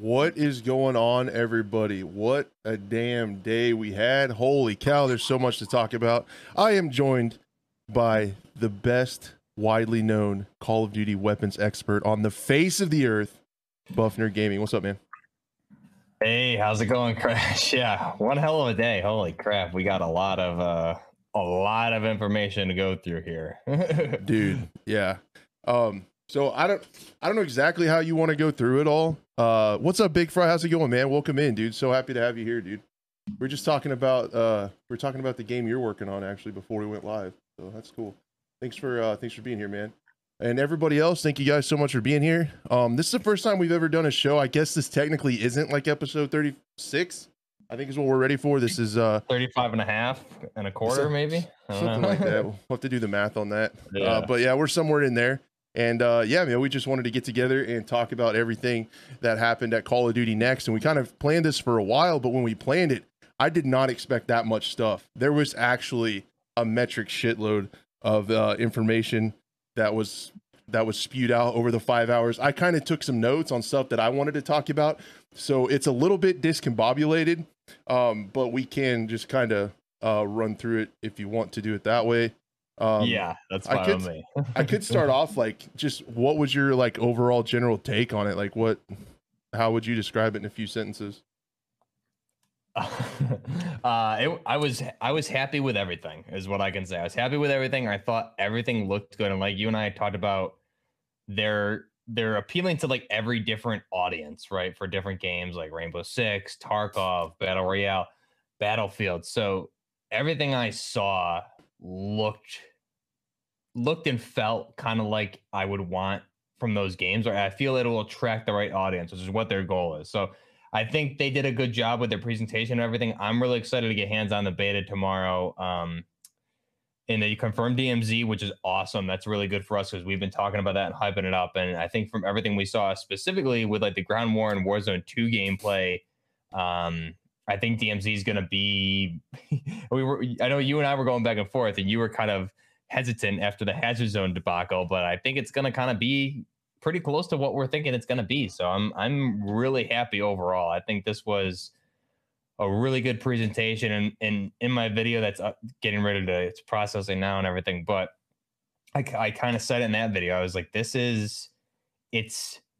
What is going on, everybody? What a damn day we had. Holy cow, there's so much to talk about. I am joined by the best widely known Call of Duty weapons expert on the face of the earth, BuffNerd Gaming. What's up, man? Hey, how's it going, Crash? Yeah, one hell of a day. Holy crap, we got a lot of information to go through here. Dude, yeah. So I don't know exactly how you want to go through it all. What's up, Big Fry? How's it going, man? Welcome in, dude. So happy to have you here, dude. We're just talking about we're talking about the game you're working on actually before we went live. So that's cool. Thanks for being here, man. And everybody else, thank you guys so much for being here. This is the first time we've ever done a show. I guess this technically isn't like episode 36. I think is what we're ready for. This is 35 and a half and a quarter, maybe something like that. We'll have to do the math on that. Yeah. But yeah, we're somewhere in there. And yeah, man, we just wanted to get together and talk about everything that happened at Call of Duty Next. And we kind of planned this for a while, but when we planned it, I did not expect that much stuff. There was actually a metric shitload of information that was spewed out over the 5 hours. I kind of took some notes on stuff that I wanted to talk about. So it's a little bit discombobulated, but we can just kind of run through it if you want to do it that way. Yeah, that's fine with me. I could start off like just what was your like overall general take on it? Like how would you describe it in a few sentences? I was happy with everything is what I can say. I was happy with everything. I thought everything looked good. And like you and I talked about, they're appealing to like every different audience, right? For different games like Rainbow Six, Tarkov, Battle Royale, Battlefield. So everything I saw looked and felt kind of like I would want from those games, or I feel it will attract the right audience, which is what their goal is. So I think they did a good job with their presentation and everything. I'm really excited to get hands on the beta tomorrow. And they confirmed DMZ, which is awesome. That's really good for us because we've been talking about that and hyping it up. And I think from everything we saw, specifically with like the Ground War and Warzone 2 gameplay, I think DMZ is going to be, I know you and I were going back and forth and you were kind of hesitant after the Hazard Zone debacle, but I think it's going to kind of be pretty close to what we're thinking it's going to be. So I'm really happy overall. I think this was a really good presentation, and in my video that's up, getting ready to, it's processing now and everything, but I kind of said in that video, I was like,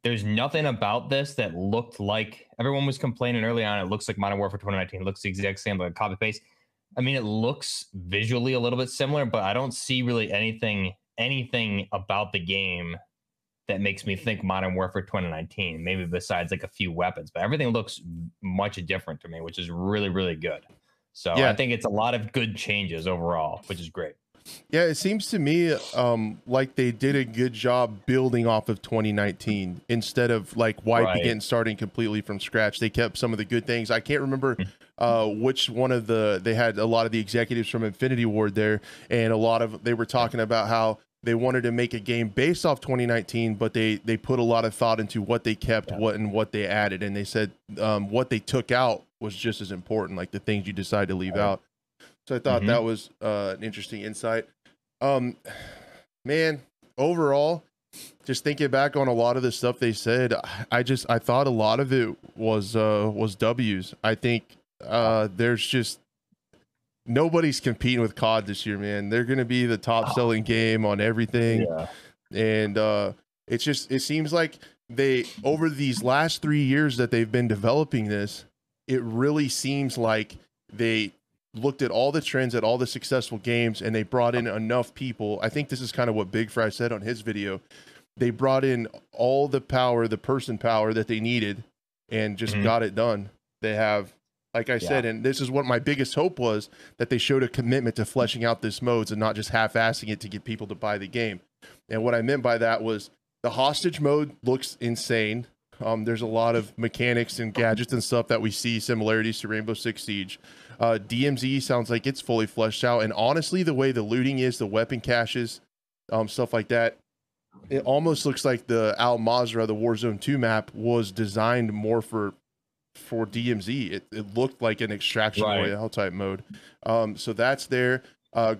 there's nothing about this that looked like, everyone was complaining early on, it looks like Modern Warfare 2019. It looks the exact same, like copy paste. I mean, it looks visually a little bit similar, but I don't see really anything about the game that makes me think Modern Warfare 2019, maybe besides like a few weapons, but everything looks much different to me, which is really, really good. So yeah. I think it's a lot of good changes overall, which is great. Yeah, it seems to me like they did a good job building off of 2019 instead of like wiping it and starting completely from scratch. They kept some of the good things. I can't remember which one of they had a lot of the executives from Infinity Ward there, and they were talking about how they wanted to make a game based off 2019, but they put a lot of thought into what they kept, what they added, and they said what they took out was just as important, like the things you decide to leave out. So I thought that was an interesting insight. Man, overall, just thinking back on a lot of the stuff they said, I thought a lot of it was W's. I think there's just nobody's competing with COD this year, man. They're going to be the top selling game on everything. Yeah. And it seems like they, over these last 3 years that they've been developing this, it really seems like they looked at all the trends at all the successful games, and they brought in enough people. I think this is kind of what Big Fry said on his video. They brought in all the power, the person power that they needed, and just got it done. They have, like I said, and this is what my biggest hope was, that they showed a commitment to fleshing out this modes and not just half-assing it to get people to buy the game. And what I meant by that was the hostage mode looks insane. There's a lot of mechanics and gadgets and stuff that we see similarities to Rainbow Six Siege. DMZ sounds like it's fully fleshed out. And honestly, the way the looting is, the weapon caches, stuff like that, it almost looks like the Al Mazrah, the Warzone 2 map, was designed more for DMZ. It looked like an extraction royale type mode. So that's there.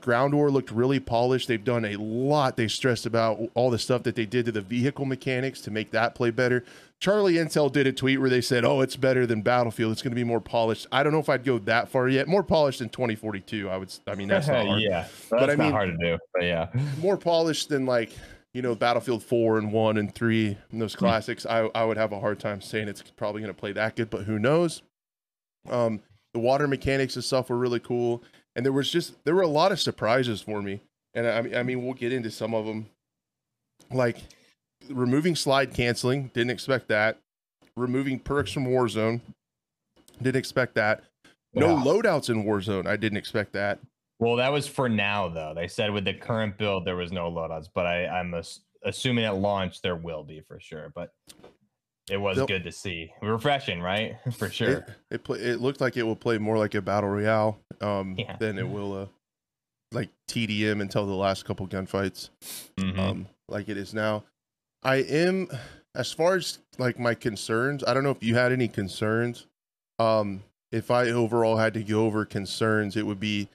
Ground War looked really polished. They've done a lot. They stressed about all the stuff that they did to the vehicle mechanics to make that play better. Charlie Intel did a tweet where they said, oh, it's better than Battlefield. It's going to be more polished. I don't know if I'd go that far yet. More polished than 2042. I mean, that's not hard. Yeah, but I mean, hard to do. But yeah, more polished than like, you know, Battlefield 4 and 1 and 3 and those classics. I would have a hard time saying it's probably going to play that good, but who knows? The water mechanics and stuff were really cool. And there were a lot of surprises for me. And I mean, we'll get into some of them. Like, removing slide canceling, didn't expect that. Removing perks from Warzone, didn't expect that. No loadouts in Warzone, I didn't expect that. Well, that was for now, though. They said with the current build, there was no loadouts, but I'm assuming at launch there will be for sure. But it was good to see. Refreshing, right? For sure. It looked like it will play more like a Battle Royale than it will like TDM until the last couple gunfights like it is now. I am, as far as like my concerns, I don't know if you had any concerns. If I overall had to go over concerns, it would be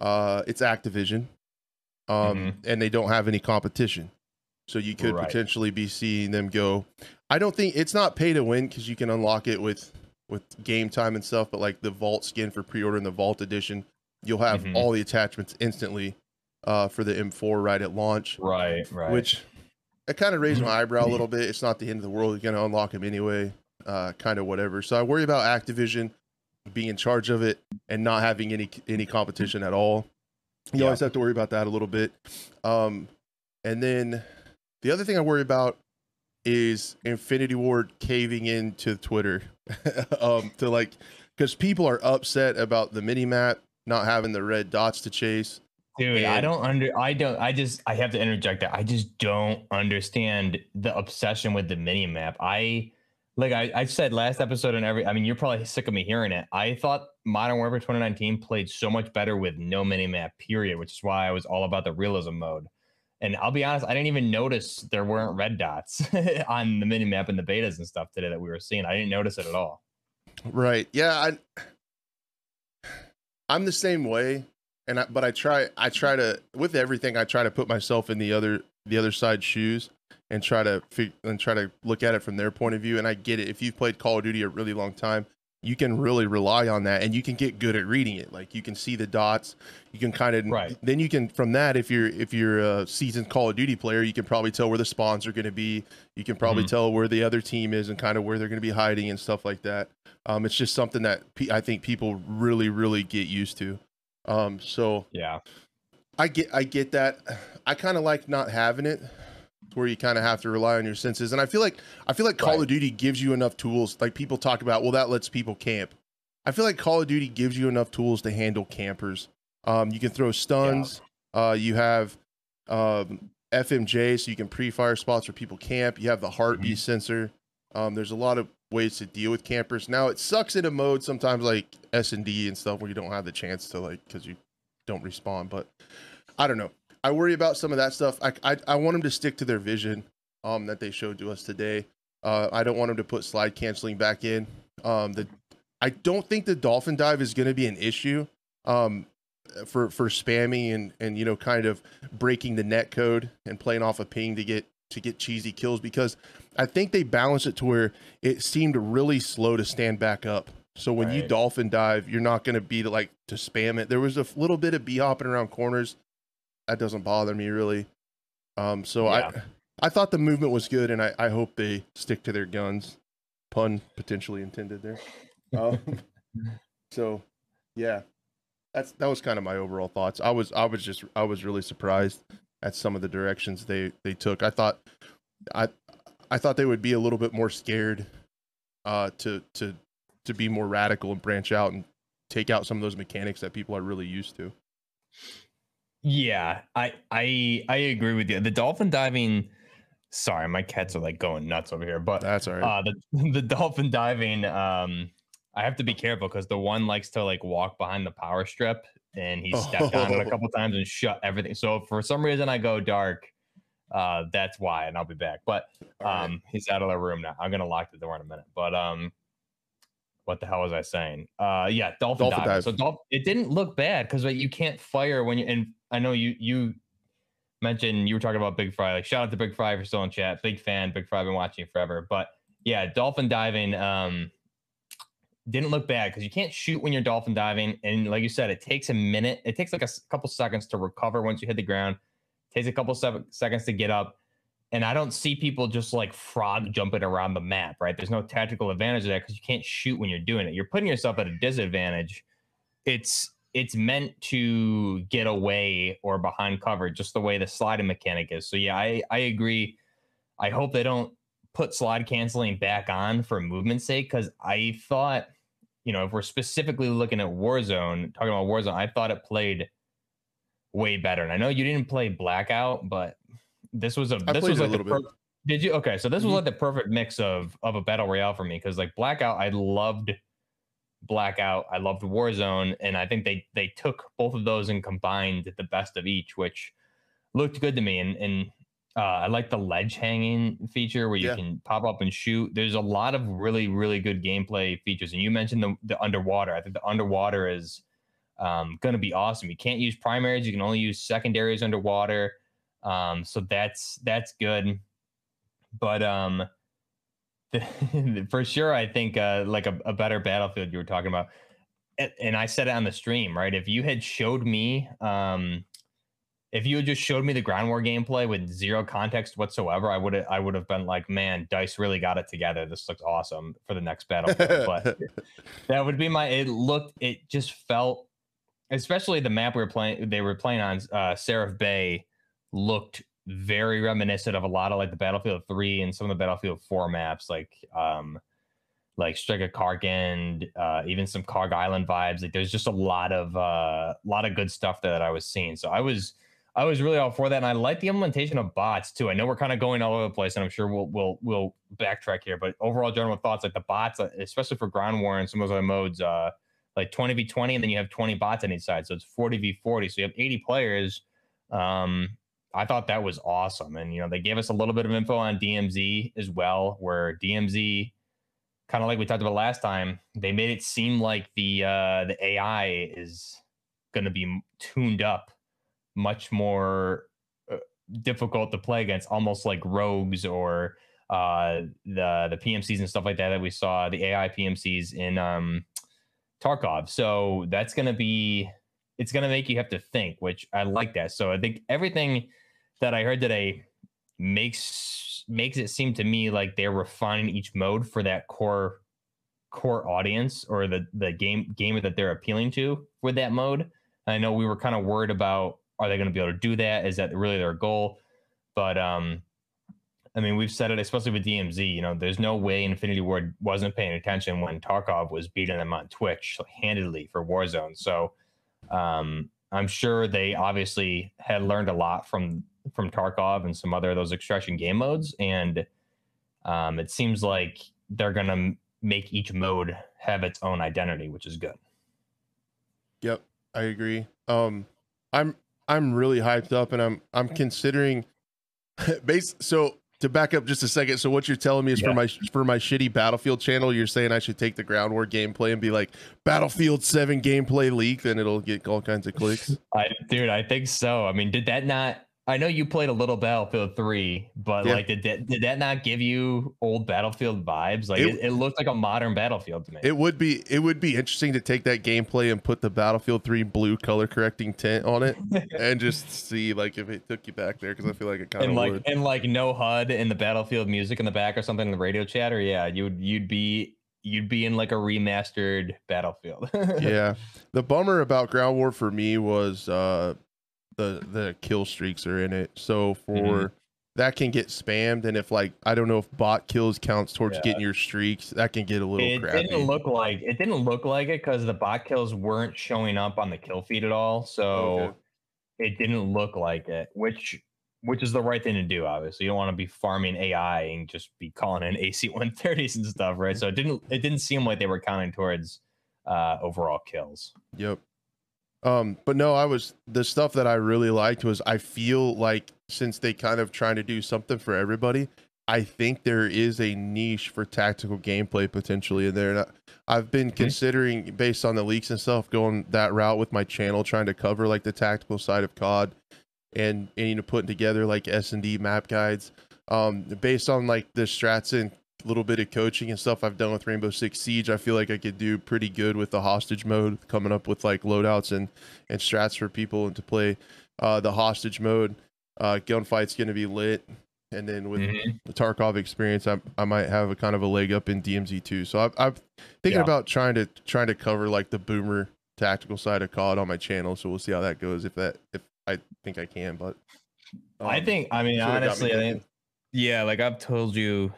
it's Activision and they don't have any competition. So you could potentially be seeing them go. I don't think it's not pay to win because you can unlock it with game time and stuff. But like the vault skin for pre-order and the vault edition, you'll have all the attachments instantly for the M4 right at launch. Right. Which I kind of raised my eyebrow a little bit. It's not the end of the world. You're going to unlock them anyway, kind of whatever. So I worry about Activision being in charge of it and not having any competition at all. You always have to worry about that a little bit. And then the other thing I worry about is Infinity Ward caving into Twitter to like, because people are upset about the mini map not having the red dots to chase. Dude, I have to interject that. I just don't understand the obsession with the mini map. I said last episode and I mean, you're probably sick of me hearing it. I thought Modern Warfare 2019 played so much better with no mini map, period, which is why I was all about the realism mode. And I'll be honest, I didn't even notice there weren't red dots on the mini map and the betas and stuff today that we were seeing. I didn't notice it at all. Right. Yeah. I'm the same way. But I try to put myself in the other side's shoes and try to look at it from their point of view. And I get it. If you've played Call of Duty a really long time, you can really rely on that and you can get good at reading it. Like you can see the dots, you can kind of, then you can, from that, if you're a seasoned Call of Duty player, you can probably tell where the spawns are going to be. You can probably tell where the other team is and kind of where they're going to be hiding and stuff like that. It's just something that I think people really, really get used to. So yeah, I get that. I kind of like not having it, where you kind of have to rely on your senses. And I feel like Call of Duty gives you enough tools. Like people talk about, well, that lets people camp. I feel like Call of Duty gives you enough tools to handle campers. You can throw stuns. You have FMJ, so you can pre-fire spots where people camp. You have the heartbeat sensor. There's a lot of ways to deal with campers. Now it sucks in a mode sometimes like S&D and stuff where you don't have the chance to like, because you don't respawn. But I don't know. I worry about some of that stuff. I want them to stick to their vision that they showed to us today. I don't want them to put slide canceling back in. I don't think the dolphin dive is going to be an issue for spamming and you know, kind of breaking the net code and playing off a ping to get cheesy kills, because I think they balanced it to where it seemed really slow to stand back up. So when you dolphin dive, you're not going to be to spam it. There was a little bit of hopping around corners. That doesn't bother me really. I thought the movement was good, and I hope they stick to their guns, pun potentially intended there. So yeah, that was kind of my overall thoughts. I was really surprised at some of the directions they took. I thought they would be a little bit more scared to be more radical and branch out and take out some of those mechanics that people are really used to. Yeah, I agree with you. The dolphin diving, sorry, my cats are like going nuts over here, but that's all right. The dolphin diving, I have to be careful because the one likes to like walk behind the power strip, and he stepped on it a couple times and shut everything. So if for some reason I go dark, that's why, and I'll be back. But he's out of the room now. I'm gonna lock the door in a minute. But what the hell was I saying? Yeah, dolphin dive. So it didn't look bad because you can't fire when you, and I know you mentioned you were talking about Big Fry. Like, shout out to Big Fry if you're still in chat. Big fan, Big Fry, I've been watching you forever. But yeah, dolphin diving didn't look bad because you can't shoot when you're dolphin diving. And like you said, it takes a minute. It takes like a couple seconds to recover once you hit the ground. It takes a couple seconds to get up. And I don't see people just like frog jumping around the map, right? There's no tactical advantage of that because you can't shoot when you're doing it. You're putting yourself at a disadvantage. It's meant to get away or behind cover, just the way the sliding mechanic is. So yeah, I agree. I hope they don't put slide canceling back on for movement's sake, because I thought, you know, if we're specifically looking at Warzone, talking about Warzone, I thought it played way better. And I know you didn't play Blackout, but this was like a little bit. Did you? Okay, so this was like the perfect mix of a battle royale for me, because like Blackout, I loved Blackout, I loved Warzone, and I think they took both of those and combined the best of each, which looked good to me. And I like the ledge hanging feature where you can pop up and shoot. There's a lot of really, really good gameplay features. And you mentioned the underwater. I think the underwater is going to be awesome. You can't use primaries. You can only use secondaries underwater. So that's good. But for sure, I think like a better Battlefield you were talking about. And I said it on the stream, right? If you had showed me... if you had just showed me the ground war gameplay with zero context whatsoever, I would have been like, man, DICE really got it together. This looks awesome for the next battle. But that would be it just felt, especially the map they were playing on, Seraph Bay, looked very reminiscent of a lot of like the Battlefield 3 and some of the Battlefield 4 maps, like Strike of Karkand, even some Karg Island vibes. Like there's just a lot of good stuff that I was seeing. So I was really all for that, and I like the implementation of bots too. I know we're kind of going all over the place, and I'm sure we'll backtrack here. But overall, general thoughts, like the bots, especially for ground war and some of those other modes, like 20v20, and then you have 20 bots on each side, so it's 40v40. So you have 80 players. I thought that was awesome, and you know they gave us a little bit of info on DMZ as well, where DMZ, kind of like we talked about last time, they made it seem like the AI is going to be tuned up, much more difficult to play against, almost like rogues or the PMCs and stuff like that we saw, the AI PMCs in Tarkov. So that's going to be, it's going to make you have to think, which I like that. So I think everything that I heard today makes it seem to me like they're refining each mode for that core audience or the gamer that they're appealing to with that mode. And I know we were kind of worried about, are they going to be able to do that? Is that really their goal? But, I mean, we've said it, especially with DMZ, you know, there's no way Infinity Ward wasn't paying attention when Tarkov was beating them on Twitch handedly for Warzone. So I'm sure they obviously had learned a lot from Tarkov and some other of those extraction game modes. And it seems like they're going to make each mode have its own identity, which is good. Yep, I agree. I'm really hyped up, and I'm considering so to back up just a second. So what you're telling me is for my shitty Battlefield channel, you're saying I should take the ground war gameplay and be like Battlefield 7 gameplay leak, then it'll get all kinds of clicks. I think so. I mean, did that not, I know you played a little Battlefield 3, but like did that not give you old Battlefield vibes? Like it looked like a modern Battlefield to me. It would be interesting to take that gameplay and put the Battlefield 3 blue color correcting tint on it and just see like if it took you back there, because I feel like it kind of would. And like no HUD in the Battlefield music in the back or something in the radio chat, or you'd be in like a remastered Battlefield. Yeah. The bummer about Ground War for me was the kill streaks are in it, so for that can get spammed, and if like I don't know if bot kills counts towards getting your streaks, that can get a little crappy. It didn't look like it because the bot kills weren't showing up on the kill feed at all, so it didn't look like it, which is the right thing to do. Obviously you don't want to be farming AI and just be calling in AC-130s and stuff, right? So it didn't seem like they were counting towards overall kills. Yep. But no, the stuff that I really liked was, I feel like since they kind of trying to do something for everybody, I think there is a niche for tactical gameplay potentially in there. And I've been considering, based on the leaks and stuff, going that route with my channel, trying to cover like the tactical side of COD and you know, putting together like S&D map guides, based on like the strats in little bit of coaching and stuff I've done with Rainbow Six Siege, I feel like I could do pretty good with the hostage mode, coming up with like loadouts and strats for people, and to play the hostage mode. Gunfight's going to be lit. And then with the Tarkov experience, I might have a kind of a leg up in DMZ too. So I'm thinking about trying to cover like the boomer tactical side of COD on my channel. So we'll see how that goes. If I think I can, but I think, I mean, honestly, I think, yeah, like I've told you,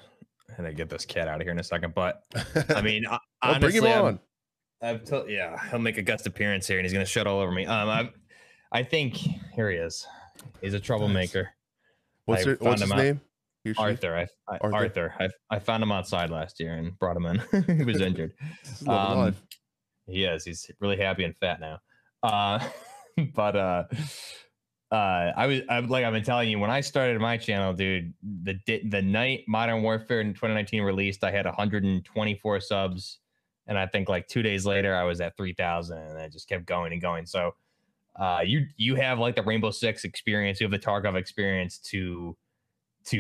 and I get this cat out of here in a second, but I mean, honestly, bring him on. I've told, yeah, he'll make a guest appearance here and he's going to shut all over me. I think here he is. He's a troublemaker. What's his name? Arthur. I found him outside last year and brought him in. He was injured. He is. He's really happy and fat now. I've been telling you, when I started my channel, dude, the night Modern Warfare in 2019 released, I had 124 subs, and I think like 2 days later I was at 3,000, and I just kept going and going. So you have like the Rainbow Six experience, you have the Tarkov experience to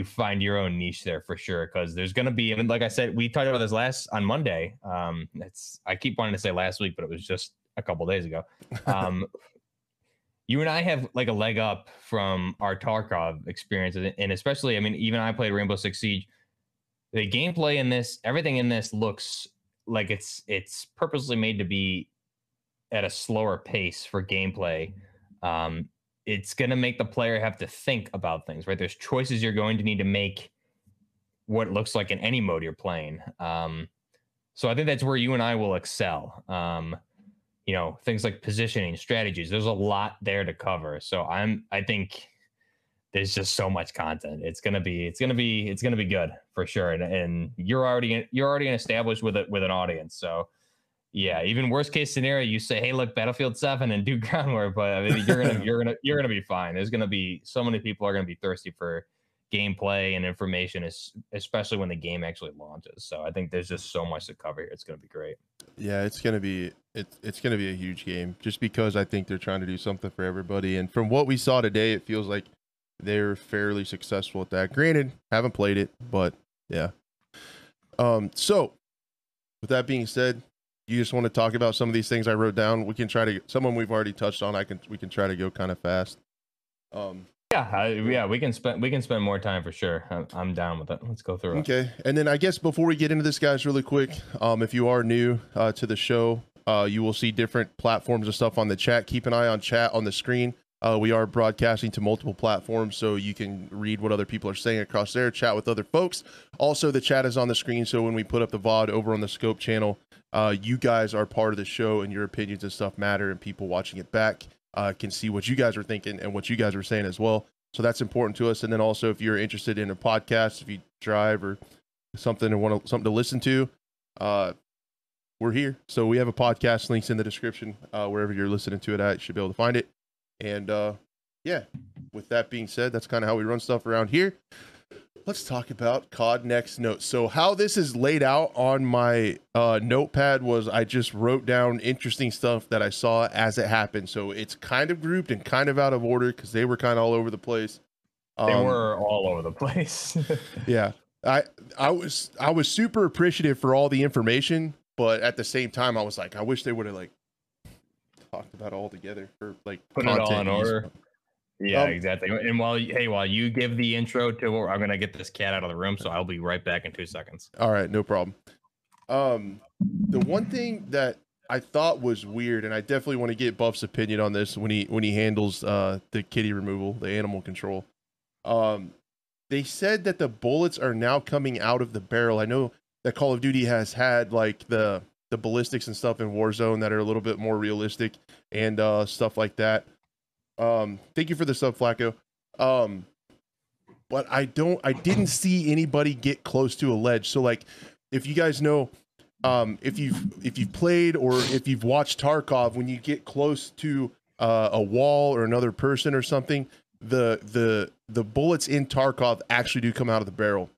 find your own niche there for sure, because there's going to be, I mean, like I said, we talked about this on Monday. I keep wanting to say last week, but it was just a couple days ago. You and I have like a leg up from our Tarkov experience, and especially, I mean, even I played Rainbow Six Siege. The gameplay in this, everything in this looks like it's purposely made to be at a slower pace for gameplay. It's going to make the player have to think about things, right? There's choices you're going to need to make, what it looks like in any mode you're playing. So I think that's where you and I will excel. You know, things like positioning, strategies, there's a lot there to cover. So I think there's just so much content. It's going to be good for sure. And you're already established with an audience. So yeah, even worst case scenario, you say, "Hey, look, Battlefield 7 and do groundwork," but I mean, you're gonna be fine. There's gonna be so many people are gonna be thirsty for gameplay and information, especially when the game actually launches. So I think there's just so much to cover here. It's gonna be great. Yeah, it's gonna be a huge game, just because I think they're trying to do something for everybody. And from what we saw today, it feels like they're fairly successful at that. Granted, haven't played it, but yeah. So with that being said, you just want to talk about some of these things I wrote down. We can try to, someone we've already touched on, we can try to go kind of fast. We can spend more time for sure. I'm down with it. Let's go through it. Okay. And then I guess before we get into this, guys, really quick, if you are new to the show, you will see different platforms and stuff on the chat. Keep an eye on chat on the screen. We are broadcasting to multiple platforms, so you can read what other people are saying across there, chat with other folks. Also, the chat is on the screen, so when we put up the VOD over on the Scope channel, you guys are part of the show, and your opinions and stuff matter, and people watching it back can see what you guys are thinking and what you guys are saying as well. So that's important to us. And then also, if you're interested in a podcast, if you drive or something and want something to listen to, we're here. So we have a podcast, links in the description, wherever you're listening to it at, you should be able to find it. And yeah, with that being said, that's kind of how we run stuff around here. Let's talk about COD Next notes. So how this is laid out on my notepad was I just wrote down interesting stuff that I saw as it happened. So it's kind of grouped and kind of out of order because they were kind of all over the place. They were all over the place. Yeah, I was super appreciative for all the information, but at the same time, I was like, I wish they would have like talked about all together for like put it all in order. Yeah, exactly. And while you give the intro to, I'm gonna get this cat out of the room, so I'll be right back in 2 seconds. All right, no problem. The one thing that I thought was weird, and I definitely want to get Buff's opinion on this when he handles the kitty removal, the animal control. They said that the bullets are now coming out of the barrel. I know that Call of Duty has had like the ballistics and stuff in Warzone that are a little bit more realistic and stuff like that. Thank you for the sub, Flacco. But I didn't see anybody get close to a ledge. So like, if you guys know, if you've played or if you've watched Tarkov, when you get close to a wall or another person or something, the bullets in Tarkov actually do come out of the barrel.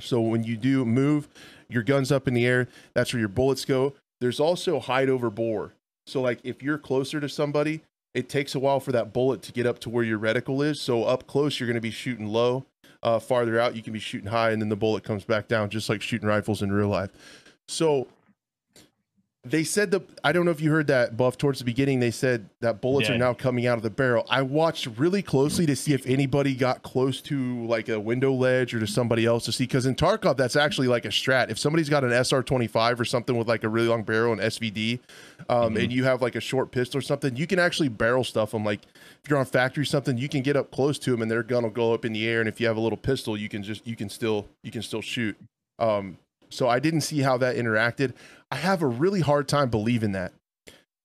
So when you do move your guns up in the air, that's where your bullets go. There's also hide over bore. So like if you're closer to somebody, it takes a while for that bullet to get up to where your reticle is. So up close, you're going to be shooting low. farther out, you can be shooting high and then the bullet comes back down, just like shooting rifles in real life. So they said that, I don't know if you heard that, Buff, towards the beginning, they said that bullets are now coming out of the barrel. I watched really closely to see if anybody got close to like a window ledge or to somebody else to see, because in Tarkov, that's actually like a strat. If somebody's got an SR-25 or something with like a really long barrel and SVD, and you have like a short pistol or something, you can actually barrel stuff them. Like if you're on factory or something, you can get up close to them and their gun will go up in the air. And if you have a little pistol, you can just, you can still shoot. So I didn't see how that interacted. I have a really hard time believing that,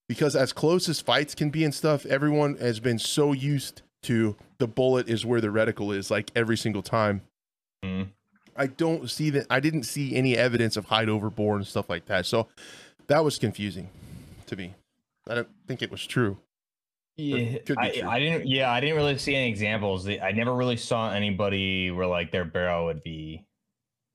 because as close as fights can be and stuff, everyone has been so used to the bullet is where the reticle is, like every single time. I don't see that. I didn't see any evidence of hide over bore and stuff like that. So that was confusing to me. I don't think it was true. Yeah, I didn't really see any examples. I never really saw anybody where like their barrel would be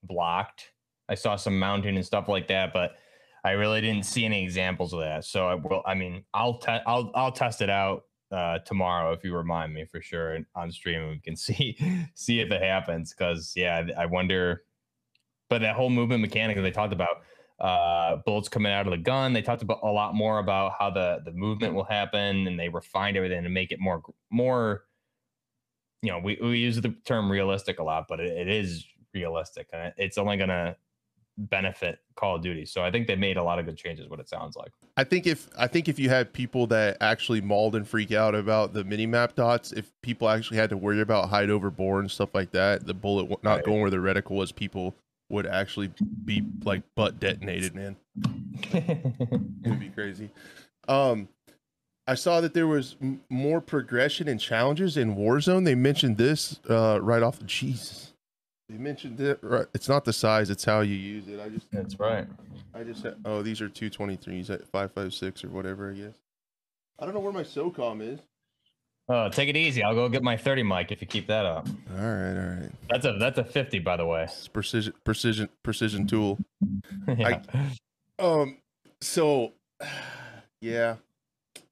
blocked. I saw some mountain and stuff like that, but I really didn't see any examples of that. So I will. I mean, I'll test it out tomorrow if you remind me for sure, and on stream and we can see if it happens. Because yeah, I wonder. But that whole movement mechanic that they talked about, bullets coming out of the gun. They talked about a lot more about how the movement will happen, and they refined everything to make it more. You know, we use the term realistic a lot, but it is realistic, and it's only gonna benefit Call of Duty. So I think they made a lot of good changes, what it sounds like. I think if you had people that actually mauled and freak out about the mini map dots, if people actually had to worry about hide over bore and stuff like that, the bullet not going where the reticle was, people would actually be like butt detonated, man. It'd be crazy. I saw that there was more progression and challenges in Warzone. They mentioned this right off the Jesus. You mentioned it. Right. It's not the size; it's how you use it. That's right. Oh, these are 223s at 5.56 or whatever. I guess. I don't know where my SOCOM is. Oh, take it easy. I'll go get my 30 mic if you keep that up. All right, all right. That's a 50, by the way. It's precision tool. Yeah. So, yeah,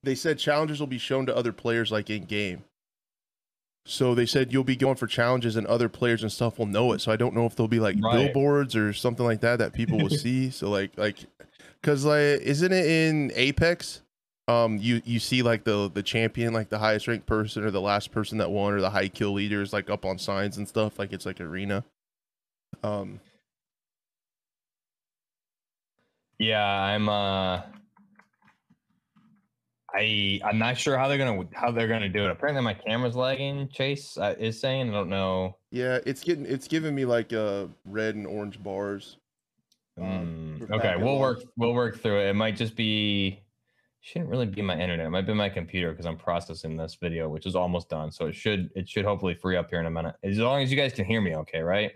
they said challenges will be shown to other players, like in game. So they said you'll be going for challenges and other players and stuff will know it. So I don't know if there'll be like billboards or something like that that people will see. So because isn't it in Apex? You see like the champion, like the highest ranked person or the last person that won or the high kill leaders like up on signs and stuff. Like it's like arena. Yeah, I'm not sure how they're gonna do it. Apparently my camera's lagging. Chase is saying, I don't know. Yeah, it's giving me like red and orange bars. Okay, we'll work through it. It might just be, shouldn't really be my internet. It might be my computer because I'm processing this video, which is almost done. So it should hopefully free up here in a minute. As long as you guys can hear me, okay, right?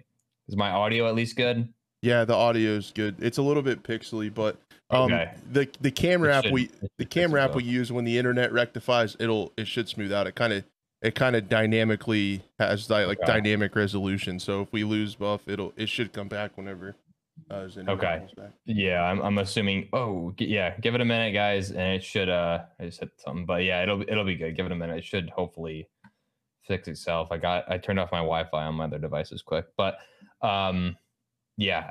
Is my audio at least good? Yeah, the audio is good. It's a little bit pixely, but okay. The camera app we use, when the internet rectifies, it should smooth out. It kind of dynamically has dynamic resolution. So if we lose Buff, it should come back whenever. Comes back. Yeah, I'm assuming. Oh yeah, give it a minute, guys, and it should. I just hit something, but yeah, it'll be good. Give it a minute. It should hopefully fix itself. I turned off my Wi-Fi on my other devices quick, but yeah.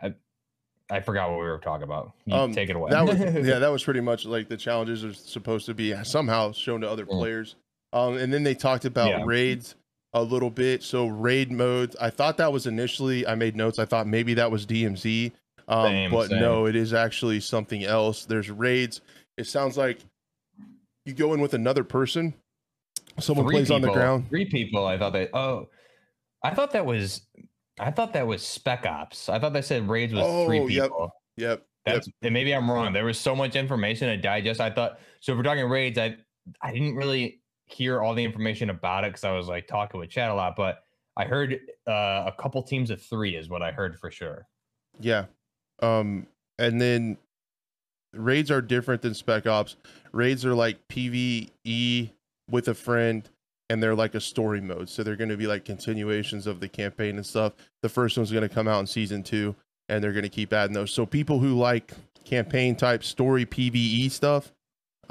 I forgot what we were talking about. Take it away. That was pretty much like the challenges are supposed to be somehow shown to other players. And then they talked about raids a little bit. So raid modes, I thought that was initially, I made notes, I thought maybe that was DMZ, but no, it is actually something else. There's raids. It sounds like you go in with another person. Someone plays on the ground. Three people. I thought that was Spec Ops. I thought they said raids was three people. Yep. And maybe I'm wrong. There was so much information to digest. I thought, so if we're talking raids, I didn't really hear all the information about it because I was like talking with chat a lot, but I heard a couple teams of three is what I heard for sure. Yeah. And then raids are different than Spec Ops. Raids are like PvE with a friend, and they're like a story mode. So they're going to be like continuations of the campaign and stuff. The first one's going to come out in season 2, and they're going to keep adding those. So people who like campaign type story PvE stuff,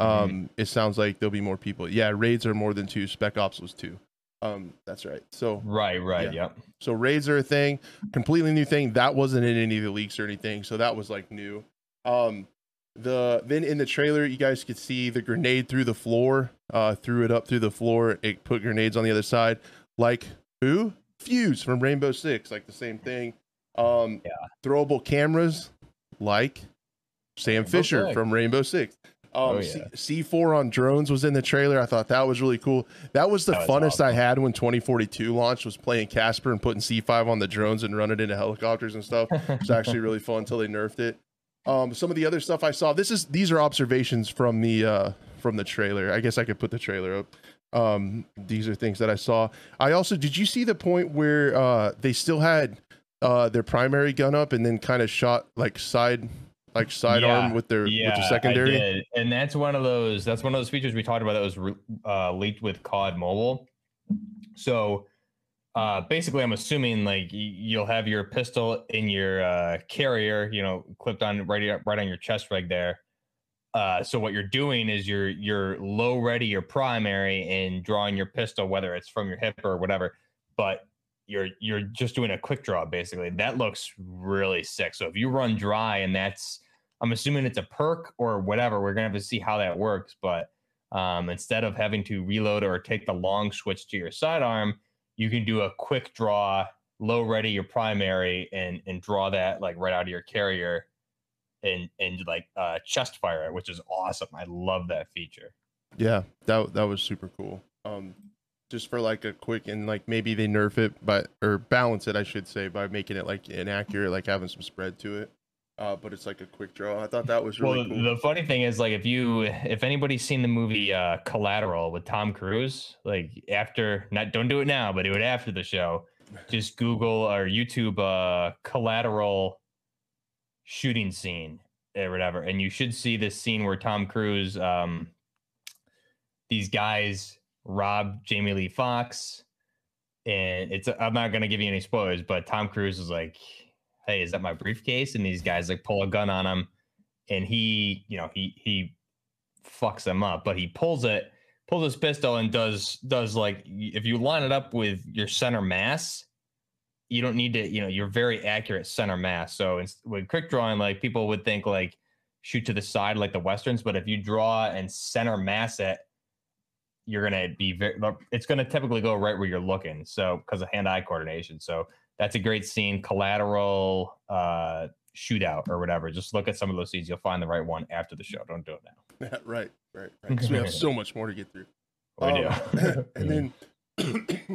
it sounds like there'll be more people. Yeah. Raids are more than 2. Spec Ops was 2. That's right. So right. Yeah. Yep. So raids are a thing, completely new thing that wasn't in any of the leaks or anything. So that was like new. Then in the trailer, you guys could see the grenade through the floor, threw it up through the floor. It put grenades on the other side. Like who? Fuse from Rainbow Six, like the same thing. Yeah. Throwable cameras, like Sam Fisher from Rainbow Six. C4 on drones was in the trailer. I thought that was really cool. That was the funnest I had when 2042 launched, was playing Casper and putting C5 on the drones and running into helicopters and stuff. It's actually really fun until they nerfed it. Some of the other stuff I saw, these are observations from the trailer. I guess I could put the trailer up. These are things that I saw. I also, did you see the point where they still had their primary gun up and then kind of shot like sidearm with their secondary? I did. And that's one of those features we talked about that was leaked with COD Mobile. So basically, I'm assuming like you'll have your pistol in your carrier, clipped on right on your chest rig there. So what you're doing is you're low ready your primary and drawing your pistol, whether it's from your hip or whatever, but you're just doing a quick draw basically. That looks really sick. So if you run dry, and that's, I'm assuming it's a perk or whatever, we're going to have to see how that works. But instead of having to reload or take the long switch to your sidearm, you can do a quick draw, low ready your primary, and draw that like right out of your carrier and chest fire, which is awesome. I love that feature. Yeah, that was super cool. Just for like a quick, and like maybe they nerf it, or balance it, I should say, by making it like inaccurate, like having some spread to it. But it's like a quick draw. I thought that was really cool. The funny thing is, like, if anybody's seen the movie Collateral with Tom Cruise, like don't do it now, but do it after the show. Just Google or YouTube Collateral shooting scene or whatever, and you should see this scene where Tom Cruise, these guys rob Jamie Lee Foxx, and it's, I'm not gonna give you any spoilers, but Tom Cruise is like, hey, is that my briefcase? And these guys like pull a gun on him, and he, he fucks them up, but he pulls his pistol and does like, if you line it up with your center mass, you don't need to, you're very accurate center mass. So with quick drawing, like people would think like shoot to the side, like the Westerns, but if you draw and center mass it, you're going to be it's going to typically go right where you're looking. So because of hand-eye coordination. So that's a great scene, Collateral shootout or whatever. Just look at some of those scenes. You'll find the right one after the show. Don't do it now. Right. Because we have so much more to get through. We do. And then,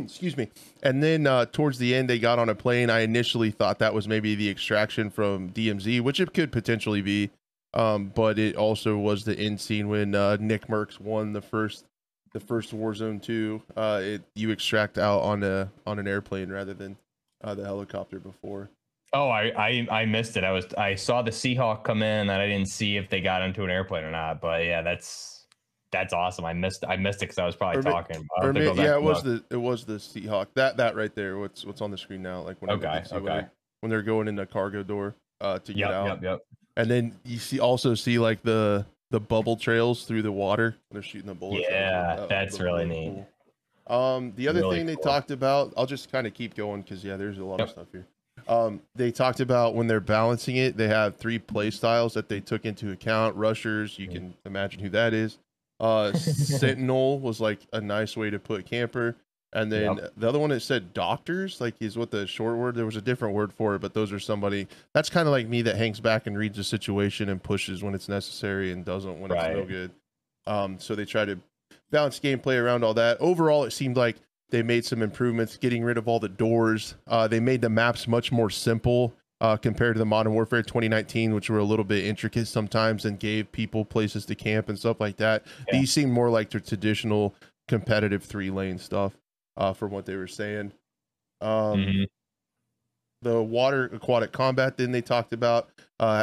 excuse me. And then towards the end, they got on a plane. I initially thought that was maybe the extraction from DMZ, which it could potentially be. But it also was the end scene when Nick Mercs won the first Warzone 2. You extract out on an airplane rather than the helicopter before. Oh, I missed it. I saw the Seahawk come in, and I didn't see if they got into an airplane or not. But yeah, that's awesome. I missed it because I was probably talking. It was the Seahawk. That right there. What's on the screen now? Like when they're going in the cargo door to get out. Yep. And then you see like the bubble trails through the water. They're shooting the bullets. Yeah, that's really neat. Cool. The other really thing they talked about, I'll just kind of keep going because there's a lot of stuff here. They talked about when they're balancing it, they have three play styles that they took into account. Rushers, you can imagine who that is. Sentinel was like a nice way to put camper, and then the other one that said doctors, like, is what the short word, there was a different word for it, but those are somebody that's kind of like me that hangs back and reads the situation and pushes when it's necessary and doesn't when it's no good. So they try to balance gameplay around all that. Overall, it seemed like they made some improvements, getting rid of all the doors. They made the maps much more simple compared to the Modern Warfare 2019, which were a little bit intricate sometimes and gave people places to camp and stuff like that. Yeah. These seem more like the traditional competitive 3-lane stuff from what they were saying. The water aquatic combat, then they talked about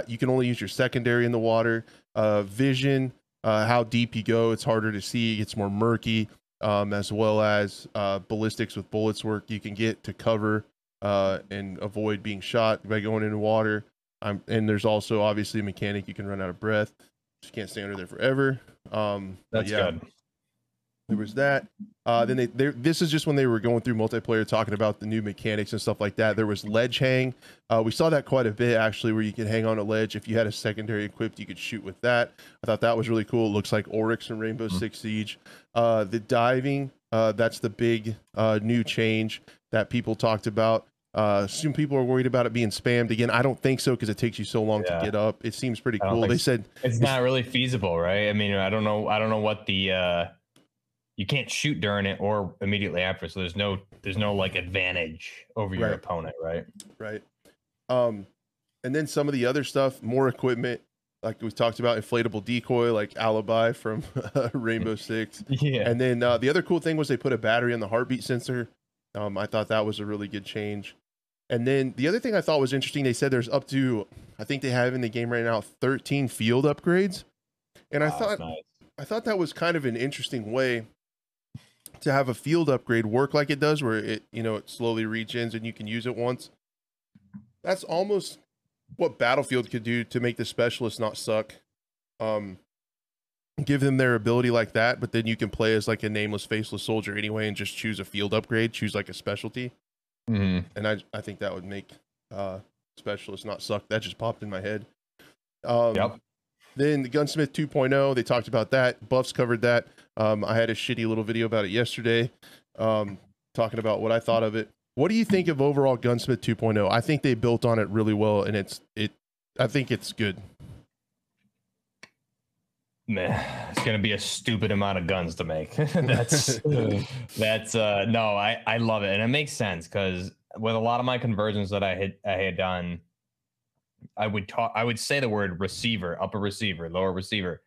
you can only use your secondary in the water. Vision, how deep you go, it's harder to see, it gets more murky, as well as ballistics with bullets work. You can get to cover and avoid being shot by going into water. And there's also obviously a mechanic, you can run out of breath, just can't stay under there forever. That's good. There was that. Then this is just when they were going through multiplayer, talking about the new mechanics and stuff like that. There was ledge hang. We saw that quite a bit, actually, where you could hang on a ledge. If you had a secondary equipped, you could shoot with that. I thought that was really cool. It looks like Oryx and Rainbow Six Siege. The diving, that's the big new change that people talked about. Some people are worried about it being spammed again. I don't think so, because it takes you so long to get up. It seems pretty cool. They said it's not really feasible, right? I mean, I don't know what the you can't shoot during it or immediately after, so there's no like advantage over your opponent, right? And then some of the other stuff, more equipment, like we talked about, inflatable decoy, like Alibi from Rainbow Six. Yeah. And then the other cool thing was they put a battery on the heartbeat sensor. I thought that was a really good change. And then the other thing I thought was interesting, they said there's up to, I think they have in the game right now, 13 field upgrades. And I thought that was kind of an interesting way to have a field upgrade work like it does, where it, you know, it slowly regens and you can use it once. That's almost what Battlefield could do to make the specialists not suck. Give them their ability like that, but then you can play as like a nameless, faceless soldier anyway, and just choose a field upgrade, choose like a specialty. And I think that would make specialists not suck. That just popped in my head. Then the Gunsmith 2.0, they talked about that. Buffs covered that. I had a shitty little video about it yesterday, talking about what I thought of it. What do you think of overall Gunsmith 2.0? I think they built on it really well, and I think it's good. Man, it's gonna be a stupid amount of guns to make. I love it, and it makes sense, because with a lot of my conversions that I had done, I would say the word receiver, upper receiver, lower receiver,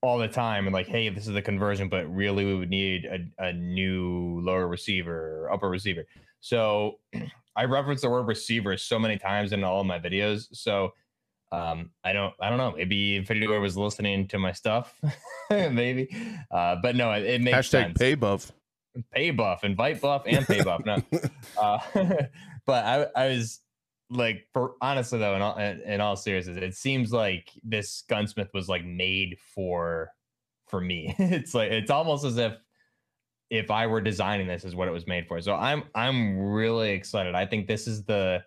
all the time, and like, hey, this is the conversion, but really we would need a new lower receiver or upper receiver. So I reference the word receiver so many times in all of my videos. So I don't know. Maybe Infinity Ward was listening to my stuff, maybe. But no, it makes sense. Pay buff, invite buff, and pay buff. No, but I was like, for honestly though, in all seriousness, it seems like this gunsmith was like made for me. It's like, it's almost as if I were designing this, is what it was made for. So I'm really excited. I think this is the.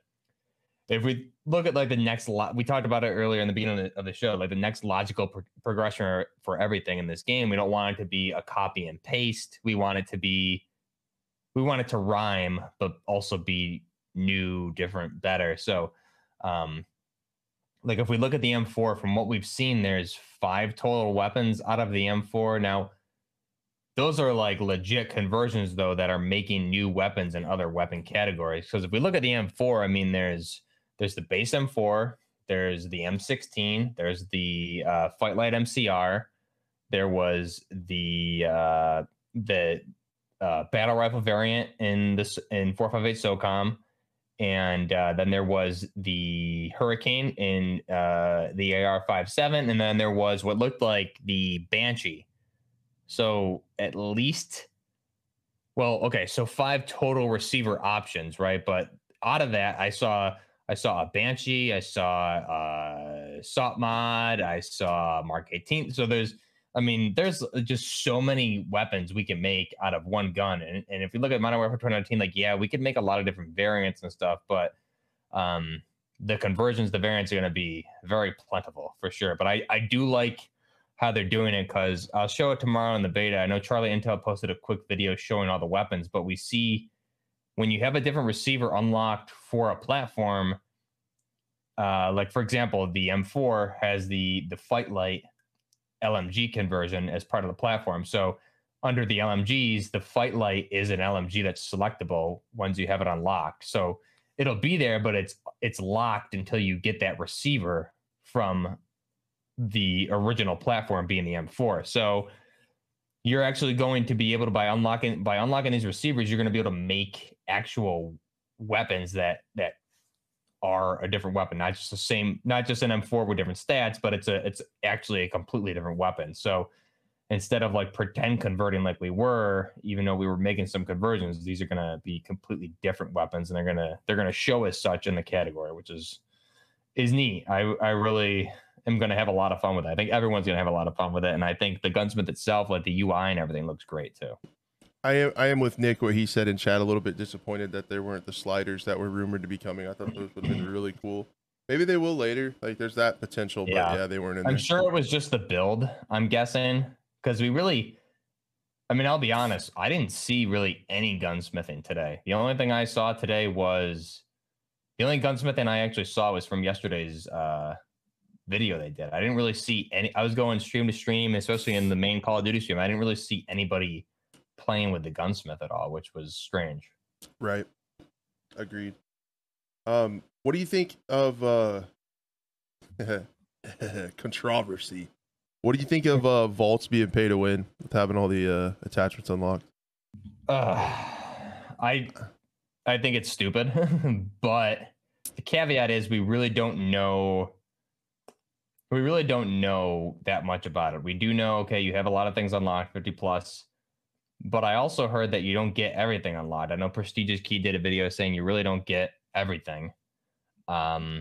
If we look at like the next lot, we talked about it earlier in the beginning of the show, like the next logical progression for everything in this game. We don't want it to be a copy and paste. We want it to rhyme, but also be new, different, better. So, like if we look at the M4, from what we've seen, there's 5 total weapons out of the M4. Now, those are like legit conversions though, that are making new weapons and other weapon categories. Because if we look at the M4, I mean, there's the base M4, there's the M16, there's the Fight Light MCR, there was the battle rifle variant in 458 SOCOM, and then there was the Hurricane in the AR-57, and then there was what looked like the Banshee. So at least, well, okay, so 5 total receiver options, right? But out of that, I saw a Banshee, I saw SOP Mod, I saw Mark 18. So there's just so many weapons we can make out of one gun. And if you look at Modern Warfare 2019, like, yeah, we could make a lot of different variants and stuff, but the conversions, the variants are going to be very plentiful for sure. But I do like how they're doing it, because I'll show it tomorrow in the beta. I know Charlie Intel posted a quick video showing all the weapons, but we see, when you have a different receiver unlocked for a platform, like for example, the M4 has the Fight Light LMG conversion as part of the platform. So under the LMGs, the Fight Light is an LMG that's selectable once you have it unlocked. So it'll be there, but it's locked until you get that receiver from the original platform, being the M4. So you're actually going to be able to, by unlocking these receivers, you're going to be able to make actual weapons that are a different weapon, not just an M4 with different stats, but it's actually a completely different weapon. So instead of like pretend converting like we were, even though we were making some conversions, these are going to be completely different weapons, and they're going to show as such in the category, which is neat. I really am going to have a lot of fun with it. I think everyone's going to have a lot of fun with it. And I think the gunsmith itself, like the UI and everything, looks great too. I am with Nick, what he said in chat, a little bit disappointed that there weren't the sliders that were rumored to be coming. I thought those would have been really cool. Maybe they will later. Like, there's that potential, but yeah, they weren't in there. I'm sure it was just the build, I'm guessing, because we really, I mean, I'll be honest, I didn't see really any gunsmithing today. The only thing I saw today was, the only gunsmithing I actually saw was from yesterday's video they did. I didn't really see any, I was going stream to stream, especially in the main Call of Duty stream. I didn't really see anybody playing with the gunsmith at all, which was strange. Right, agreed. What do you think of controversy? What do you think of vaults being pay to win with having all the attachments unlocked? I think it's stupid, but the caveat is we really don't know. We really don't know that much about it. We do know, okay, you have a lot of things unlocked, 50+. But I also heard that you don't get everything unlocked. I know Prestigious Key did a video saying you really don't get everything. And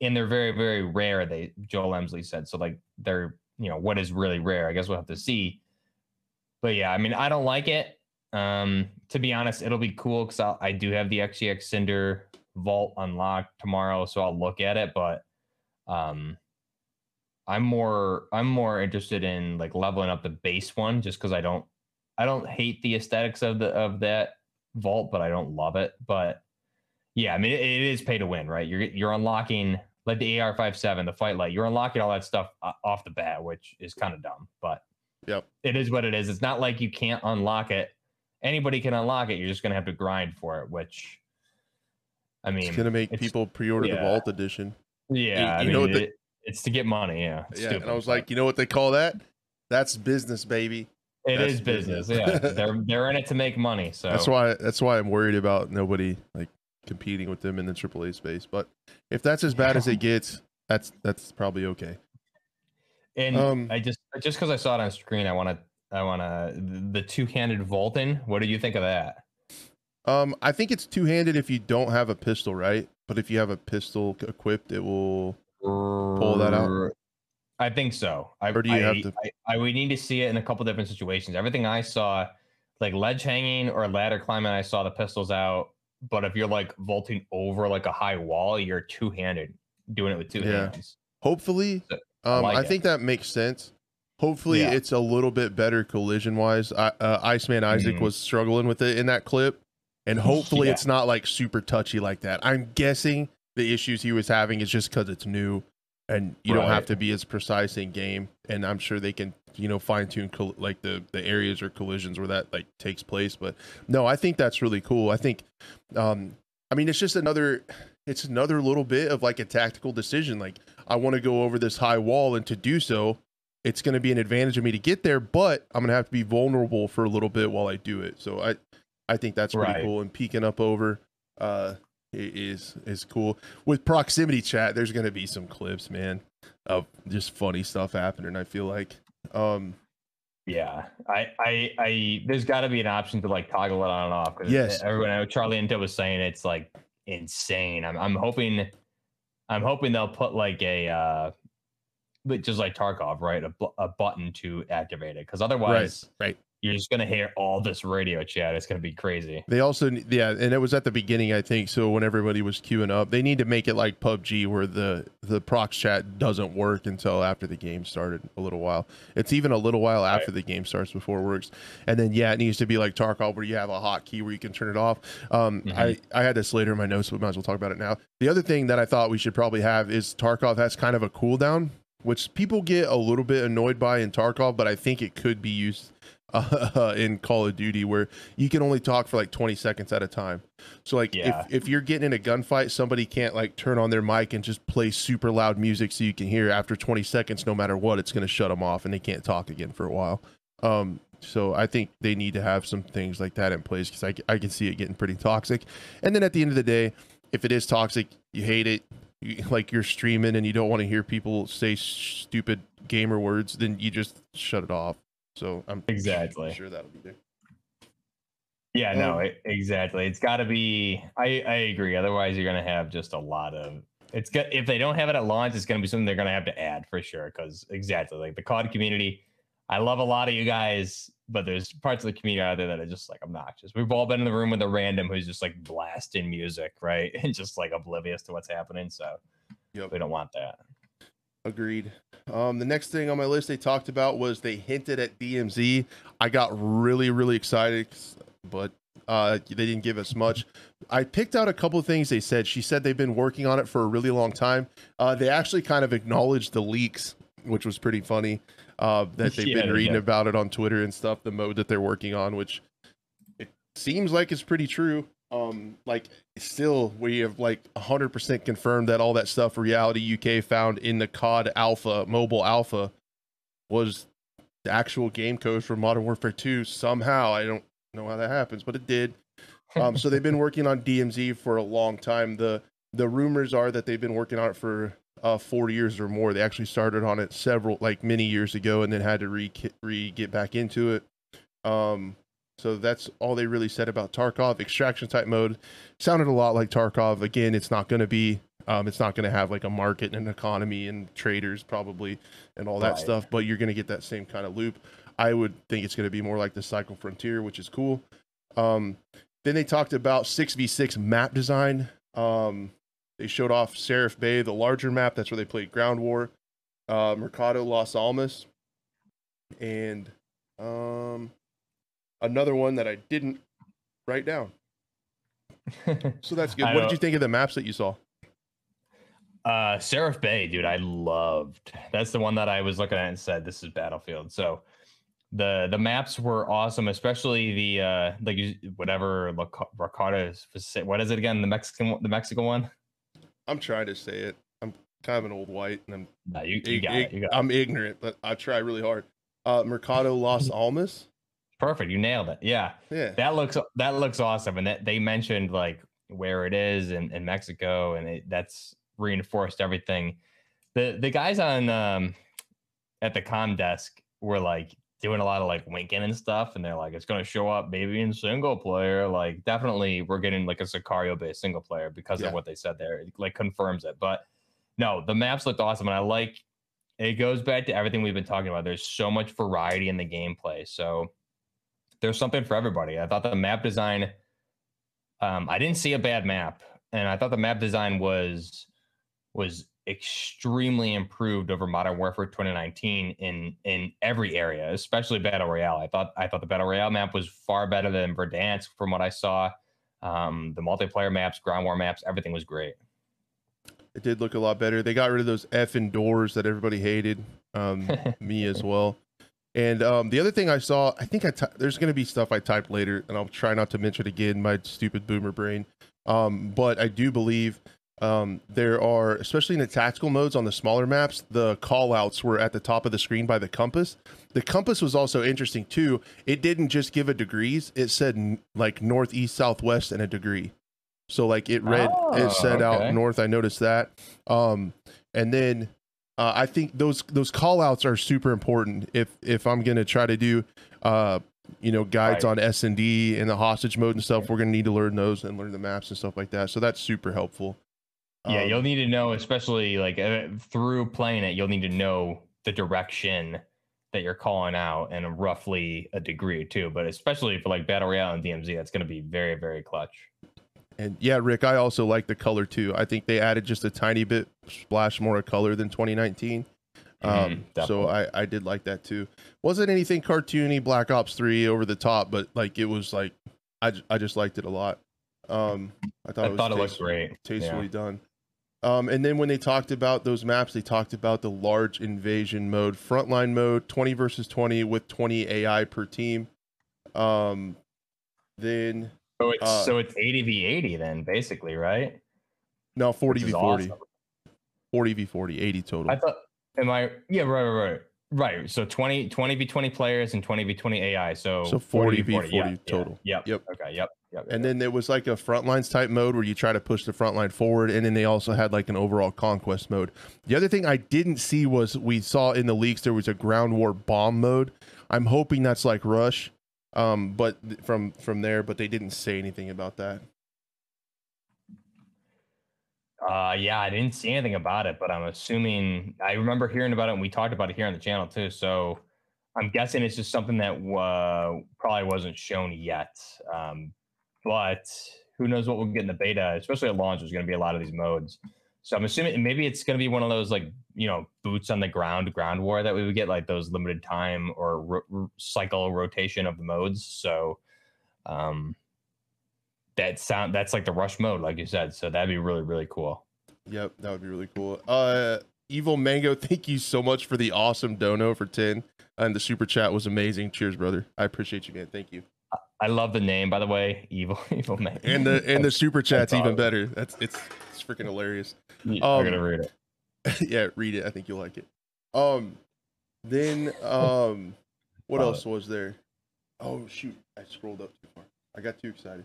they're very, very rare, Joel Emsley said. So, like, they're, you know, what is really rare? I guess we'll have to see. But, yeah, I mean, I don't like it. To be honest, it'll be cool because I do have the XCX Cinder Vault unlocked tomorrow, so I'll look at it. But I'm more interested in, like, leveling up the base one just because I don't hate the aesthetics of that vault, but I don't love it. But yeah, I mean, it is pay to win, right? You're unlocking, like, the AR-57, the fight light. You're unlocking all that stuff off the bat, which is kind of dumb. But yep, it is what it is. It's not like you can't unlock it. Anybody can unlock it. You're just gonna have to grind for it. Which, I mean, it's gonna make people pre-order the Vault Edition. Yeah, you know what it's to get money. Yeah, it's stupid. And I was like, you know what they call that? That's business, baby. That's business. Yeah, they're in it to make money. So that's why I'm worried about nobody, like, competing with them in the AAA space. But if that's as bad as it gets, that's probably okay. And I just because I saw it on screen, I wanna the two-handed vaulting. What do you think of that? I think it's two-handed if you don't have a pistol, right? But if you have a pistol equipped, it will pull that out. I think so. We need to see it in a couple different situations. Everything I saw, like ledge hanging or ladder climbing, I saw the pistols out. But if you're, like, vaulting over, like, a high wall, you're two-handed, doing it with two hands. Hopefully, so, I think that makes sense. Hopefully, it's a little bit better collision-wise. Iceman Isaac was struggling with it in that clip, and hopefully it's not, like, super touchy like that. I'm guessing the issues he was having is just because it's new. And you don't have to be as precise in game, and I'm sure they can, you know, fine tune like the areas or collisions where that, like, takes place. But no, I think that's really cool. I think, I mean, it's just another little bit of, like, a tactical decision. Like, I want to go over this high wall, and to do so, it's going to be an advantage of me to get there, but I'm going to have to be vulnerable for a little bit while I do it. So I think that's pretty cool. And peeking up over, it is cool. With proximity chat, there's going to be some clips, man, of just funny stuff happening, I feel like. There's got to be an option to, like, toggle it on and off. Yes, everyone, Charlie Intel was saying it's, like, insane. I'm hoping they'll put, like, a just like Tarkov, right, a button to activate it, because otherwise, right. You're just going to hear all this radio chat. It's going to be crazy. They also, and it was at the beginning, I think, so when everybody was queuing up, they need to make it like PUBG, where the prox chat doesn't work until after the game started a little while. It's even a little while after the game starts before it works. And then, yeah, it needs to be like Tarkov, where you have a hotkey where you can turn it off. I had this later in my notes, but might as well talk about it now. The other thing that I thought we should probably have is Tarkov has kind of a cooldown, which people get a little bit annoyed by in Tarkov, but I think it could be used in Call of Duty, where you can only talk for like 20 seconds at a time. So, like, if you're getting in a gunfight, somebody can't, like, turn on their mic and just play super loud music so you can hear. After 20 seconds, no matter what, it's going to shut them off and they can't talk again for a while. So I think they need to have some things like that in place, because I can see it getting pretty toxic. And then at the end of the day, if it is toxic, you hate it. Like, you're streaming and you don't want to hear people say stupid gamer words, then you just shut it off. So I'm sure that'll be there. Yeah, no, exactly. It's got to be. I agree. Otherwise, you're going to have just a lot of It's good. If they don't have it at launch, it's going to be something they're going to have to add for sure. Because exactly, like the COD community, I love a lot of you guys, but there's parts of the community out there that are just like obnoxious. We've all been in the room with a random who's just like blasting music, right? And just like oblivious to what's happening. So yep, we don't want that. Agreed. The next thing on my list they talked about was they hinted at DMZ. I got really, really excited, but they didn't give us much. I picked out a couple of things they said. She said they've been working on it for a really long time. They actually kind of acknowledged the leaks, which was pretty funny, that they've been reading about it on Twitter and stuff, the mode that they're working on, which it seems like it's pretty true. Like still we have like 100% confirmed that all that stuff Reality UK found in the COD alpha, mobile alpha, was the actual game code for Modern Warfare 2 somehow. I don't know how that happens, but it did. So they've been working on DMZ for a long time. The rumors are that they've been working on it for 4 years or more. They actually started on it several, like many years ago, and then had to get back into it. So that's all they really said about Tarkov. Extraction type mode sounded a lot like Tarkov. Again, it's not going to be, it's not going to have like a market and an economy and traders probably and all that stuff, but you're going to get that same kind of loop. I would think it's going to be more like the Cycle Frontier, which is cool. Then they talked about 6v6 map design. They showed off Seraph Bay, the larger map. That's where they played Ground War, Mercado Las Almas, and another one that I didn't write down. So that's good. What did you think of the maps that you saw? Seraph Bay, dude, I loved. That's the one that I was looking at and said, this is Battlefield. So the maps were awesome, especially the like whatever Ricardo's, what is it again? The Mexican one. I'm trying to say it. I'm kind of an old white, and I'm I'm ignorant, but I try really hard. Mercado Las Almas. Perfect. You nailed it. Yeah. Yeah. That looks awesome, and that they mentioned like where it is in Mexico, and that's reinforced everything. The guys on at the comm desk were like doing a lot of like winking and stuff, and they're like, it's going to show up maybe in single player. Like definitely we're getting like a Sicario based single player because of what they said there. It like confirms it. But no, the maps looked awesome, and I like it goes back to everything we've been talking about. There's so much variety in the gameplay, so there's something for everybody. I thought the map design, I didn't see a bad map, and I thought the map design was extremely improved over Modern Warfare 2019 in every area, especially Battle Royale. I thought the Battle Royale map was far better than Verdansk from what I saw. The multiplayer maps, Ground War maps, everything was great. It did look a lot better. They got rid of those effing doors that everybody hated, me as well. And the other thing I saw, I think there's going to be stuff I typed later, and I'll try not to mention it again, my stupid boomer brain. But I do believe there are, especially in the tactical modes on the smaller maps, the callouts were at the top of the screen by the compass. The compass was also interesting too. It didn't just give a degrees. It said like northeast, southwest, and a degree. So like it read, it said out north. I noticed that. And then I think those callouts are super important. If I'm going to try to do, guides on S&D and the hostage mode and stuff, we're going to need to learn those and learn the maps and stuff like that. So that's super helpful. Yeah, you'll need to know, especially like through playing it, you'll need to know the direction that you're calling out and roughly a degree too. But especially for like Battle Royale and DMZ, that's going to be very, very clutch. And yeah, Rick, I also like the color too. I think they added just a tiny bit splash more of color than 2019. So I did like that too. Wasn't anything cartoony Black Ops 3 over the top, but like it was like, I just liked it a lot. I thought it was great. Tastefully done. And then when they talked about those maps, they talked about the large invasion mode, frontline mode, 20 versus 20 with 20 AI per team. Then so it's 80v80 then, basically, right? No, 40v40. Awesome. 40v40, 80 total. I thought, right. So 20 v 20 players and 20 v 20 AI. So 40 v 40 total. Yeah, yep. Okay. Yep. And then there was like a frontlines type mode where you try to push the front line forward, and then they also had like an overall conquest mode. The other thing I didn't see was we saw in the leaks there was a ground war bomb mode. I'm hoping that's like Rush, but from there, but they didn't say anything about that. Yeah, I didn't see anything about it, but I'm assuming, I remember hearing about it and we talked about it here on the channel too. So I'm guessing it's just something that probably wasn't shown yet. But who knows what we'll get in the beta, especially at launch. There's going to be a lot of these modes. So I'm assuming maybe it's going to be one of those, like, you know, boots on the ground, ground war that we would get, like those limited time or cycle rotation of the modes. So that's like the rush mode, like you said. So that'd be really, really cool. Yep, that would be really cool. Evil Mango, thank you so much for the awesome dono for 10. And the super chat was amazing. Cheers, brother. I appreciate you, man. Thank you. I love the name, by the way. Evil Mango. And the super chat's even better. It's freaking hilarious. Yeah, we're gonna read it. Yeah, read it. I think you'll like it. Then what else was there? Oh shoot, I scrolled up too far. I got too excited.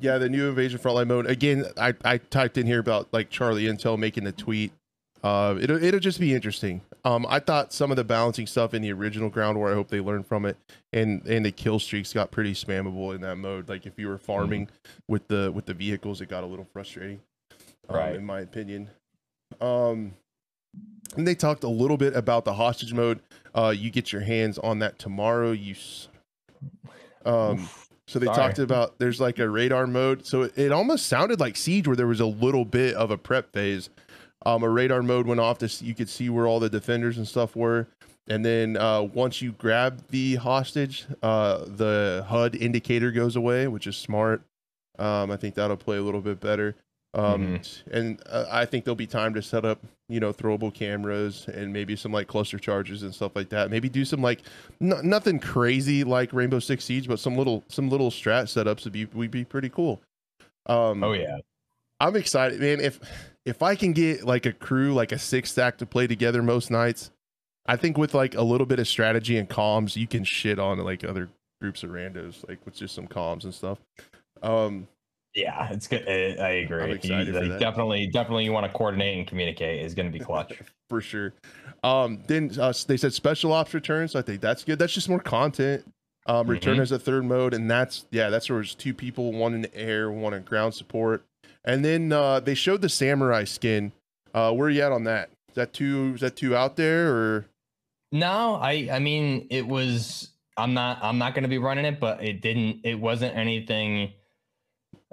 Yeah, the new Invasion Frontline mode. Again, I typed in here about like Charlie Intel making the tweet. It'll just be interesting. I thought some of the balancing stuff in the original Ground War, I hope they learned from it, and the kill streaks got pretty spammable in that mode. Like if you were farming with the vehicles, it got a little frustrating, right? In my opinion. And they talked a little bit about the hostage mode. You get your hands on that tomorrow. So they talked about there's like a radar mode. So it almost sounded like Siege, where there was a little bit of a prep phase. A radar mode went off to, you could see where all the defenders and stuff were. And then once you grab the hostage, the HUD indicator goes away, which is smart. I think that'll play a little bit better. And I think there'll be time to set up, you know, throwable cameras and maybe some like cluster charges and stuff like that. Maybe do some like nothing crazy like Rainbow Six Siege, but some little strat setups would be pretty cool. I'm excited, man. If I can get like a crew, like a six stack to play together most nights, I think with like a little bit of strategy and comms, you can shit on like other groups of randos, like with just some comms and stuff. Yeah, it's good. I agree. I'm excited for that. Definitely you want to coordinate and communicate is going to be clutch. For sure. Then they said special ops returns. So I think that's good. That's just more content. Return as a third mode. And that's where there's two people, one in the air, one in ground support. And then they showed the samurai skin. Where are you at on that? Is that two out there or? No, I mean, it was, I'm not going to be running it, but it wasn't anything.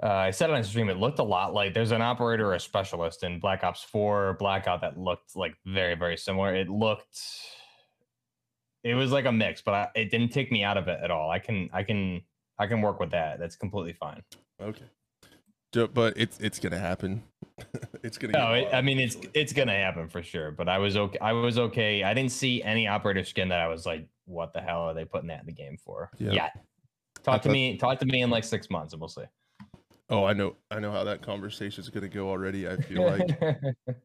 I said it on stream, it looked a lot like there's an operator or a specialist in Black Ops 4 Blackout that looked like very, very similar. It was like a mix, but it didn't take me out of it at all. I can work with that. That's completely fine. Okay. But it's gonna happen. It's gonna. It's gonna happen for sure. But I was okay. I didn't see any operator skin that I was like, "What the hell are they putting that in the game for?" Yeah. Talk to me in like 6 months, and we'll see. Oh, I know how that conversation is gonna go already. I feel like.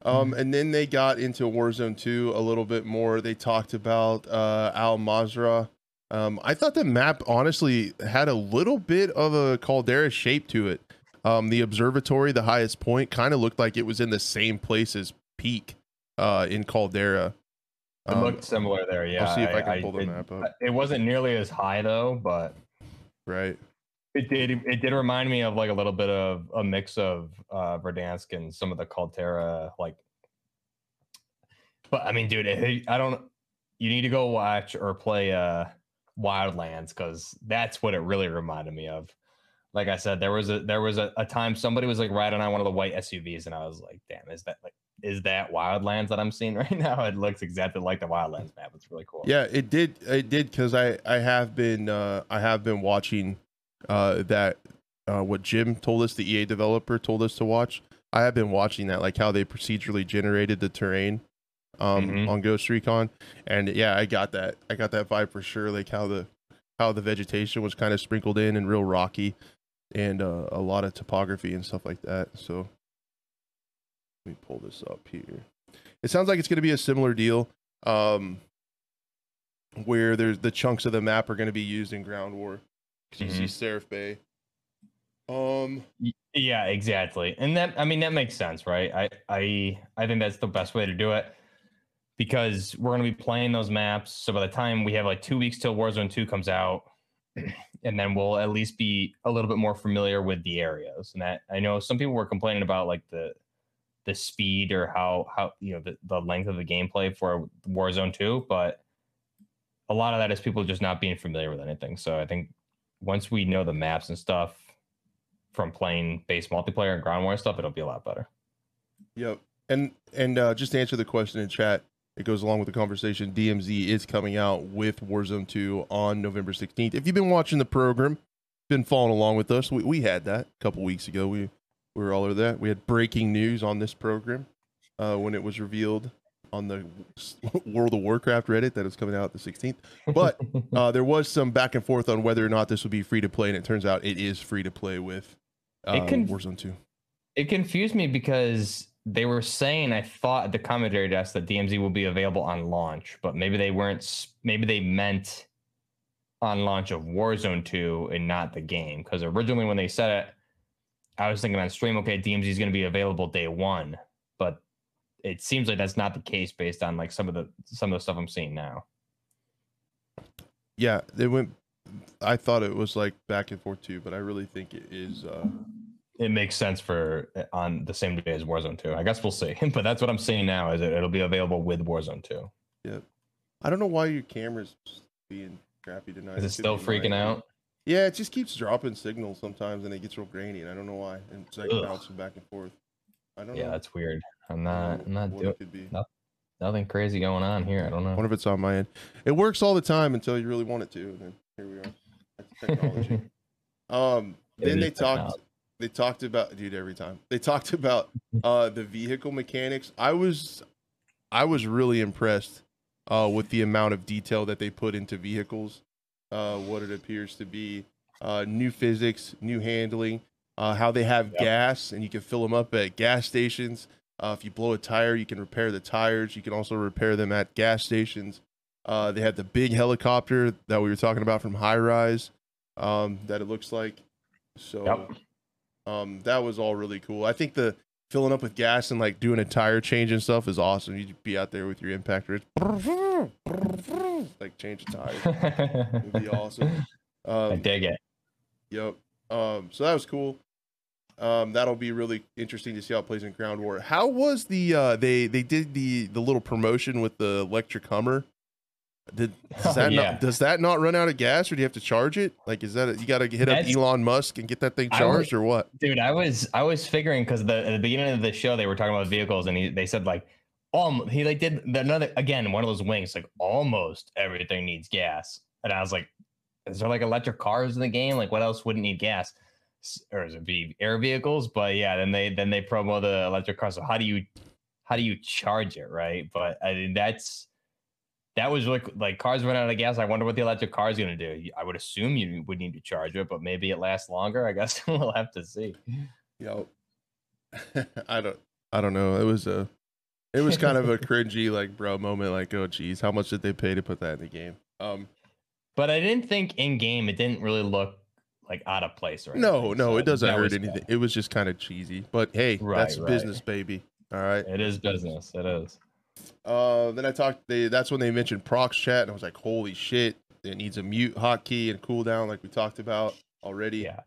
And then they got into Warzone 2 a little bit more. They talked about Al Mazrah. I thought the map honestly had a little bit of a Caldera shape to it. The observatory, the highest point, kind of looked like it was in the same place as Peak in Caldera. It looked similar there, yeah. I'll see if I can pull the map up. It wasn't nearly as high, though, but... Right. It did remind me of, like, a little bit of a mix of Verdansk and some of the Caldera, like... But, I mean, dude, I don't... You need to go watch or play Wildlands, because that's what it really reminded me of. Like I said, there was a time somebody was like riding on one of the white SUVs, and I was like, "Damn, is that Wildlands that I'm seeing right now?" It looks exactly like the Wildlands map. It's really cool. Yeah, it did because I have been watching what Jim told us, the EA developer told us to watch. I have been watching that, like how they procedurally generated the terrain on Ghost Recon, and yeah, I got that vibe for sure, like how the vegetation was kind of sprinkled in and real rocky. And a lot of topography and stuff like that. So let me pull this up here. It sounds like it's going to be a similar deal, where there's the chunks of the map are going to be used in Ground War. You see Seraph Bay. Yeah, exactly. And that makes sense, right? I think that's the best way to do it, because we're going to be playing those maps. So by the time we have like 2 weeks till Warzone 2 comes out, and then we'll at least be a little bit more familiar with the areas. And that, I know some people were complaining about like the speed or how you know the length of the gameplay for Warzone 2, but a lot of that is people just not being familiar with anything. So I think once we know the maps and stuff from playing base multiplayer and ground war and stuff, it'll be a lot better. Yep. And just to answer the question in chat, it goes along with the conversation. DMZ is coming out with Warzone 2 on November 16th. If you've been watching the program, been following along with us, we had that a couple weeks ago. We were all over that. We had breaking news on this program when it was revealed on the World of Warcraft Reddit that it was coming out the 16th. But there was some back and forth on whether or not this would be free to play, and it turns out it is free to play with Warzone 2. It confused me because they were saying, I thought the commentary desk, that DMZ will be available on launch, but maybe they weren't. Maybe they meant on launch of Warzone 2 and not the game. Because originally when they said it, I was thinking on stream, okay, DMZ is going to be available day one, but it seems like that's not the case based on like some of the stuff I'm seeing now. Yeah, they went. I thought it was like back and forth too, but I really think it is. It makes sense for on the same day as Warzone 2. I guess we'll see. But that's what I'm seeing now, is it'll be available with Warzone 2. Yep. I don't know why your camera's being crappy tonight. Is it still freaking out? Yeah, it just keeps dropping signals sometimes, and it gets real grainy, and I don't know why. And it's like bouncing back and forth. I don't know. Yeah, that's weird. I'm not doing it. Nothing crazy going on here. I don't know. I wonder if it's on my end. It works all the time until you really want it to. And then here we are. That's technology. Then they talked. They talked about, dude, every time they talked about the vehicle mechanics. I was really impressed with the amount of detail that they put into vehicles, what it appears to be, new physics, new handling, how they have gas, and you can fill them up at gas stations. If you blow a tire, you can repair the tires. You can also repair them at gas stations. They had the big helicopter that we were talking about from High Rise that it looks like. So. Yep. That was all really cool. I think the filling up with gas and like doing a tire change and stuff is awesome. You'd be out there with your impactor, like change a tire. It would be awesome. I dig it. Yep. So that was cool. That'll be really interesting to see how it plays in Ground War. How was the they did the little promotion with the electric Hummer? Does that not run out of gas, or do you have to charge it? Like, is that you got to hit up Elon Musk and get that thing charged, or what? Dude, I was figuring, because at the beginning of the show they were talking about vehicles, and they said like, he like did another again one of those wings like almost everything needs gas, and I was like, is there like electric cars in the game? Like, what else wouldn't need gas? Or is it be air vehicles? But yeah, then they promo the electric cars. So how do you charge it, right? But I mean, that was like cars run out of gas. I wonder what the electric car is going to do. I would assume you would need to charge it, but maybe it lasts longer. I guess we'll have to see. Yo, I don't know. It was kind of a cringy, like, bro moment. Like, oh geez, how much did they pay to put that in the game? But I didn't think in game it didn't really look like out of place, right? No, it doesn't hurt anything. It was just kind of cheesy. But hey, that's business, baby. All right, it is business. It is. Then I talked. That's when they mentioned Prox Chat, and I was like, "Holy shit! It needs a mute hotkey and cooldown, like we talked about already." Yeah.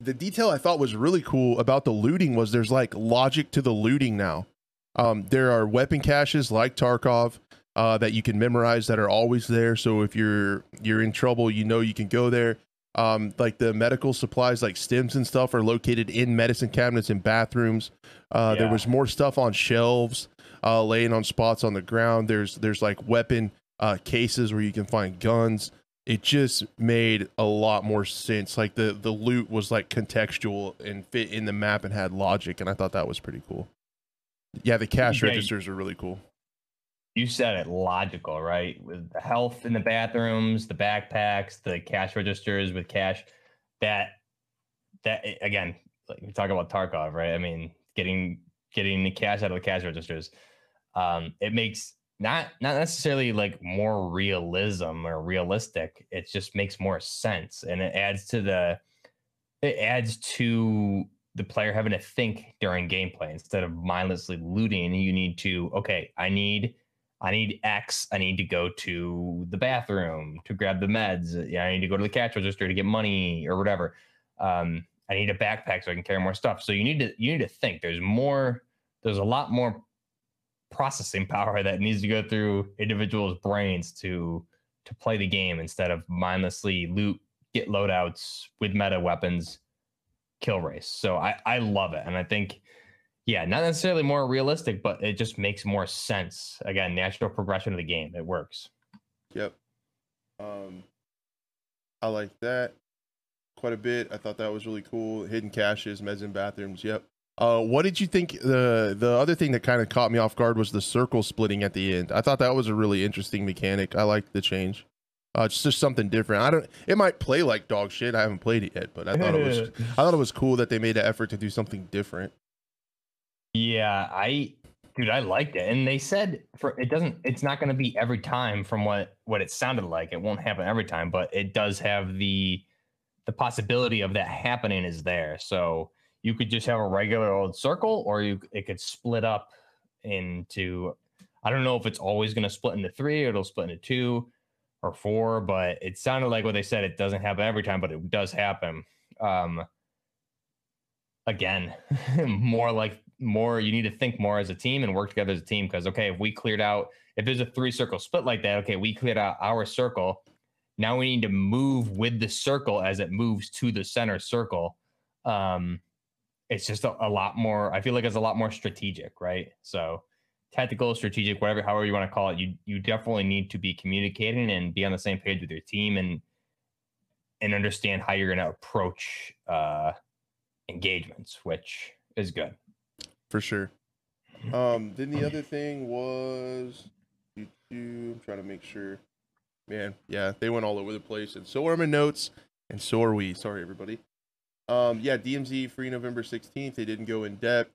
The detail I thought was really cool about the looting was there's like logic to the looting now. There are weapon caches like Tarkov that you can memorize that are always there. So if you're in trouble, you know you can go there. Like the medical supplies, like stims and stuff, are located in medicine cabinets and bathrooms. There was more stuff on shelves. Laying on spots on the ground. There's like weapon cases where you can find guns. It just made a lot more sense. Like the loot was like contextual and fit in the map and had logic, and I thought that was pretty cool. Yeah, the cash registers are really cool. You said it, logical, right? With the health in the bathrooms, the backpacks, the cash registers with cash. That again, like you talk about Tarkov, right? I mean, getting the cash out of the cash registers. It makes not necessarily like more realism or realistic. It just makes more sense, and it adds to the player having to think during gameplay instead of mindlessly looting. You need to, okay, I need I need X, I need to go to the bathroom to grab the meds, I need to go to the cash register to get money or whatever. I need a backpack so I can carry more stuff. So you need to think. There's a lot more processing power that needs to go through individuals' brains to play the game instead of mindlessly loot, get loadouts with meta weapons, kill race. So I love it. And I think, yeah, not necessarily more realistic, but it just makes more sense. Again, natural progression of the game. It works. Yep. I like that quite a bit. I thought that was really cool. Hidden caches, meds and bathrooms. Yep. What did you think? The other thing that kind of caught me off guard was the circle splitting at the end. I thought that was a really interesting mechanic. I liked the change. It's just something different. It might play like dog shit. I haven't played it yet, but I thought it was cool that they made an effort to do something different. Yeah, I liked it. And they said it's not going to be every time from what it sounded like. It won't happen every time, but it does have the possibility of that happening is there. So you could just have a regular old circle, or it could split up into, I don't know if it's always going to split into three, or it'll split into two or four, but it sounded like what they said, it doesn't happen every time, but it does happen. Again, more you need to think more as a team and work together as a team, because okay, if there's a three circle split like that, okay, we cleared out our circle, now we need to move with the circle as it moves to the center circle. It's just a lot more, I feel like it's a lot more strategic, right? So tactical, strategic, whatever, however you want to call it, you definitely need to be communicating and be on the same page with your team and understand how you're going to approach engagements, which is good. For sure. Then the other thing was, I'm trying to make sure. Man, yeah, they went all over the place. And so are my notes, and so are we. Sorry, everybody. Yeah, DMZ free November 16th. They didn't go in depth.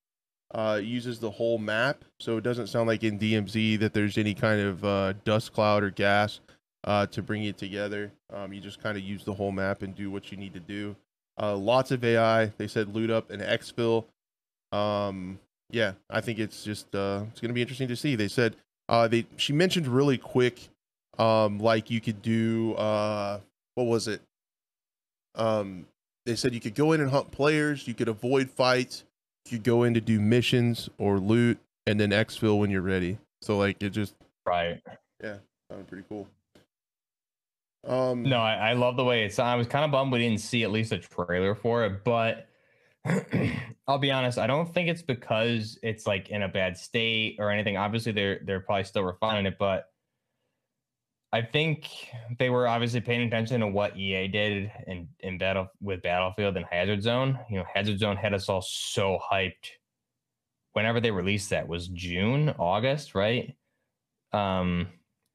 Uses the whole map, so it doesn't sound like in DMZ that there's any kind of dust cloud or gas to bring it together. You just kind of use the whole map and do what you need to do. Lots of AI. They said loot up and exfil. Yeah, I think it's just it's gonna be interesting to see. They said she mentioned really quick, like you could do what was it? They said you could go in and hunt players, you could avoid fights, you could go in to do missions or loot, and then exfil when you're ready. So like it just right. Yeah, sounded pretty cool. No, I love the way it's. I was kind of bummed we didn't see at least a trailer for it, but I'll be honest, I don't think it's because it's like in a bad state or anything. Obviously they're probably still refining it, but I think they were obviously paying attention to what EA did with Battlefield and Hazard Zone. You know, Hazard Zone had us all so hyped whenever they released that. Was June, August, right? That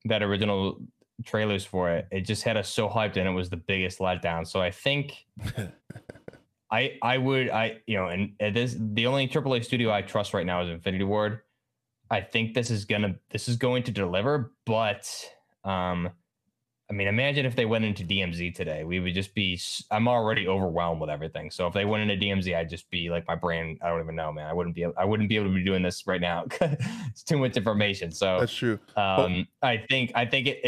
original trailers for it. It just had us so hyped, and it was the biggest letdown. So I think I the only AAA studio I trust right now is Infinity Ward. I think this is going to deliver, but I mean, imagine if they went into DMZ today, we would just be, I'm already overwhelmed with everything. So if they went into DMZ, I'd just be like, my brain, I don't even know, man. I wouldn't be able to be doing this right now. It's too much information. So that's true. I think they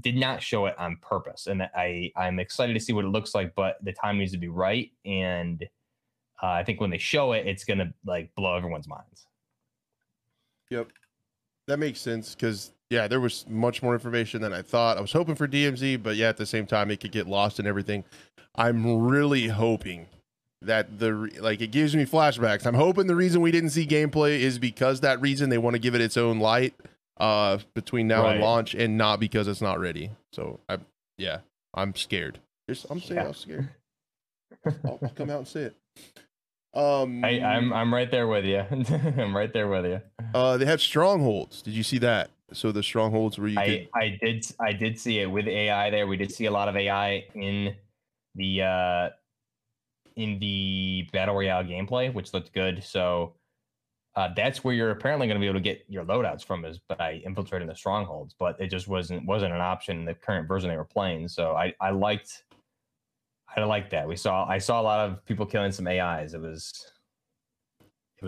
did not show it on purpose. And I'm excited to see what it looks like, but the time needs to be right. And I think when they show it, it's going to like blow everyone's minds. Yep. That makes sense. Cause yeah, there was much more information than I thought. I was hoping for DMZ, but yeah, at the same time, it could get lost in everything. I'm really hoping that it gives me flashbacks. I'm hoping the reason we didn't see gameplay is because that reason they want to give it its own light between now and launch, and not because it's not ready. So I'm scared. I'm scared. I'll come out and say it. I'm right there with you. I'm right there with you. They have strongholds. Did you see that? So the strongholds where you I did see it with AI there. We did see a lot of AI in the Battle Royale gameplay, which looked good. So that's where you're apparently going to be able to get your loadouts from, is by infiltrating the strongholds. But it just wasn't an option in the current version they were playing. So I liked that. I saw a lot of people killing some AIs. It was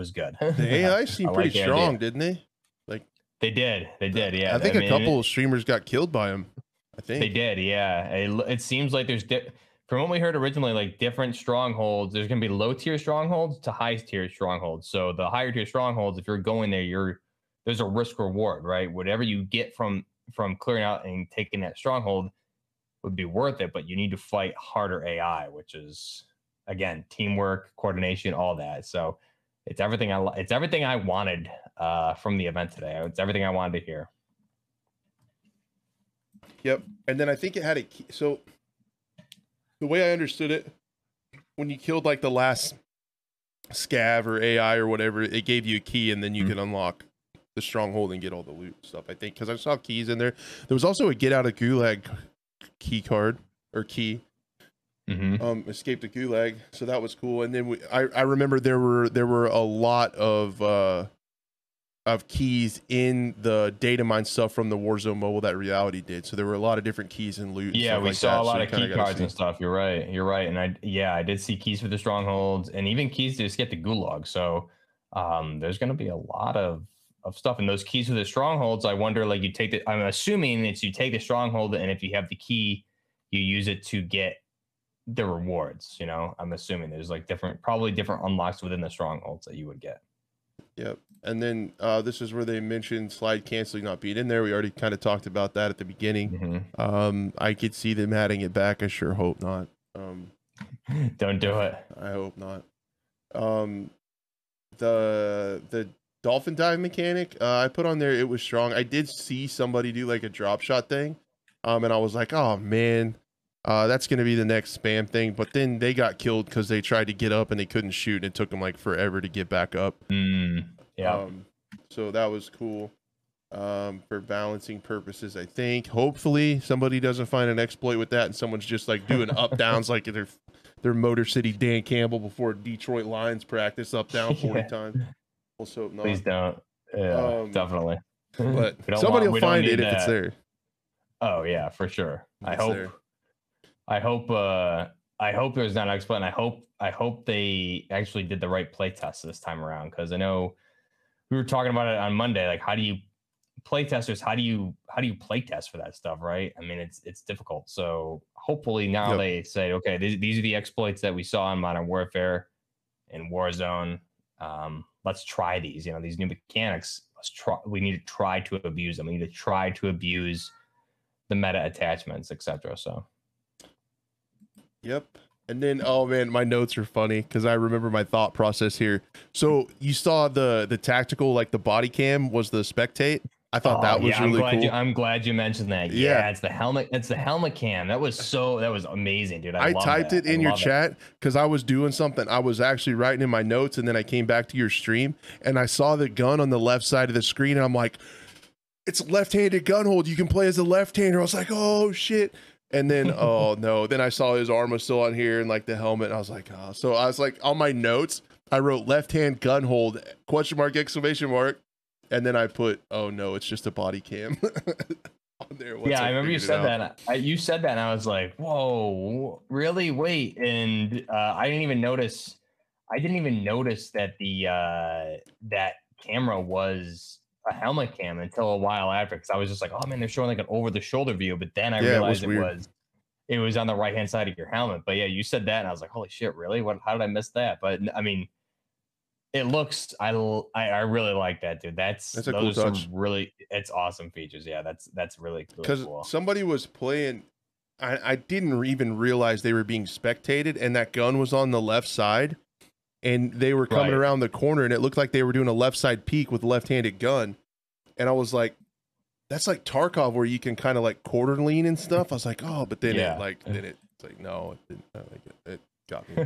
good. The AI seemed pretty strong, didn't they? They did. Yeah. I think a couple of streamers got killed by him. I think they did. Yeah. It seems like there's from what we heard originally, like different strongholds. There's going to be low tier strongholds to high tier strongholds. So the higher tier strongholds, if you're going there, there's a risk reward, right? Whatever you get from clearing out and taking that stronghold would be worth it, but you need to fight harder AI, which is again teamwork, coordination, all that. So it's everything I wanted from the event today. It's everything I wanted to hear. Yep. And then I think it had a key. So the way I understood it, when you killed like the last scav or AI or whatever, it gave you a key, and then you could unlock the stronghold and get all the loot stuff, I think, because I saw keys in there. There was also a get out of gulag key card or key. Escape the gulag, so that was cool. And then I remember there were a lot of keys in the data mine stuff from the Warzone mobile that Reality did, so there were a lot of different keys and loot. Yeah, we saw a lot of key cards and stuff. You're right. And I did see keys for the strongholds and even keys to escape the gulag. So there's going to be a lot of stuff. And those keys for the strongholds, I wonder, like, I'm assuming it's you take the stronghold, and if you have the key, you use it to get the rewards. You know, I'm assuming there's like probably different unlocks within the strongholds that you would get. Yep. And then this is where they mentioned slide canceling not being in there. We already kind of talked about that at the beginning. I could see them adding it back. I sure hope not. Don't do it. I hope not. The dolphin dive mechanic, I put on there, it was strong. I did see somebody do like a drop shot thing, and I was like, oh man, that's going to be the next spam thing. But then they got killed because they tried to get up and they couldn't shoot, and it took them like forever to get back up. So that was cool for balancing purposes, I think. Hopefully somebody doesn't find an exploit with that and someone's just like doing up downs like their Motor City Dan Campbell before Detroit Lions practice, up down 40 times. We'll hope not. Please don't. Yeah, definitely. But somebody will find it if it's there. Oh yeah, for sure. I hope there's not an exploit, and I hope they actually did the right play test this time around, because I know we were talking about it on Monday. Like, how do you play test for that stuff, right? I mean, it's difficult. So hopefully now they say, okay, these are the exploits that we saw in Modern Warfare and Warzone. Let's try these. You know, these new mechanics. We need to try to abuse them. We need to try to abuse the meta attachments, etc. So. Yep. And then, oh man, my notes are funny because I remember my thought process here. So you saw the tactical, like the body cam was the spectate. I thought that was really cool. I'm glad you mentioned that. Yeah, it's the helmet. It's the helmet cam. That was amazing, dude. I typed it in your chat because I was doing something. I was actually writing in my notes, and then I came back to your stream and I saw the gun on the left side of the screen. And I'm like, it's left-handed gun hold. You can play as a left-hander. I was like, oh shit. And then, oh no, then I saw his arm was still on here and like the helmet. And I was like, oh, so I was like, on my notes, I wrote left hand gun hold ?! And then I put, oh no, it's just a body cam on there. Yeah, I remember you said that. You said that and I was like, whoa, really? Wait. And I didn't even notice that that camera was a helmet cam until a while after, because I was just like, oh man, they're showing like an over the shoulder view, but then I realized it was on the right hand side of your helmet. But yeah, you said that and I was like, holy shit, really? How did I miss that? But I mean, I really like that, dude. That's a cool touch. It's awesome features. Yeah, that's really cool. Because somebody was playing, I didn't even realize they were being spectated, and that gun was on the left side. And they were coming around the corner, and it looked like they were doing a left side peek with a left-handed gun. And I was like, that's like Tarkov, where you can kind of like quarter lean and stuff. I was like, oh, but then it got me.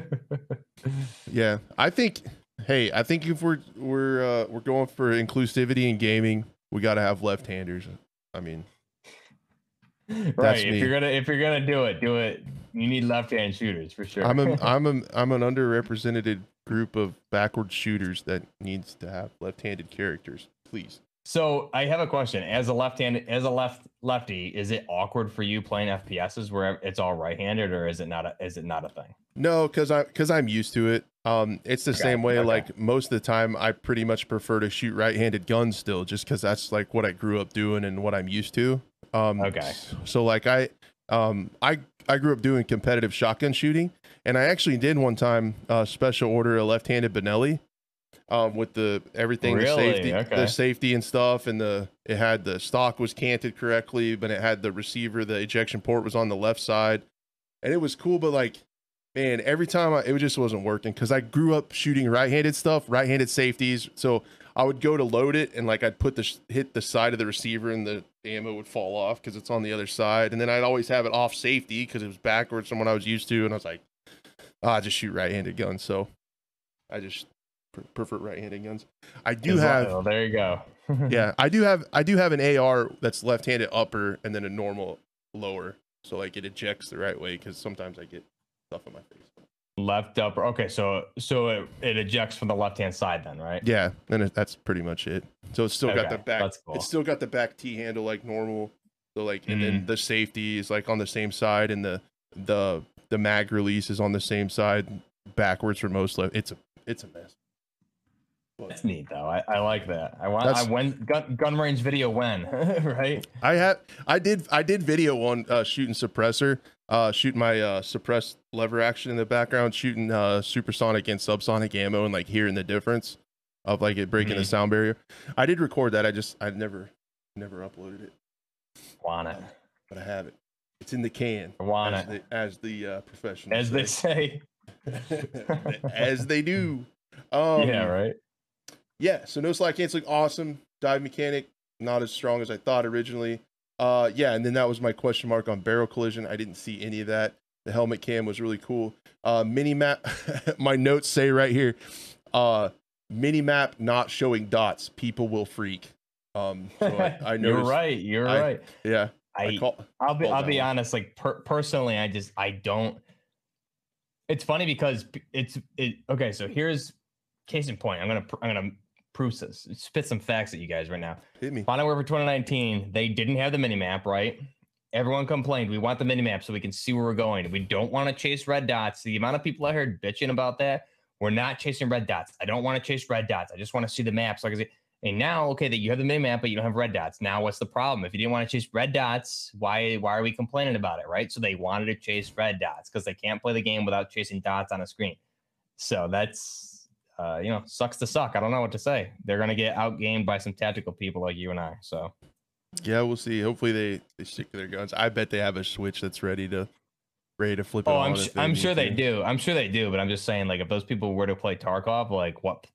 Yeah, I think if we're going for inclusivity in gaming, we got to have left-handers. I mean, right. If you're gonna do it. You need left-hand shooters for sure. I'm an underrepresented group of backward shooters that needs to have left-handed characters, please. So I have a question. As a lefty, is it awkward for you playing FPSs where it's all right-handed, or is it not a thing? No, because I'm used to it. It's the same way. Okay. Like most of the time, I pretty much prefer to shoot right-handed guns still, just because that's like what I grew up doing and what I'm used to. Okay. So like I grew up doing competitive shotgun shooting, and I actually did one time special order a left-handed Benelli. With the everything, really? the safety and stuff, and it had the stock was canted correctly, but it had the receiver, the ejection port was on the left side, and it was cool. But like, man, every time it just wasn't working because I grew up shooting right-handed stuff, right-handed safeties. So I would go to load it, and like I'd hit the side of the receiver, and the ammo would fall off because it's on the other side, and then I'd always have it off safety because it was backwards from what I was used to, and I was like, I just shoot right-handed guns, so I just prefer right-handed guns. I do have, well, there you go. Yeah, I do have an AR that's left-handed upper and then a normal lower, so like it ejects the right way because sometimes I get stuff on my face. Left upper. Okay, so it ejects from the left-hand side then, right? Yeah, and that's pretty much it. So it's still got the back. Cool. It's still got the back T handle like normal. So like, and then the safety is like on the same side, and the mag release is on the same side backwards for most left. It's a mess. That's neat though. I like that. I went gun range video when right. I did video on shooting suppressor, shooting my suppressed lever action in the background, shooting supersonic and subsonic ammo, and like hearing the difference of like it breaking the sound barrier. I did record that. I never uploaded it. Want it? But I have it. It's in the can. Want it? As the professionals, as they say, as they do. Yeah. Right. Yeah, so no slide canceling, awesome. Dive mechanic, not as strong as I thought originally. Yeah, and then that was my question mark on barrel collision. I didn't see any of that. The helmet cam was really cool. Mini-map, my notes say right here, mini-map not showing dots. People will freak. So I noticed, You're right. Yeah. I'll be honest, like personally, I don't. It's funny because okay, so here's case in point. I'm gonna spit some facts at you guys right now. Hit me. Modern Warfare 2019, they didn't have the minimap, right? Everyone complained, we want the minimap so we can see where we're going. We don't want to chase red dots. The amount of people I heard bitching about that, we're not chasing red dots. I don't want to chase red dots. I just want to see the map so I can see. And now, okay, that you have the minimap, but you don't have red dots. Now, what's the problem? If you didn't want to chase red dots, why are we complaining about it, right? So they wanted to chase red dots because they can't play the game without chasing dots on a screen. So that's... you know, sucks to suck. I don't know what to say. They're going to get outgamed by some tactical people like you and I. So, yeah, we'll see. Hopefully they stick to their guns. I bet they have a Switch that's ready to flip it. Oh, I'm sure they do. I'm sure they do. But I'm just saying, like, if those people were to play Tarkov, like, what?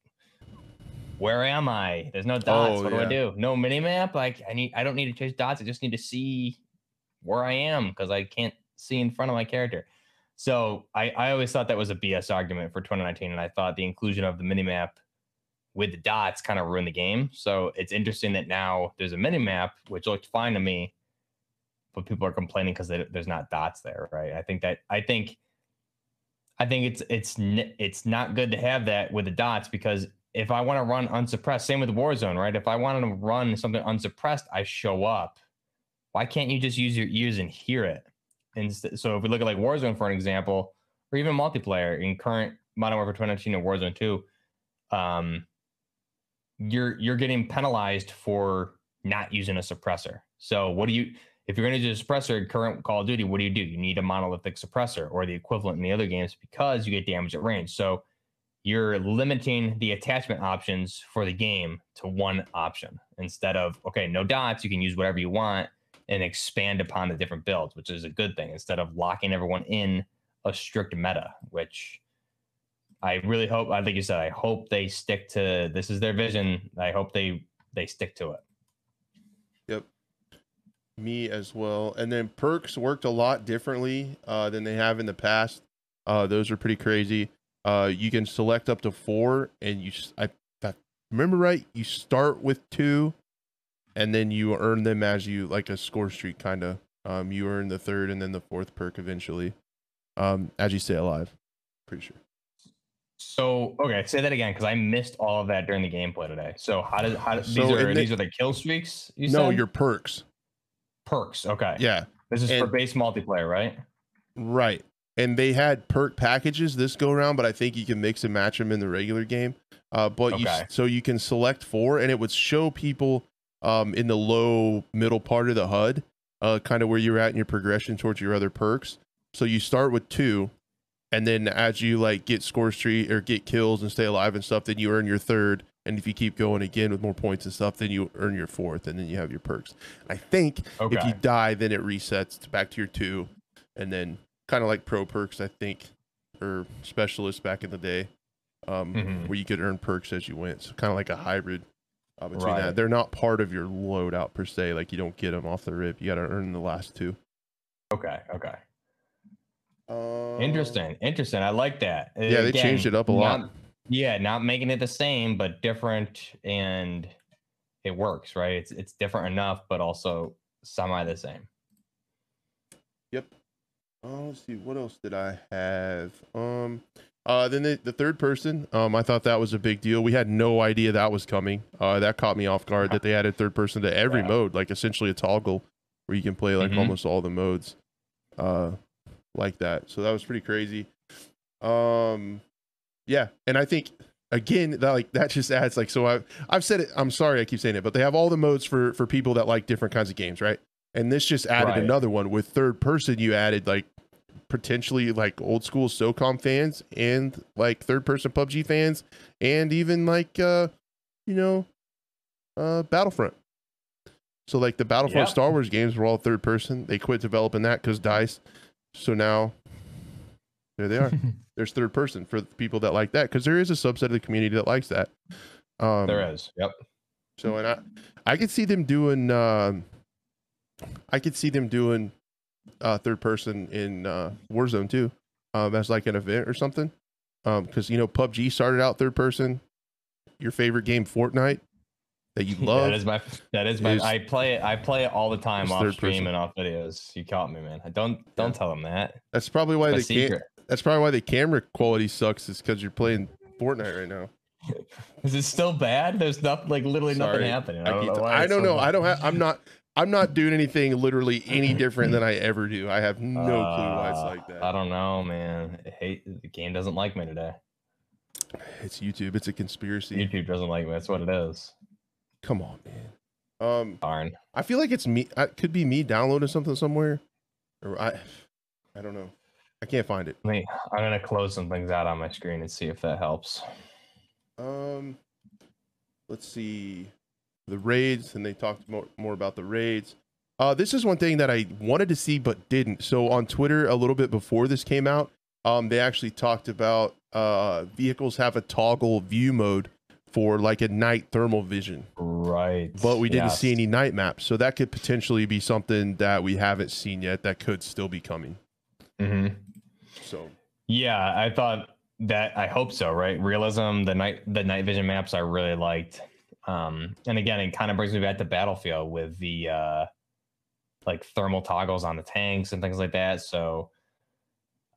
Where am I? There's no dots. What do I do? No minimap? Like, I don't need to chase dots. I just need to see where I am because I can't see in front of my character. So I always thought that was a BS argument for 2019, and I thought the inclusion of the minimap with the dots kind of ruined the game. So it's interesting that now there's a minimap, which looked fine to me, but people are complaining because there's not dots there, right? I think it's not good to have that with the dots, because if I want to run unsuppressed, same with Warzone, right? If I want to run something unsuppressed, I show up. Why can't you just use your ears and hear it? And so if we look at like Warzone, for an example, or even multiplayer in current Modern Warfare 2019 and Warzone 2, you're getting penalized for not using a suppressor. So what do you, if you're going to use a suppressor in current Call of Duty, what do? You need a monolithic suppressor or the equivalent in the other games because you get damage at range. So you're limiting the attachment options for the game to one option instead of, okay, no dots, you can use whatever you want and expand upon the different builds, which is a good thing, instead of locking everyone in a strict meta, which I really hope, I think you said, I hope they stick to, this is their vision. I hope they stick to it. Yep. Me as well. And then perks worked a lot differently than they have in the past. Those are pretty crazy. You can select up to 4, and if I remember right, you start with 2, and then you earn them as you, like a score streak kind of. You earn the 3rd and then the 4th perk eventually, as you stay alive. Pretty sure. So, okay, say that again, because I missed all of that during the gameplay today. So how does these are the kill streaks? No, your perks. Perks, okay. Yeah. This is for base multiplayer, right? Right. And they had perk packages this go around, but I think you can mix and match them in the regular game. So you can select four, and it would show people in the low middle part of the HUD, kind of where you're at in your progression towards your other perks. So you start with two, and then as you like get score streak or get kills and stay alive and stuff, then you earn your third. And if you keep going again with more points and stuff, then you earn your fourth, and then you have your perks. I think if you die, then it resets to back to your two, and then kind of like pro perks, I think, or specialists back in the day, where you could earn perks as you went. So kind of like a hybrid between that. They're not part of your loadout per se. Like you don't get them off the rip. You got to earn the last two. Okay. Okay. Interesting. I like that. Yeah, they changed it up a lot. Yeah, not making it the same, but different, and it works, right? It's different enough, but also semi the same. Yep. Let's see, what else did I have? Then the third person, I thought that was a big deal. We had no idea that was coming. That caught me off guard that they added third person to every mode, like essentially a toggle where you can play like almost all the modes. Like that. So that was pretty crazy. Yeah. And I think again, that like, that just adds like, so I've said it, I'm sorry, I keep saying it, but they have all the modes for people that like different kinds of games. Right. And this just added another one with third person. You added like potentially like old school SOCOM fans and like third person PUBG fans, and even like, Battlefront. So like the Battlefront Star Wars games were all third person. They quit developing that because DICE. So now there they are. There's third person for people that like that, because there is a subset of the community that likes that. There is. Yep. So and I could see them doing third person in Warzone 2 as like an event or something. Because PUBG started out third person. Your favorite game, Fortnite, that you love. I play it all the time off stream and off videos. You caught me, man. Don't tell them that. That's probably why the camera quality sucks, is because you're playing Fortnite right now. Is it still bad? There's nothing, like literally nothing happening. I don't know. I'm not doing anything literally any different than I ever do. I have no clue why it's like that. I don't know, man. The game doesn't like me today. It's YouTube. It's a conspiracy. YouTube doesn't like me. That's what it is. Come on, man. Darn. I feel like it's me. It could be me downloading something somewhere, or I don't know. I can't find it. Wait, I'm gonna close some things out on my screen and see if that helps. Let's see the raids, and they talked more about the raids. This is one thing that I wanted to see but didn't. So on Twitter a little bit before this came out, they actually talked about vehicles have a toggle view mode for like a night thermal vision, right? But we didn't see any night maps, so that could potentially be something that we haven't seen yet. That could still be coming. So yeah, I thought that. I hope so, right? Realism, the night vision maps I really liked. And again, it kind of brings me back to Battlefield with the like thermal toggles on the tanks and things like that. So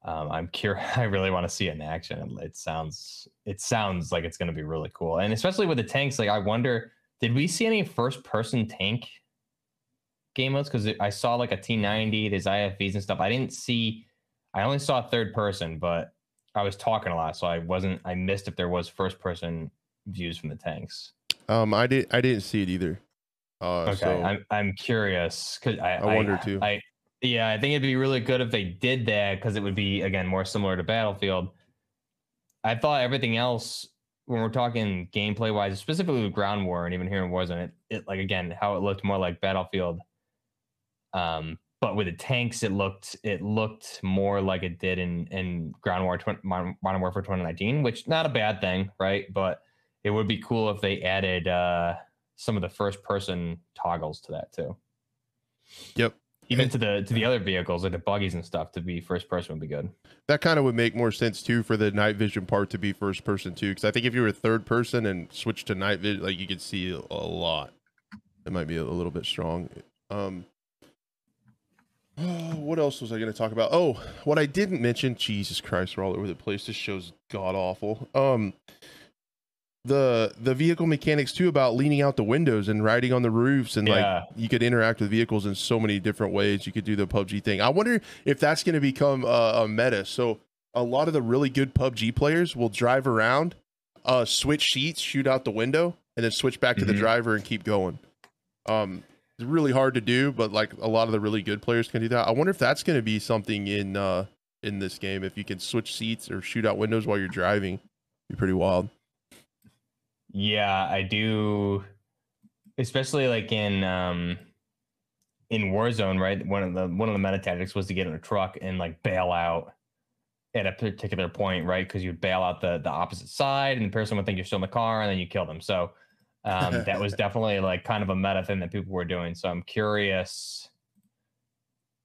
I'm curious. I really want to see it in action. It sounds like it's going to be really cool, and especially with the tanks. Like, I wonder, did we see any first-person tank game modes? Because I saw like a T90, there's IFVs and stuff. I didn't see. I only saw third-person, but I was talking a lot, so I wasn't. I missed if there was first-person views from the tanks. I didn't see it either. Okay, so I'm curious because I wonder too. Yeah, I think it'd be really good if they did that, because it would be, again, more similar to Battlefield. I thought everything else, when we're talking gameplay-wise, specifically with Ground War and even here in Warzone, it like, again, how it looked more like Battlefield. But with the tanks, it looked more like it did in Modern Warfare 2019, which, not a bad thing, right? But it would be cool if they added some of the first-person toggles to that, too. Yep. Even to the other vehicles, like the buggies and stuff, to be first person would be good. That kind of would make more sense too, for the night vision part to be first person too, because I think if you were third person and switched to night vision, like you could see a lot. It might be a little bit strong. what else was I going to talk about? Oh, what I didn't mention, Jesus Christ, we're all over the place. This show's god awful. The vehicle mechanics too, about leaning out the windows and riding on the roofs, and like you could interact with vehicles in so many different ways. You could do the PUBG thing. I wonder if that's going to become a meta. So a lot of the really good PUBG players will drive around, switch seats, shoot out the window, and then switch back to the driver and keep going. It's really hard to do, but like a lot of the really good players can do that. I wonder if that's going to be something in this game. If you can switch seats or shoot out windows while you're driving, it'd be pretty wild. Yeah, I do, especially like in Warzone, right? One of the meta tactics was to get in a truck and like bail out at a particular point, right? Because you'd bail out the opposite side, and the person would think you're still in the car, and then you kill them. So that was definitely like kind of a meta thing that people were doing. So I'm curious.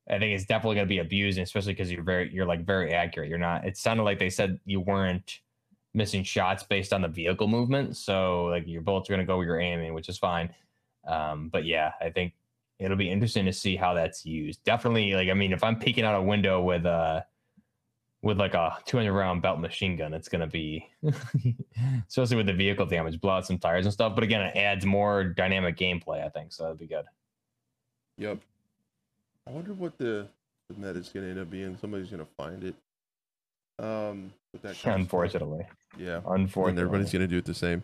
I think it's definitely going to be abused, especially because you're like very accurate. You're not. It sounded like they said you weren't missing shots based on the vehicle movement. So like your bullets are going to go where you're aiming, which is fine. But yeah, I think it'll be interesting to see how that's used. Definitely. Like, I mean, if I'm peeking out a window with like a 200 round belt machine gun, it's going to be, especially with the vehicle damage, blow out some tires and stuff. But again, it adds more dynamic gameplay, I think. So that'd be good. Yep. I wonder what the meta is going to end up being. Somebody's going to find it. With that kind unfortunately. Of yeah. Unfortunately. And everybody's going to do it the same.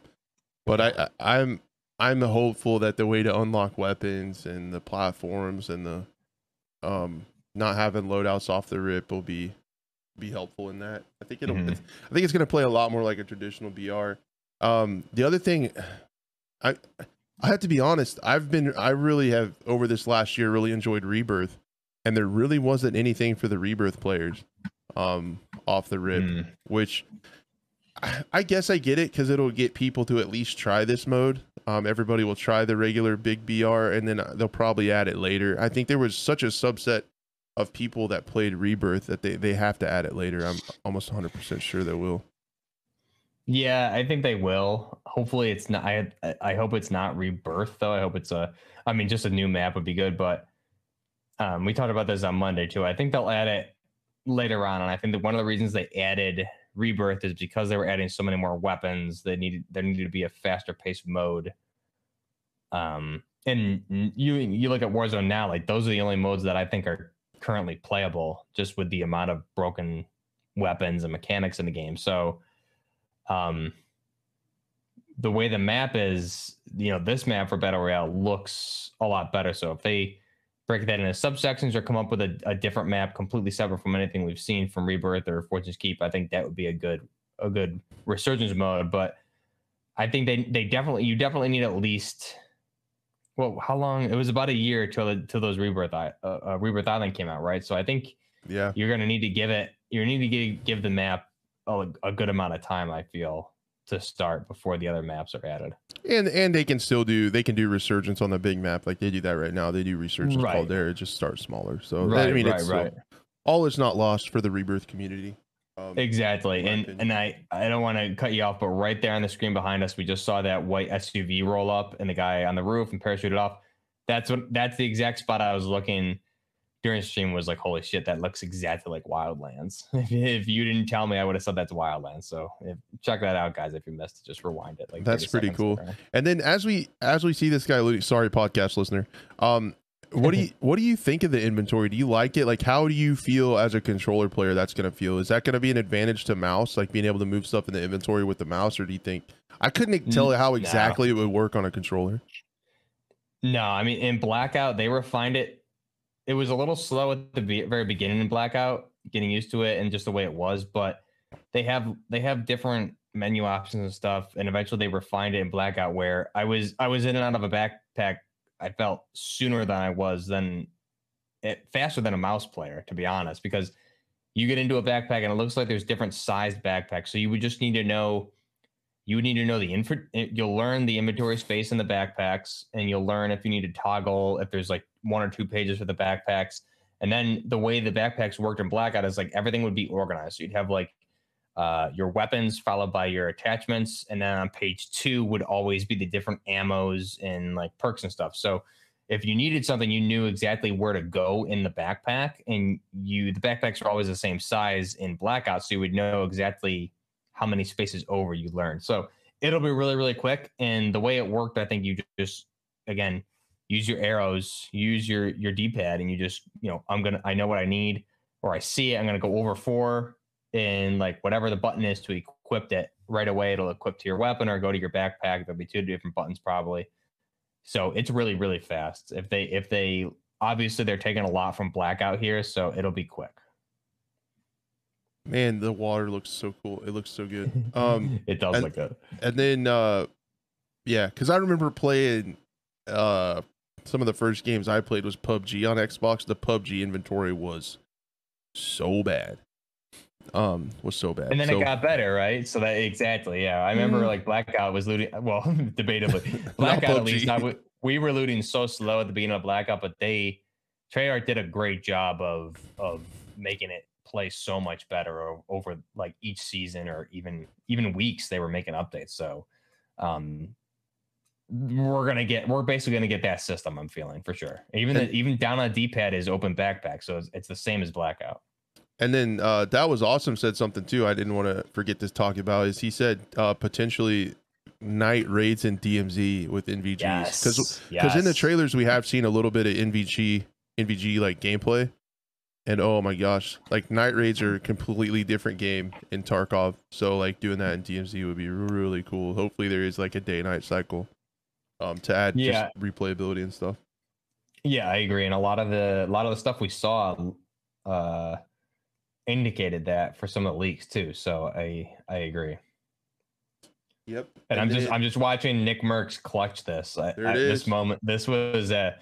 But I'm hopeful that the way to unlock weapons and the platforms and the, not having loadouts off the rip will be helpful in that. I think it'll I think it's going to play a lot more like a traditional BR. The other thing, I have to be honest, I really have over this last year really enjoyed Rebirth, and there really wasn't anything for the Rebirth players off the rip, which I guess I get it, because it'll get people to at least try this mode. Everybody will try the regular big BR, and then they'll probably add it later. I think there was such a subset of people that played Rebirth that they have to add it later. I'm almost 100% sure they will. Yeah, I think they will. Hopefully it's not. I hope it's not Rebirth though. I hope it's just a new map would be good. But we talked about this on Monday too. I think they'll add it later on, and I think that one of the reasons they added Rebirth is because they were adding so many more weapons. There needed to be a faster paced mode. And you look at Warzone now, like those are the only modes that I think are currently playable, just with the amount of broken weapons and mechanics in the game. So the way the map is, this map for Battle Royale looks a lot better. So if they break that into subsections or come up with a different map completely separate from anything we've seen from Rebirth or Fortune's Keep, I think that would be a good resurgence mode. But I think you definitely need at least, well, how long? It was about a year till those Rebirth Island came out, right? So I think you're going to need to give the map a good amount of time, I feel, to start before the other maps are added. And they can do resurgence on the big map like they do that right now. They do resurgence Caldera, just start smaller. So all is not lost for the Rebirth community. Exactly. And I don't want to cut you off, but right there on the screen behind us, we just saw that white SUV roll up and the guy on the roof and parachuted off. That's the exact spot I was looking during the stream. Was like, holy shit, that looks exactly like Wildlands. If you didn't tell me, I would have said that's Wildlands. So check that out, guys. If you missed it, just rewind it. Like, that's pretty cool. There. And then as we see this guy looting, sorry, podcast listener, what do you think of the inventory? Do you like it? Like, how do you feel as a controller player that's going to feel? Is that going to be an advantage to mouse, like being able to move stuff in the inventory with the mouse? Or do you think, I couldn't tell how exactly it would work on a controller? No, I mean, in Blackout, they refined it. It was a little slow at the very beginning in Blackout, getting used to it and just the way it was. But they have different menu options and stuff. And eventually they refined it in Blackout, where I was in and out of a backpack, I felt, sooner than I was faster than a mouse player, to be honest, because you get into a backpack and it looks like there's different sized backpacks. So you would need to know you'll learn the inventory space in the backpacks, and you'll learn if you need to toggle, if there's like one or two pages for the backpacks. And then the way the backpacks worked in Blackout is like everything would be organized. So you'd have like your weapons followed by your attachments, and then on page 2 would always be the different ammos and like perks and stuff. So if you needed something, you knew exactly where to go in the backpack, and the backpacks are always the same size in Blackout, so you would know exactly how many spaces over you learn. So it'll be really, really quick. And the way it worked, I think you just, again, use your arrows, use your D-pad, and you just, you know, I know what I need, or I see it, I'm going to go over 4, and like whatever the button is to equip it right away, it'll equip to your weapon or go to your backpack. There'll be 2 different buttons probably. So it's really, really fast. If they obviously they're taking a lot from Blackout here, so it'll be quick. Man, the water looks so cool. It looks so good. It does look good. And then yeah, because I remember playing some of the first games I played was PUBG on Xbox. The PUBG inventory was so bad. And then it got better, right? So that exactly, yeah. I remember like Blackout was looting, well, debatably. Blackout at least we were looting so slow at the beginning of Blackout, but Treyarch did a great job of making it play so much better over like each season, or even weeks they were making updates. So we're basically gonna get that system, I'm feeling, for sure. Even down on D-pad is open backpack, so it's the same as Blackout. And then that was awesome. Said something too, I didn't want to forget to talk about. Is he said potentially night raids in DMZ with NVGs, because in the trailers we have seen a little bit of NVG like gameplay, and oh my gosh, like night raids are a completely different game in Tarkov. So like doing that in DMZ would be really cool. Hopefully there is like a day-night cycle to add just replayability and stuff. Yeah, I agree. And a lot of the stuff we saw indicated that for some of the leaks too, so I agree. Yep. And I'm just watching Nick Mercs clutch this at this moment. This was a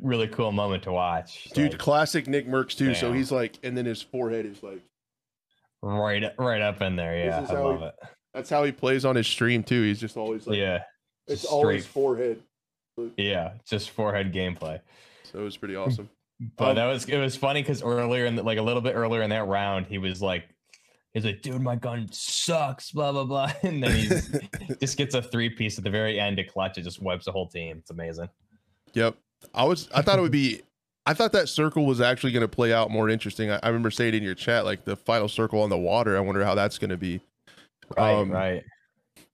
really cool moment to watch, dude. Like, classic Nick Mercs too. Damn. So he's like, and then his forehead is like right up in there. Yeah, I love it. That's how he plays on his stream too. He's just always like, yeah, it's always forehead. Yeah, just forehead gameplay. So it was pretty awesome. But it was funny because earlier a little bit earlier in that round, he's like, dude, my gun sucks, blah blah blah, and then he just gets a 3-piece at the very end to clutch. It just wipes the whole team. It's amazing. Yep. I thought that circle was actually going to play out more interesting. I remember saying in your chat, like the final circle on the water, I wonder how that's going to be. Right.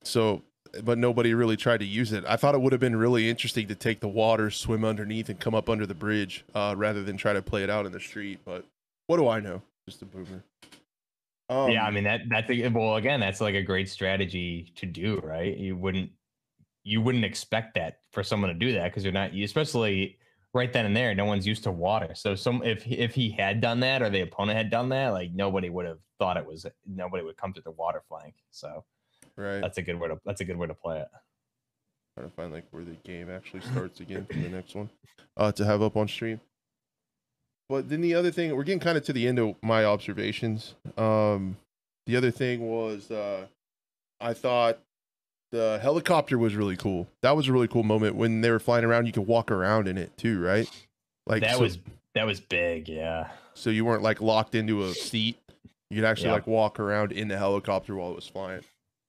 So, but nobody really tried to use it. I thought it would have been really interesting to take the water, swim underneath, and come up under the bridge rather than try to play it out in the street. But what do I know? Just a boomer. Yeah, I mean, that's like a great strategy to do, right? You wouldn't expect that for someone to do that, because you're not, especially right then and there, no one's used to water. So if he had done that, or the opponent had done that, like nobody would come to the water flank. So. Right. That's a good way to play it. Trying to find like where the game actually starts again for the next one to have up on stream. But then the other thing, we're getting kind of to the end of my observations. The other thing was I thought the helicopter was really cool. That was a really cool moment when they were flying around. You could walk around in it too, right? Like that was big, yeah. So you weren't like locked into a seat. You could actually like walk around in the helicopter while it was flying.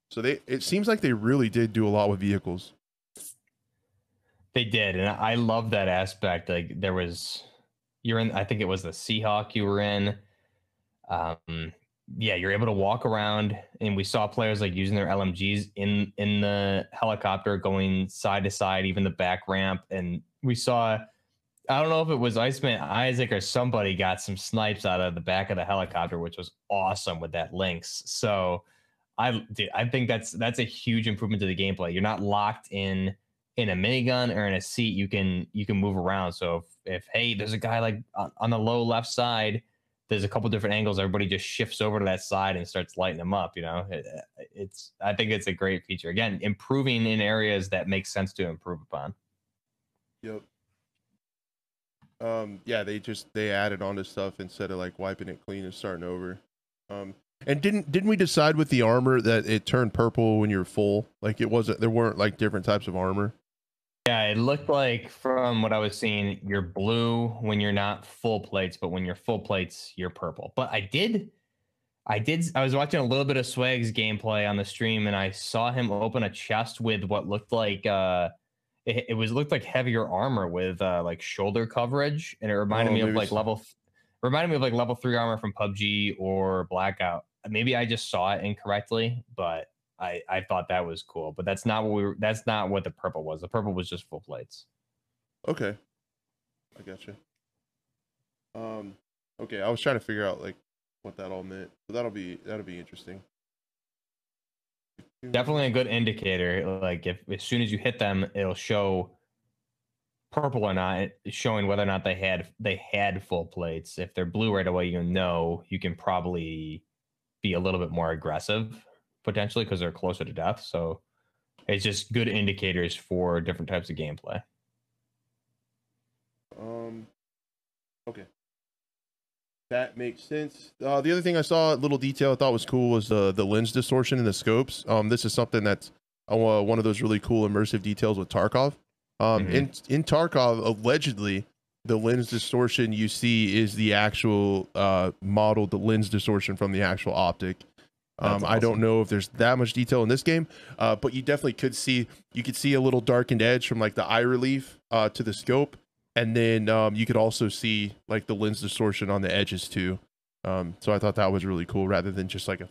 So it seems like they really did do a lot with vehicles. They did, and I love that aspect. Like I think it was the Seahawk you were in. Yeah, you're able to walk around, and we saw players like using their LMGs in the helicopter, going side to side, even the back ramp. And we saw, I don't know if it was Iceman Isaac or somebody got some snipes out of the back of the helicopter, which was awesome with that Lynx. So. I think that's a huge improvement to the gameplay. You're not locked in a minigun or in a seat. You can move around. So if hey, there's a guy like on the low left side, there's a couple different angles. Everybody just shifts over to that side and starts lighting them up. You know, I think it's a great feature. Again, improving in areas that make sense to improve upon. Yep. Yeah, they added on to stuff instead of like wiping it clean and starting over. And didn't we decide with the armor that it turned purple when you're full? Like there weren't like different types of armor. Yeah, it looked like from what I was seeing, you're blue when you're not full plates, but when you're full plates, you're purple. But I was watching a little bit of Swag's gameplay on the stream, and I saw him open a chest with what looked like it was looked like heavier armor with like shoulder coverage, and it reminded me of like level 3 armor from PUBG or Blackout. Maybe I just saw it incorrectly, but I thought that was cool. But that's not what that's not what the purple was. The purple was just full plates. Okay, I gotcha. Okay, I was trying to figure out like what that all meant. But that'll be interesting. Definitely a good indicator. Like if as soon as you hit them, it'll show purple or not, showing whether or not they had full plates. If they're blue right away, you know you can probably be a little bit more aggressive potentially because they're closer to death. So it's just good indicators for different types of gameplay. Okay. That makes sense. The other thing I saw, a little detail I thought was cool, was the lens distortion in the scopes. This is something that's one of those really cool immersive details with Tarkov. In Tarkov, allegedly, the lens distortion you see is the actual the lens distortion from the actual optic. Awesome. I don't know if there's that much detail in this game, but you definitely could see a little darkened edge from like the eye relief to the scope. And then you could also see like the lens distortion on the edges too. So I thought that was really cool, rather than just like a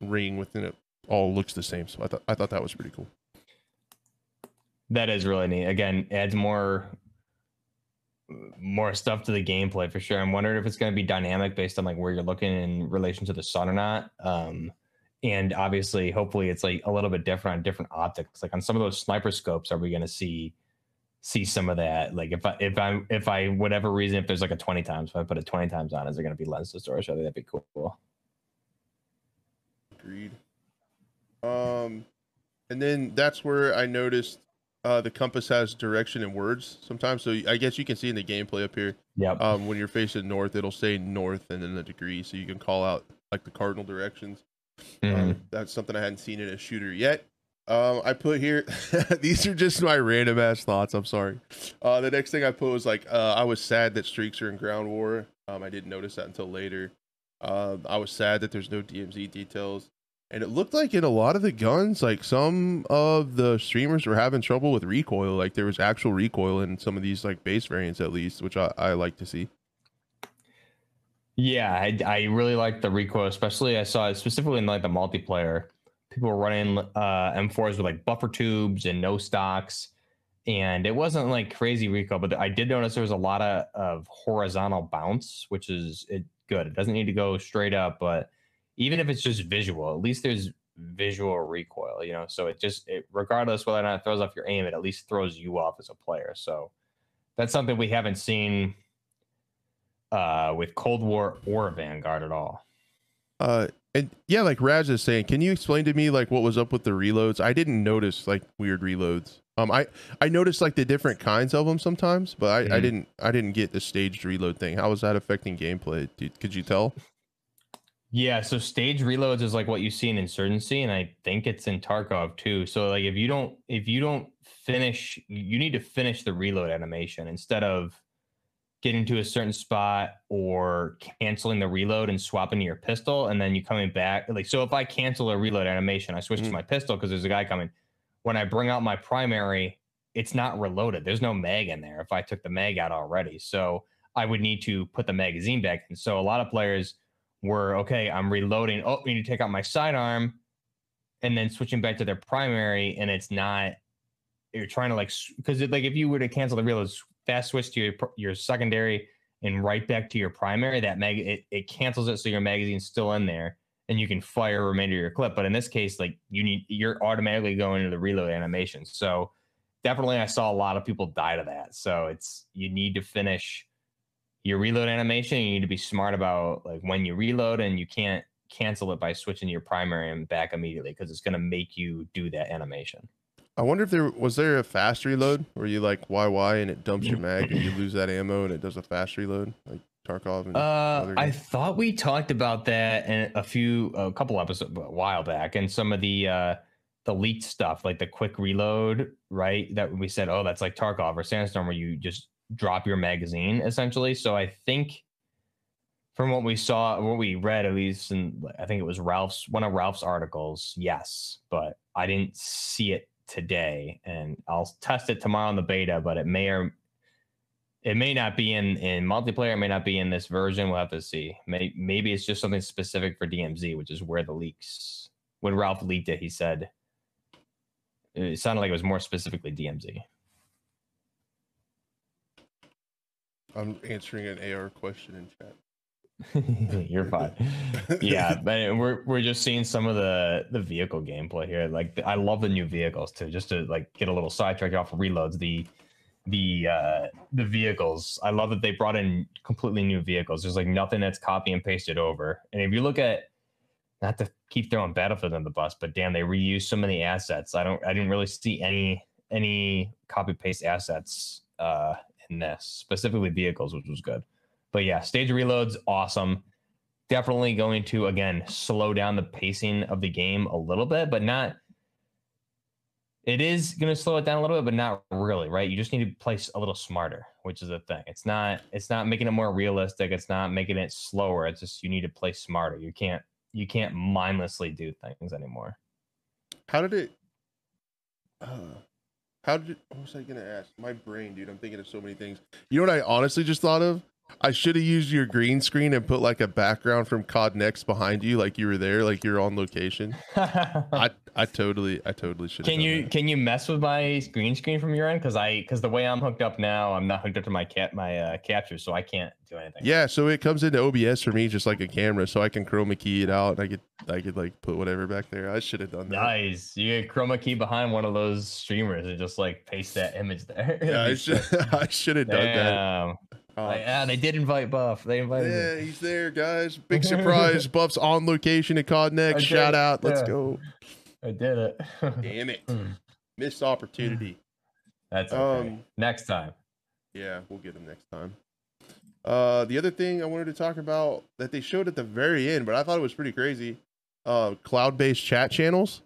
ring within it all looks the same. So I thought that was pretty cool. That is really neat. Again, adds more stuff to the gameplay for sure. I'm wondering if it's going to be dynamic based on like where you're looking in relation to the sun or not. And obviously, hopefully, it's like a little bit different on different optics. Like on some of those sniper scopes, are we going to see some of that? Like if I whatever reason, if there's like a 20 times, if I put a 20 times on, is there going to be lens distortion? I think that'd be cool. Agreed. And then that's where I noticed the compass has direction in words sometimes. So I guess you can see in the gameplay up here. Yep. When you're facing north, it'll say north and then the degree, so you can call out like the cardinal directions. That's something I hadn't seen in a shooter yet. I put here, these are just my random ass thoughts. I'm sorry. The next thing I put was like, I was sad that streaks are in ground war. I didn't notice that until later. I was sad that there's no DMZ details. And it looked like in a lot of the guns, like some of the streamers were having trouble with recoil. Like there was actual recoil in some of these like base variants at least, which I like to see. Yeah, I really like the recoil, especially I saw it specifically in like the multiplayer. People were running M4s with like buffer tubes and no stocks, and it wasn't like crazy recoil, but I did notice there was a lot of horizontal bounce, which is good. It doesn't need to go straight up, but even if it's just visual, at least there's visual recoil, you know? So regardless whether or not it throws off your aim, it at least throws you off as a player. So that's something we haven't seen with Cold War or Vanguard at all. And yeah, like Raj is saying, can you explain to me like what was up with the reloads? I didn't notice like weird reloads. I noticed like the different kinds of them sometimes, but I didn't get the staged reload thing. How was that affecting gameplay? Could you tell? Yeah, so staged reloads is like what you see in Insurgency, and I think it's in Tarkov too. So like if you don't finish, you need to finish the reload animation instead of getting to a certain spot or canceling the reload and swapping to your pistol and then you coming back. Like, so if I cancel a reload animation, I switch to my pistol because there's a guy coming. When I bring out my primary, it's not reloaded. There's no mag in there if I took the mag out already. So I would need to put the magazine back in. So a lot of players were, okay, I'm reloading. Oh, I need to take out my sidearm and then switching back to their primary, and it's not, you're trying to like, because like if you were to cancel the reload, fast switch to your secondary and right back to your primary, that mag it cancels it, so your magazine's still in there and you can fire the remainder of your clip. But in this case, like you're automatically going into the reload animation. So definitely I saw a lot of people die to that. So you need to finish your reload animation. You need to be smart about like when you reload, and you can't cancel it by switching to your primary and back immediately, because it's going to make you do that animation. I wonder if there was a fast reload where you like YY and it dumps your mag and you lose that ammo and it does a fast reload like Tarkov. And I thought we talked about that in a couple episodes a while back, and some of the leaked stuff, like the quick reload, right? That we said, oh, that's like Tarkov or Sandstorm, where you just drop your magazine essentially. So I think from what we saw, what we read at least, and I think it was one of Ralph's articles, yes, but I didn't see it today, and I'll test it tomorrow in the beta, but it may not be in multiplayer. It may not be in this version. We'll have to see. Maybe it's just something specific for DMZ, which is where the leaks. When Ralph leaked it, he said it sounded like it was more specifically DMZ. I'm answering an AR question in chat. You're fine. Yeah, but we're just seeing some of the vehicle gameplay here. Like, I love the new vehicles too. Just to like get a little sidetracked off of reloads, the vehicles. I love that they brought in completely new vehicles. There's like nothing that's copy and pasted over. And if you look at, not to keep throwing Battlefield on the bus, but damn, they reused so many assets. I didn't really see any copy paste assets in this, specifically vehicles, which was good. But yeah, stage reloads, awesome. Definitely going to, again, slow down the pacing of the game a little bit, but not... It is going to slow it down a little bit, but not really, right? You just need to play a little smarter, which is the thing. It's not making it more realistic. It's not making it slower. It's just you need to play smarter. You can't mindlessly do things anymore. What was I going to ask? My brain, dude. I'm thinking of so many things. You know what I honestly just thought of? I should have used your green screen and put like a background from COD Next behind you, like you were there, like you're on location. I totally should. Can you mess with my green screen from your end? Because the way I'm hooked up now, I'm not hooked up to my capture, so I can't do anything. Yeah, so it comes into OBS for me just like a camera, so I can chroma key it out, and I could like put whatever back there. I should have done that. Nice, you get chroma key behind one of those streamers and just like paste that image there. Yeah, I should have done that. They did invite Buff. They invited him. He's there, guys. Big surprise. Buff's on location at COD Next. Shout out. Let's go. I did it. Damn it. Missed opportunity. That's okay. Next time. Yeah, we'll get him next time. The other thing I wanted to talk about that they showed at the very end, but I thought it was pretty crazy, cloud-based chat channels.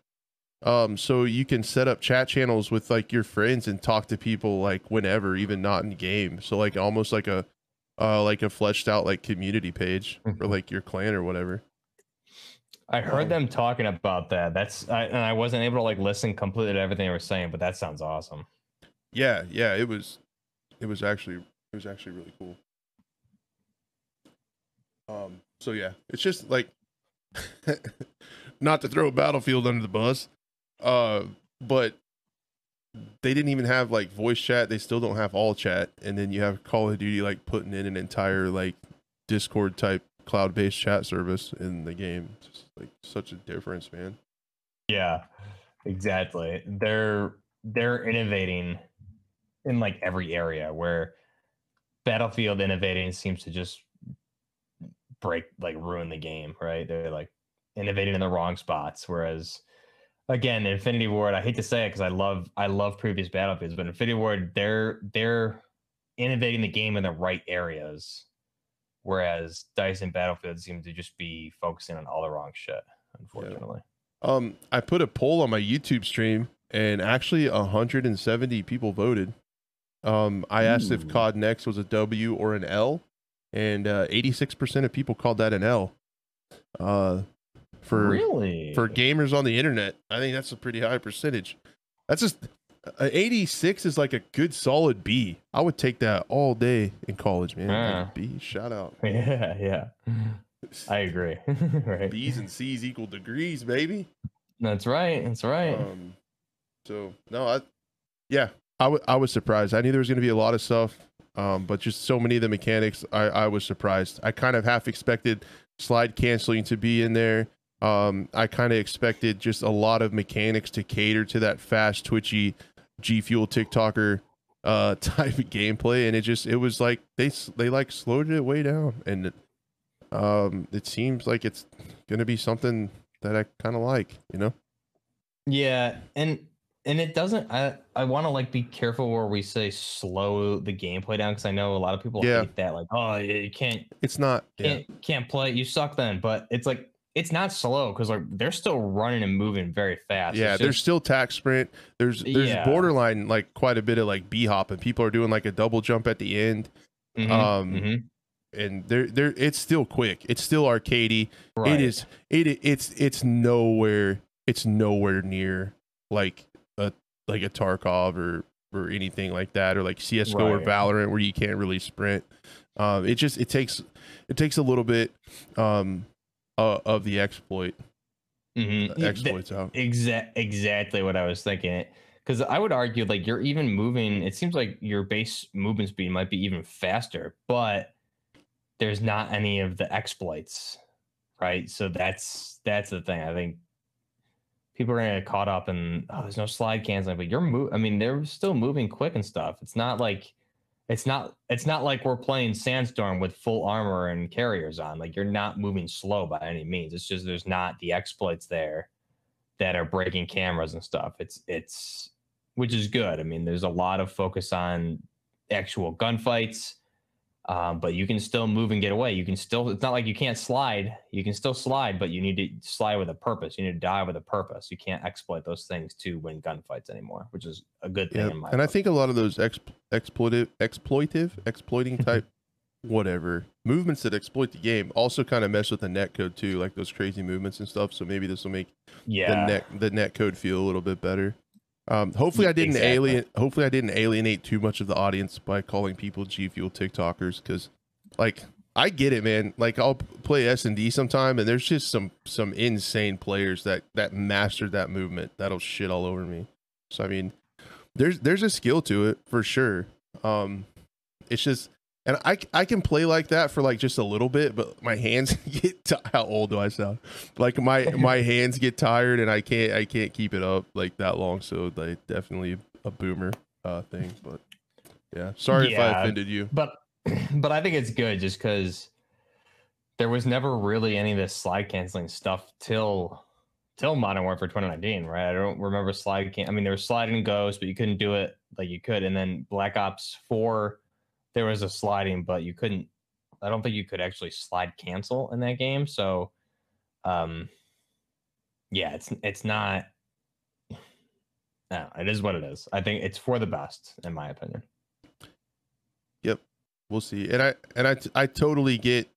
So you can set up chat channels with like your friends and talk to people like whenever, even not in game. So like almost like a fleshed out like community page or like your clan or whatever. I heard them talking about that. And I wasn't able to like listen completely to everything they were saying, but that sounds awesome. Yeah, it was actually really cool. So yeah, it's just like not to throw Battlefield under the bus. But they didn't even have like voice chat. They still don't have all chat. And then you have Call of Duty like putting in an entire like Discord type cloud-based chat service in the game. Just like such a difference, man. Yeah, exactly. They're innovating in like every area, where Battlefield innovating seems to just ruin the game, right? They're like innovating in the wrong spots, whereas again, Infinity Ward, I hate to say it because I love previous Battlefields, but Infinity Ward, they're innovating the game in the right areas, whereas DICE and Battlefield seem to just be focusing on all the wrong shit, unfortunately. Yeah. I put a poll on my YouTube stream, and actually 170 people voted. I asked if COD Next was a W or an L, and 86% of people called that an L. For gamers on the internet, I think that's a pretty high percentage. That's just 86 is like a good solid B. I would take that all day in college, man. Like B, shout out. Yeah. I agree. Right. B's and C's equal degrees, baby. That's right. I was surprised. I knew there was going to be a lot of stuff, but just so many of the mechanics, I was surprised. I kind of half expected slide canceling to be in there. I kind of expected just a lot of mechanics to cater to that fast, twitchy G Fuel TikToker type of gameplay, and it was like they like slowed it way down, and it seems like it's gonna be something that I kind of like, you know? Yeah, and it doesn't. I want to like be careful where we say slow the gameplay down, because I know a lot of people hate that. Like, oh, you can't. It's not. Can't play. You suck then. But it's like, it's not slow because like they're still running and moving very fast. Yeah, there's still tax sprint. There's borderline like quite a bit of like B hop, and people are doing like a double jump at the end. And they're it's still quick. It's still arcadey. Right. It's nowhere near like a like a Tarkov or anything like that, or like CSGO right. or Valorant, where you can't really sprint. It takes a little bit of the exploit. Mm-hmm. Exactly what I was thinking. Because I would argue, like, you're even moving, it seems like your base movement speed might be even faster, but there's not any of the exploits, right? So that's the thing. I think people are going to get caught up in, oh, there's no slide canceling, but they're still moving quick and stuff. It's not like we're playing Sandstorm with full armor and carriers on. Like, you're not moving slow by any means. It's just there's not the exploits there that are breaking cameras and stuff. It's which is good. I mean, there's a lot of focus on actual gunfights, but you can still move and get away. You can still, it's not like you can't slide. You can still slide, but you need to slide with a purpose. You need to dive with a purpose. You can't exploit those things to win gunfights anymore, which is a good thing. Yeah. And I think a lot of those exploiting type whatever movements that exploit the game also kind of mess with the net code too, like those crazy movements and stuff. So maybe this will make the net code feel a little bit better. Hopefully I didn't alienate too much of the audience by calling people G Fuel TikTokers, because like I get it, man. Like I'll play S&D sometime, and there's just some insane players that mastered that movement that'll shit all over me. So I mean, there's a skill to it for sure. It's just. And I can play like that for like just a little bit, but my hands get how old do I sound? Like my hands get tired and I can't keep it up like that long. So like definitely a boomer thing, but yeah. Sorry if I offended you. But I think it's good just because there was never really any of this slide canceling stuff till Modern Warfare 2019, right? I don't remember there was slide and goes, but you couldn't do it like you could. And then Black Ops 4. There was a sliding, but you couldn't. I don't think you could actually slide cancel in that game. So, it's not. No, it is what it is. I think it's for the best, in my opinion. Yep, we'll see. And I totally get.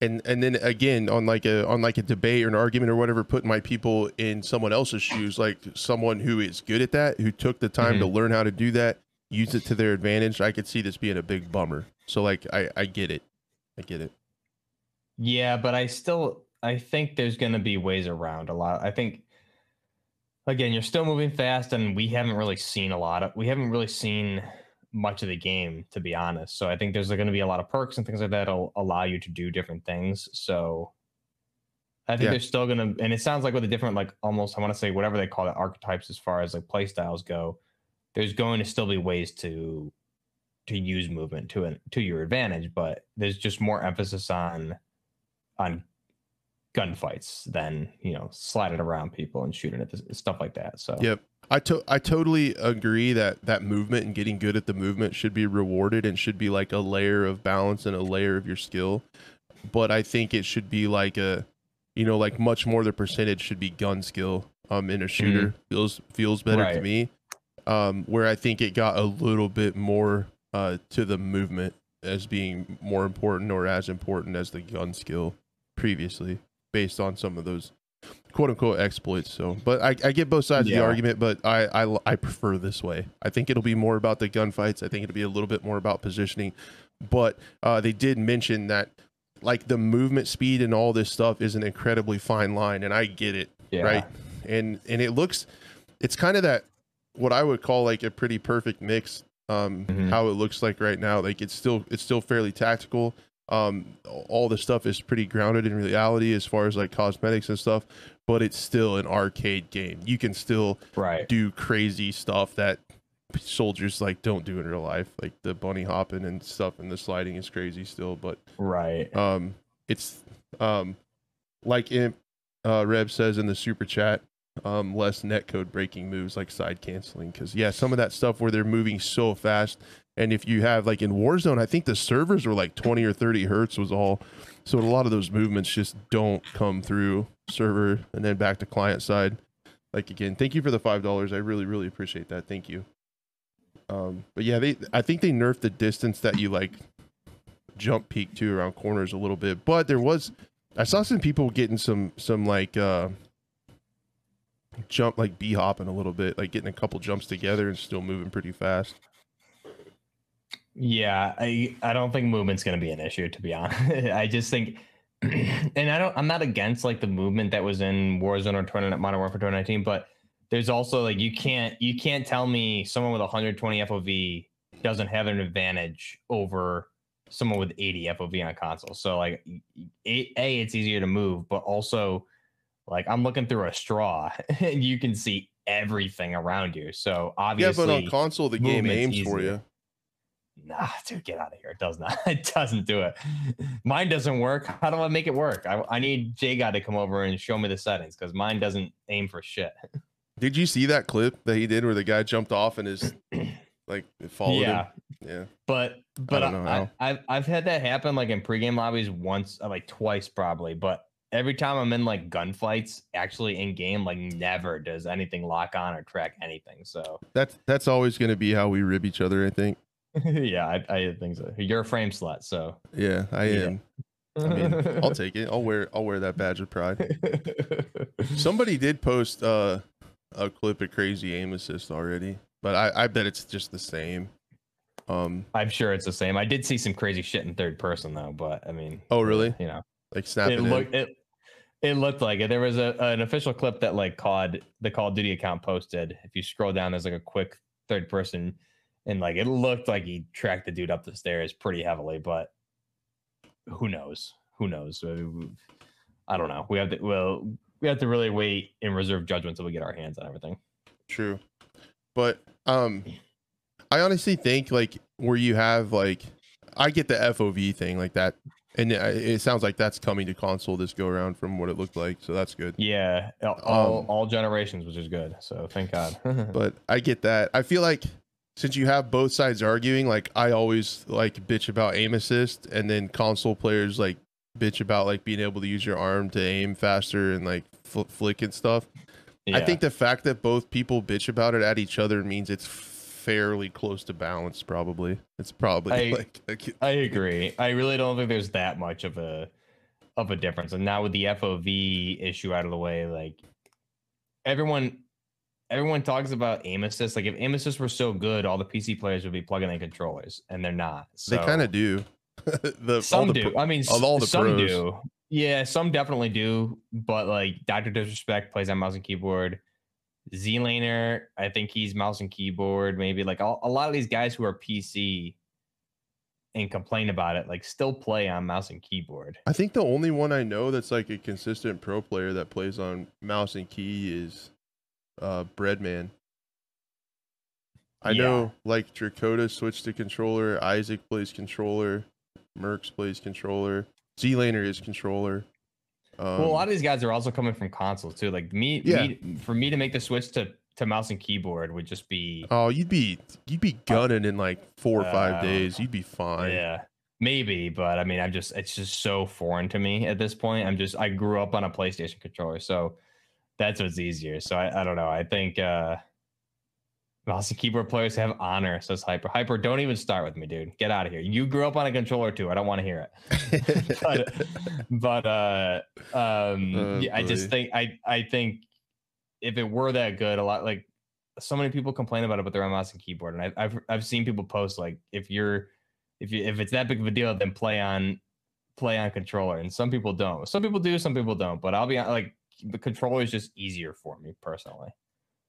And then again, on like a debate or an argument or whatever, putting my people in someone else's shoes, like someone who is good at that, who took the time to learn how to do that. Use it to their advantage. I could see this being a big bummer. So like I get it. Yeah, but I think there's going to be ways around a lot. I think again, you're still moving fast, and we haven't really seen much of the game, to be honest. So I think there's going to be a lot of perks and things like that that'll allow you to do different things. So I think they're still going to, and it sounds like with a different, like almost, I want to say whatever they call it, archetypes as far as like play styles go. There's going to still be ways to use movement to your advantage, but there's just more emphasis on gunfights than, you know, sliding around people and shooting at stuff like that. So yep, I totally agree that movement and getting good at the movement should be rewarded and should be like a layer of balance and a layer of your skill. But I think it should be like a, you know, like much more the percentage should be gun skill in a shooter. Feels better right. to me. Where I think it got a little bit more to the movement as being more important or as important as the gun skill previously, based on some of those quote unquote exploits. So, but I get both sides of the argument, but I prefer this way. I think it'll be more about the gunfights. I think it'll be a little bit more about positioning, but they did mention that like the movement speed and all this stuff is an incredibly fine line, and I get it. Yeah. Right. And it looks, it's kind of that, what I would call like a pretty perfect mix, how it looks like right now. Like it's still fairly tactical. All the stuff is pretty grounded in reality as far as like cosmetics and stuff, but it's still an arcade game. You can still do crazy stuff that soldiers like don't do in real life. Like the bunny hopping and stuff and the sliding is crazy still, but it's like Imp Reb says in the super chat, less netcode breaking moves like side canceling, because some of that stuff where they're moving so fast, and if you have like in Warzone, I think the servers were like 20 or 30 hertz was all, so a lot of those movements just don't come through server and then back to client side. Like again, thank you for the $5. I really appreciate that. Thank you. But yeah, I think they nerfed the distance that you like jump peek to around corners a little bit, but I saw some people getting some like jump, like B hopping a little bit, like getting a couple jumps together and still moving pretty fast. Yeah, I don't think movement's going to be an issue, to be honest. I just think, and I'm not against like the movement that was in Warzone or Modern Warfare 2019, but there's also like you can't tell me someone with 120 FOV doesn't have an advantage over someone with 80 FOV on console. So like A, it's easier to move, but also like I'm looking through a straw and you can see everything around you. So obviously, yeah, but on console the game aims easier for you. Nah, dude, get out of here. It does not. It doesn't do it. Mine doesn't work. How do I make it work? I need J Guy to come over and show me the settings because mine doesn't aim for shit. Did you see that clip that he did where the guy jumped off and his like it followed him? Yeah. But I've had that happen like in pregame lobbies once, like twice probably. But every time I'm in like gunfights, actually in game, like never does anything lock on or track anything. So that's always going to be how we rib each other, I think. Yeah, I think so. You're a frame slut, so yeah, I am. I mean, I'll take it. I'll wear that badge of pride. Somebody did post a clip of crazy aim assist already, but I bet it's just the same. I'm sure it's the same. I did see some crazy shit in third person though, but I mean, oh really? You know, like snapping. It looked like it. There was an official clip that like the Call of Duty account posted. If you scroll down, there's like a quick third person. And like it looked like he tracked the dude up the stairs pretty heavily, but who knows? Who knows? I don't know. We have to really wait and reserve judgment till we get our hands on everything. True, but I honestly think like where you have like I get the FOV thing like that, and it sounds like that's coming to console this go around from what it looked like, so that's good. Yeah, all generations, which is good. So thank God. But I get that. I feel like, since you have both sides arguing, like I always like bitch about aim assist, and then console players like bitch about like being able to use your arm to aim faster and like flick and stuff. Yeah. I think the fact that both people bitch about it at each other means it's fairly close to balanced. Probably it's probably I agree. I really don't think there's that much of a difference. And now with the FOV issue out of the way, like everyone talks about aim assist. Like if aim assist were so good, all the PC players would be plugging in controllers, and they're not. So they kind of do. Some do. Yeah, some definitely do. But like Dr. Disrespect plays on mouse and keyboard. Z-Laner, I think he's mouse and keyboard. Maybe like a lot of these guys who are PC and complain about it, like still play on mouse and keyboard. I think the only one I know that's like a consistent pro player that plays on mouse and key is Breadman. I know like Dracota switched to controller, Isaac plays controller, Mercs plays controller, Z-Laner is controller. Well, a lot of these guys are also coming from console too. Like for me to make the switch to mouse and keyboard would just be you'd be gunning in like 4 or 5 days. You'd be fine. Yeah. Maybe, but I mean it's just so foreign to me at this point. I grew up on a PlayStation controller, so that's what's easier. So I don't know. I think mouse and keyboard players have honor, says Hyper. Hyper, don't even start with me, dude. Get out of here. You grew up on a controller too. I don't want to hear it. Yeah, I just think I think if it were that good, a lot like so many people complain about it, but they're on mouse and keyboard. And I've seen people post like if it's that big of a deal, then play on controller. And some people don't. Some people do, some people don't. But I'll be like, the controller is just easier for me personally.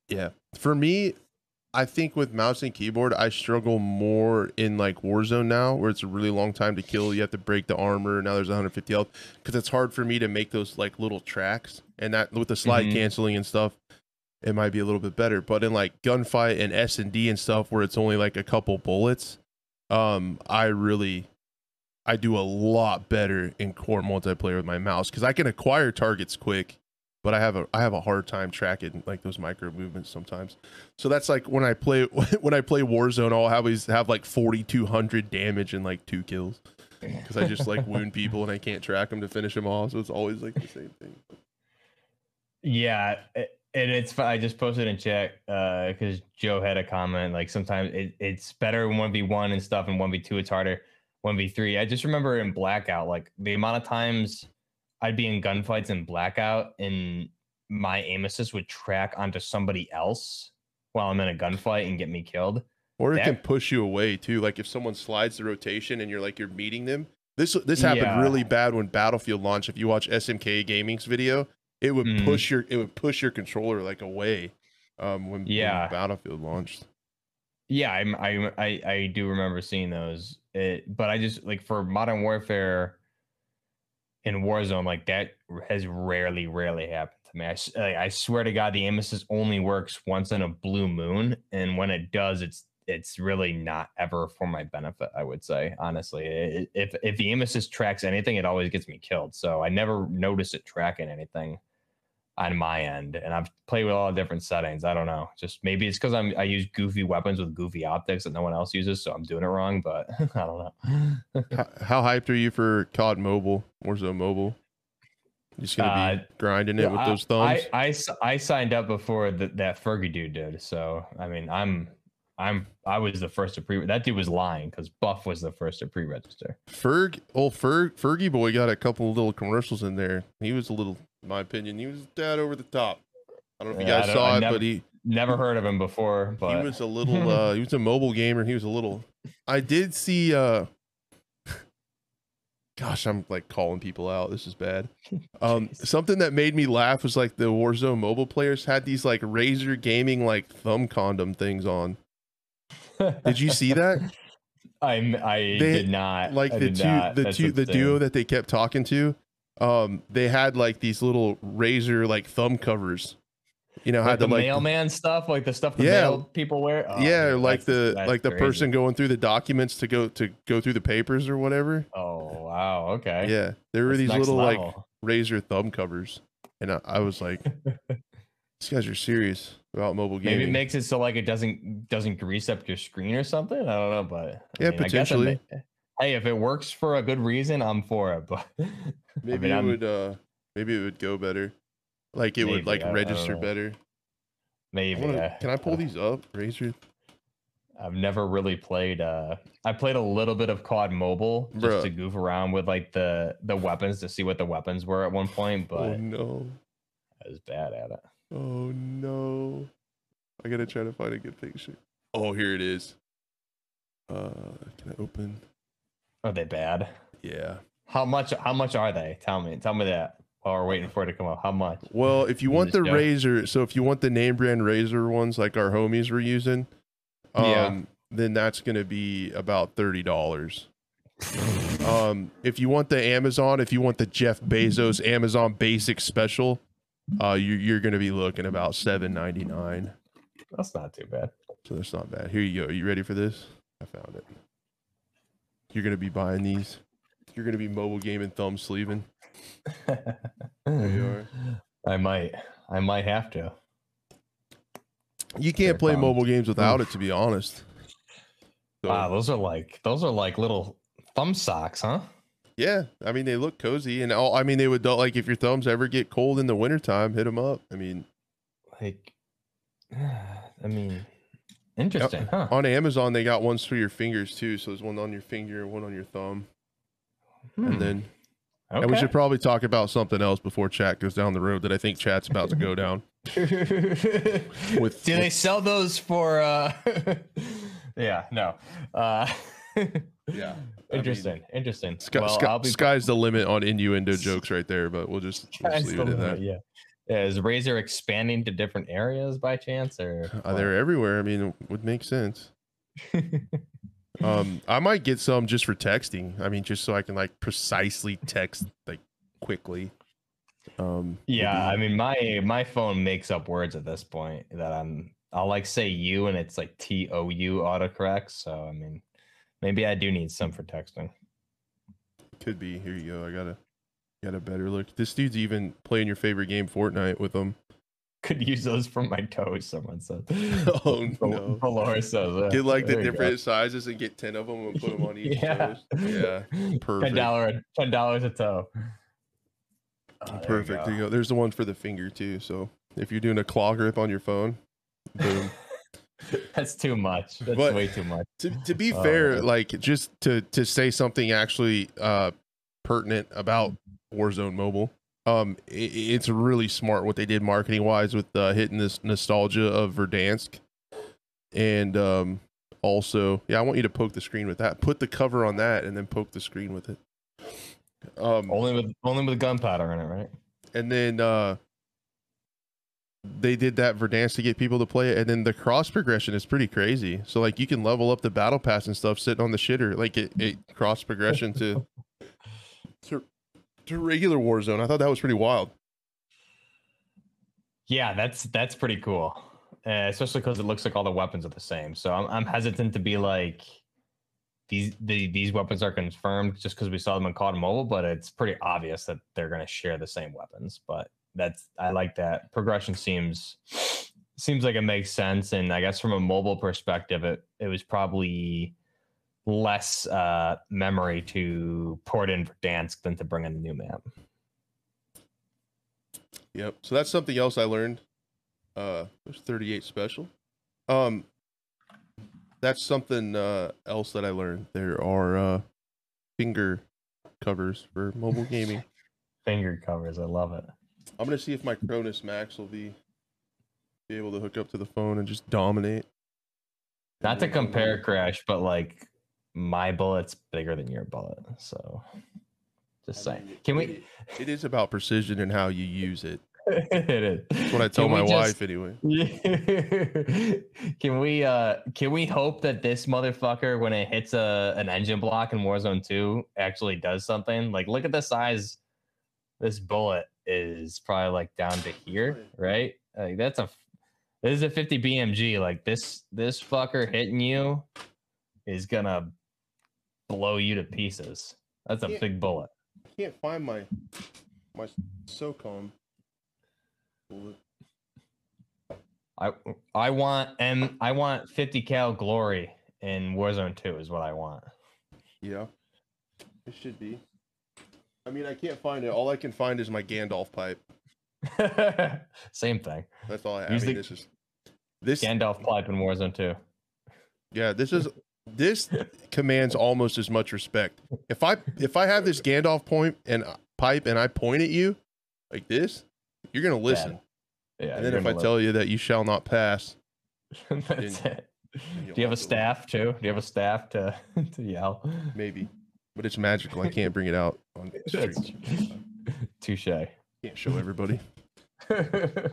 Yeah, for me, I think with mouse and keyboard I struggle more in like Warzone now, where it's a really long time to kill. You have to break the armor. Now there's 150 health, because it's hard for me to make those like little tracks, and that with the slide canceling and stuff, it might be a little bit better. But in like gunfight and S&D and stuff, where it's only like a couple bullets, I do a lot better in core multiplayer with my mouse, because I can acquire targets quick. But I have a hard time tracking like those micro movements sometimes. So that's like when I play Warzone, I'll always have like 4,200 damage and like 2 kills, because I just like wound people and I can't track them to finish them off. So it's always like the same thing. Yeah, and it's I just posted in chat because Joe had a comment like sometimes it's better in 1v1 and stuff, and 1v2 it's harder. 1v3. I just remember in Blackout, like the amount of times I'd be in gunfights in Blackout, and my aim assist would track onto somebody else while I'm in a gunfight and get me killed. Or it can push you away too. Like if someone slides the rotation and you're meeting them. This happened really bad when Battlefield launched. If you watch SMK Gaming's video, it would push your controller like away when Battlefield launched. Yeah, I do remember seeing those. But I just like for Modern Warfare and Warzone, like that has rarely happened to me. I swear to God, the aim assist only works once in a blue moon, and when it does, it's really not ever for my benefit. I would say honestly, if the aim assist tracks anything, it always gets me killed. So I never notice it tracking anything on my end, and I've played with all different settings. I don't know, just maybe it's because I use goofy weapons with goofy optics that no one else uses, so I'm doing it wrong, but I don't know. How hyped are you for COD Mobile, Warzone Mobile? You're just gonna be grinding it with those thumbs? I signed up before that Fergie dude did, so I mean I was the first to pre. That dude was lying because Buff was the first to pre-register. Fergie boy got a couple little commercials in there. He was a little, in my opinion, he was that over the top. I don't know if you guys saw it, but he never heard of him before. But he was a little. He was a mobile gamer. He was a little. I did see. Gosh, I'm like calling people out. This is bad. Something that made me laugh was like the Warzone mobile players had these like Razer Gaming like thumb condom things on. Did you see that? The duo that they kept talking to, they had like these little Razer like thumb covers, you know, like had the mailman stuff, like the stuff the mail people wear. Oh, yeah, man, like the person going through the documents to go through the papers or whatever. Oh wow, okay. Yeah, there were these little like Razer thumb covers, and I was like, these guys are serious about mobile gaming. Maybe it makes it so like it doesn't grease up your screen or something. I don't know, but potentially. Hey, if it works for a good reason, I'm for it. But maybe it would go better. Like it would like register better. Maybe. Can I pull these up, Razer? I've never really played. I played a little bit of COD Mobile just to goof around with like the weapons to see what the weapons were at one point. But oh no, I was bad at it. Oh no, I gotta try to find a good picture. Oh, here it is. Can I open? Are they bad? Yeah. How much are they? Tell me that while we're waiting for it to come up. How much? Well, if you want the Razer, so if you want the name brand Razer ones like our homies were using, then that's gonna be about $30. If you want the Amazon, if you want the Jeff Bezos Amazon Basic Special, you're gonna be looking about $7.99. That's not too bad. So that's not bad. Here you go. Are you ready for this? I found it. You're gonna be buying these. You're gonna be mobile gaming thumb sleeving. There you are. I might have to. You can't play mobile games without it, to be honest. So, wow, those are like little thumb socks, huh? Yeah, I mean, they look cozy, and all, I mean, they would, like, if your thumbs ever get cold in the wintertime, hit them up. I mean, like, interesting, huh? On Amazon, they got ones for your fingers, too. So there's one on your finger and one on your thumb. And then, and we should probably talk about something else before chat goes down the road that I think chat's about to go down. Do they sell those for, yeah, no. Yeah. Interesting. Interesting. Sky's the limit on innuendo jokes right there, but we'll just leave it at that. Yeah. Is Razer expanding to different areas by chance, or they're everywhere? I mean, it would make sense. I might get some just for texting. I mean, just so I can like precisely text like quickly. I mean, my phone makes up words at this point that I'll like say you and it's like TOU autocorrect. So I mean, maybe I do need some for texting. Could be. Here you go. I got a better look. This dude's even playing your favorite game, Fortnite, with them. Could use those for my toes, someone said. Oh no. Valor says that. Get like the different sizes and get 10 of them and put them on each toes. Yeah. Perfect. $10 a toe. Perfect. There you go. There's the one for the finger too. So if you're doing a claw grip on your phone, boom. That's too much. That's way too much. To be fair, like just to say something actually pertinent about Warzone Mobile, It's really smart what they did marketing wise with hitting this nostalgia of Verdansk. And also, yeah, I want you to poke the screen with that. Put the cover on that and then poke the screen with it. Only with gunpowder in it, right? And then they did that Verdansk to get people to play it, and then the cross progression is pretty crazy. So like you can level up the battle pass and stuff sitting on the shitter. Like it cross progression to regular Warzone. I thought that was pretty wild. Yeah, that's pretty cool. Especially because it looks like all the weapons are the same. So I'm hesitant to be like these weapons are confirmed just because we saw them in COD Mobile, but it's pretty obvious that they're going to share the same weapons. But I like that progression. Seems like it makes sense. And I guess from a mobile perspective, it was probably less memory to port in Verdansk than to bring in the new map. Yep. So that's something else I learned. There's 38 special. That's something else that I learned. There are finger covers for mobile gaming. Finger covers, I love it. I'm gonna see if my Cronus Max will be able to hook up to the phone and just dominate. Not to compare, Crash, but like my bullet's bigger than your bullet, so just saying. It is about precision and how you use it. It is. That's what I told my wife anyway. Can we hope that this motherfucker, when it hits an engine block in Warzone 2, actually does something? Like, look at the size. This bullet is probably like down to here, right? Like this is a 50 BMG. Like this fucker hitting you is gonna blow you to pieces. That's a big bullet. I can't find my SOCOM. I want 50 cal glory in Warzone 2 is what I want. Yeah, it should be. I mean, I can't find it. All I can find is my Gandalf pipe. Same thing. That's all I have. I mean, this Gandalf pipe in Warzone 2. Yeah, this commands almost as much respect. If I have this Gandalf point and pipe and I point at you like this, you're gonna listen. Yeah, and then if I tell you that you shall not pass, that's it. Do you have a staff too? Do you have a staff to yell? Maybe, but it's magical. I can't bring it out on stream. Touche. Can't show everybody. Do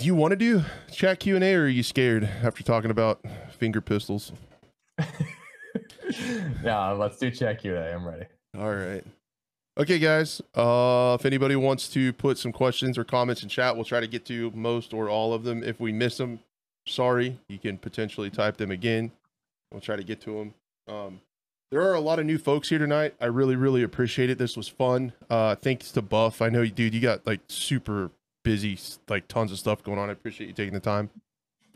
you want to do chat Q&A, or are you scared after talking about finger pistols? No, let's do chat Q&A. I'm ready. All right. Okay, guys, if anybody wants to put some questions or comments in chat, we'll try to get to most or all of them. If we miss them, sorry, you can potentially type them again. We'll try to get to them. There are a lot of new folks here tonight. I really, really appreciate it. This was fun. Thanks to Buff. I know, dude, you got like super busy, like tons of stuff going on. I appreciate you taking the time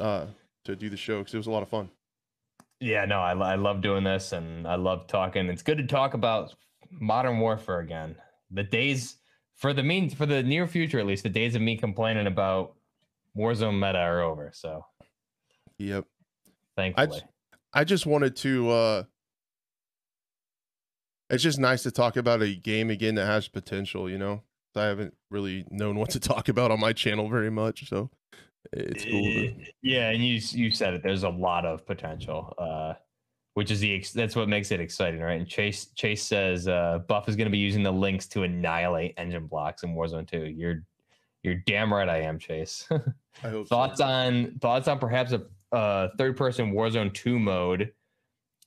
to do the show because it was a lot of fun. Yeah, no, I love doing this and I love talking. It's good to talk about Modern Warfare again. The days for the near future, at least, the days of me complaining about Warzone meta are over. So yep, thankfully. I just wanted to it's just nice to talk about a game again that has potential, you know. I haven't really known what to talk about on my channel very much, so it's cool yeah. And you said it, there's a lot of potential, which is that's what makes it exciting, right? And Chase says Buff is going to be using the links to annihilate engine blocks in Warzone 2. You're damn right I am, Chase. I hope thoughts on perhaps a third person Warzone 2 mode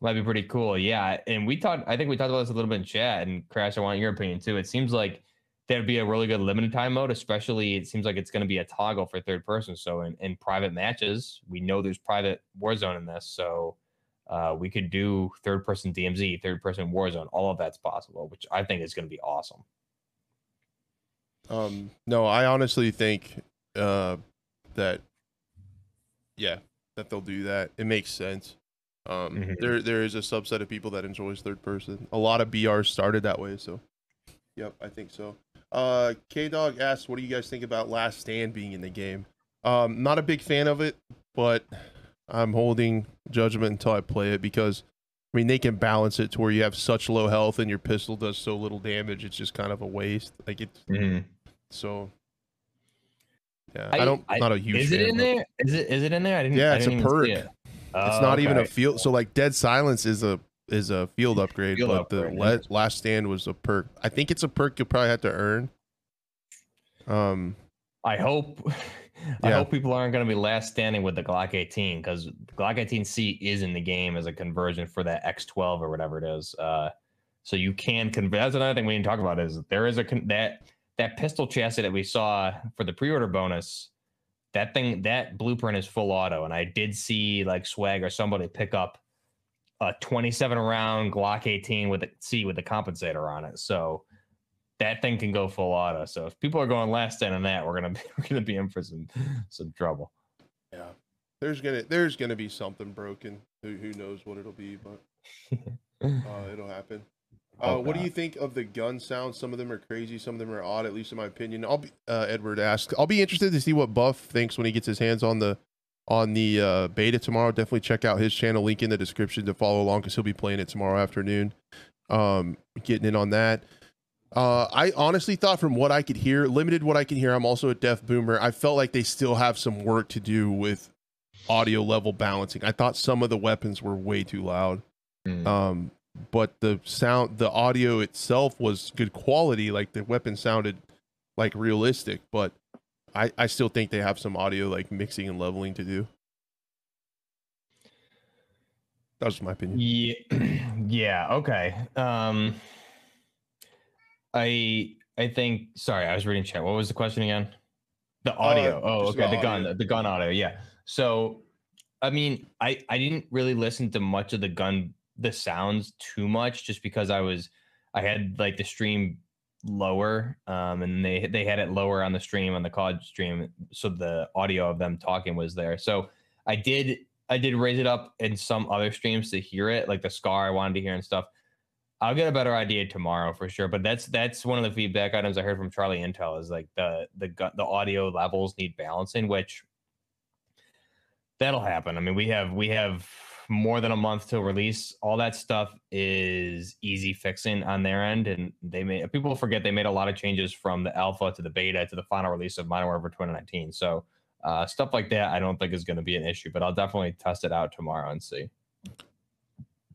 might be pretty cool. Yeah, and I think we talked about this a little bit in chat, and Crash, I want your opinion too. It seems like there'd be a really good limited time mode, especially it seems like it's going to be a toggle for third person. So in private matches, we know there's private Warzone in this, so we could do third-person DMZ, third-person Warzone. All of that's possible, which I think is going to be awesome. No, I honestly think that they'll do that. It makes sense. There is a subset of people that enjoys third-person. A lot of BRs started that way, so yep, I think so. K-Dog asks, what do you guys think about Last Stand being in the game? Not a big fan of it, but I'm holding judgment until I play it because I mean, they can balance it to where you have such low health and your pistol does so little damage. It's just kind of a waste. Like it's so. Yeah, I'm not a huge. Is it fan, in there? Is it in there? I didn't. Yeah, it's a perk. It. Oh, it's not even a field. So like Dead Silence is a field upgrade, the Last Stand was a perk. I think it's a perk you'll probably have to earn. I hope. I hope people aren't going to be last standing with the Glock 18, because Glock 18C is in the game as a conversion for that X12 or whatever it is. So you can convert. That's another thing we didn't talk about, is there is that pistol chassis that we saw for the pre-order bonus. That thing, that blueprint is full auto, and I did see like Swag or somebody pick up a 27 round Glock 18 with a C with the compensator on it. So that thing can go full auto. So if people are going last stand on that, we're gonna be in for some trouble. Yeah, there's gonna be something broken. Who knows what it'll be, but it'll happen. What do you think of the gun sounds? Some of them are crazy, some of them are odd. At least in my opinion. Edward asked. I'll be interested to see what Buff thinks when he gets his hands on the beta tomorrow. Definitely check out his channel. Link in the description to follow along, because he'll be playing it tomorrow afternoon. Getting in on that. I honestly thought, from what I could hear, limited what I can hear, I'm also a deaf boomer, I felt like they still have some work to do with audio level balancing. I thought some of the weapons were way too loud. But the audio itself was good quality. Like the weapon sounded like realistic, but I still think they have some audio like mixing and leveling to do. That's my opinion. Yeah. Okay. I think, sorry, I was reading chat. What was the question again? The audio. The gun, the gun audio. Yeah. So, I mean, I didn't really listen to much of the sounds too much, just because I had like the stream lower, and they had it lower on the stream, on the COD stream, so the audio of them talking was there. So I did raise it up in some other streams to hear it, like the SCAR I wanted to hear and stuff. I'll get a better idea tomorrow for sure, but that's one of the feedback items I heard from Charlie Intel, is like the audio levels need balancing, which that'll happen. I mean, we have more than a month till release. All that stuff is easy fixing on their end, and people forget they made a lot of changes from the alpha to the beta to the final release of Modern Warfare 2019. So stuff like that I don't think is going to be an issue, but I'll definitely test it out tomorrow and see.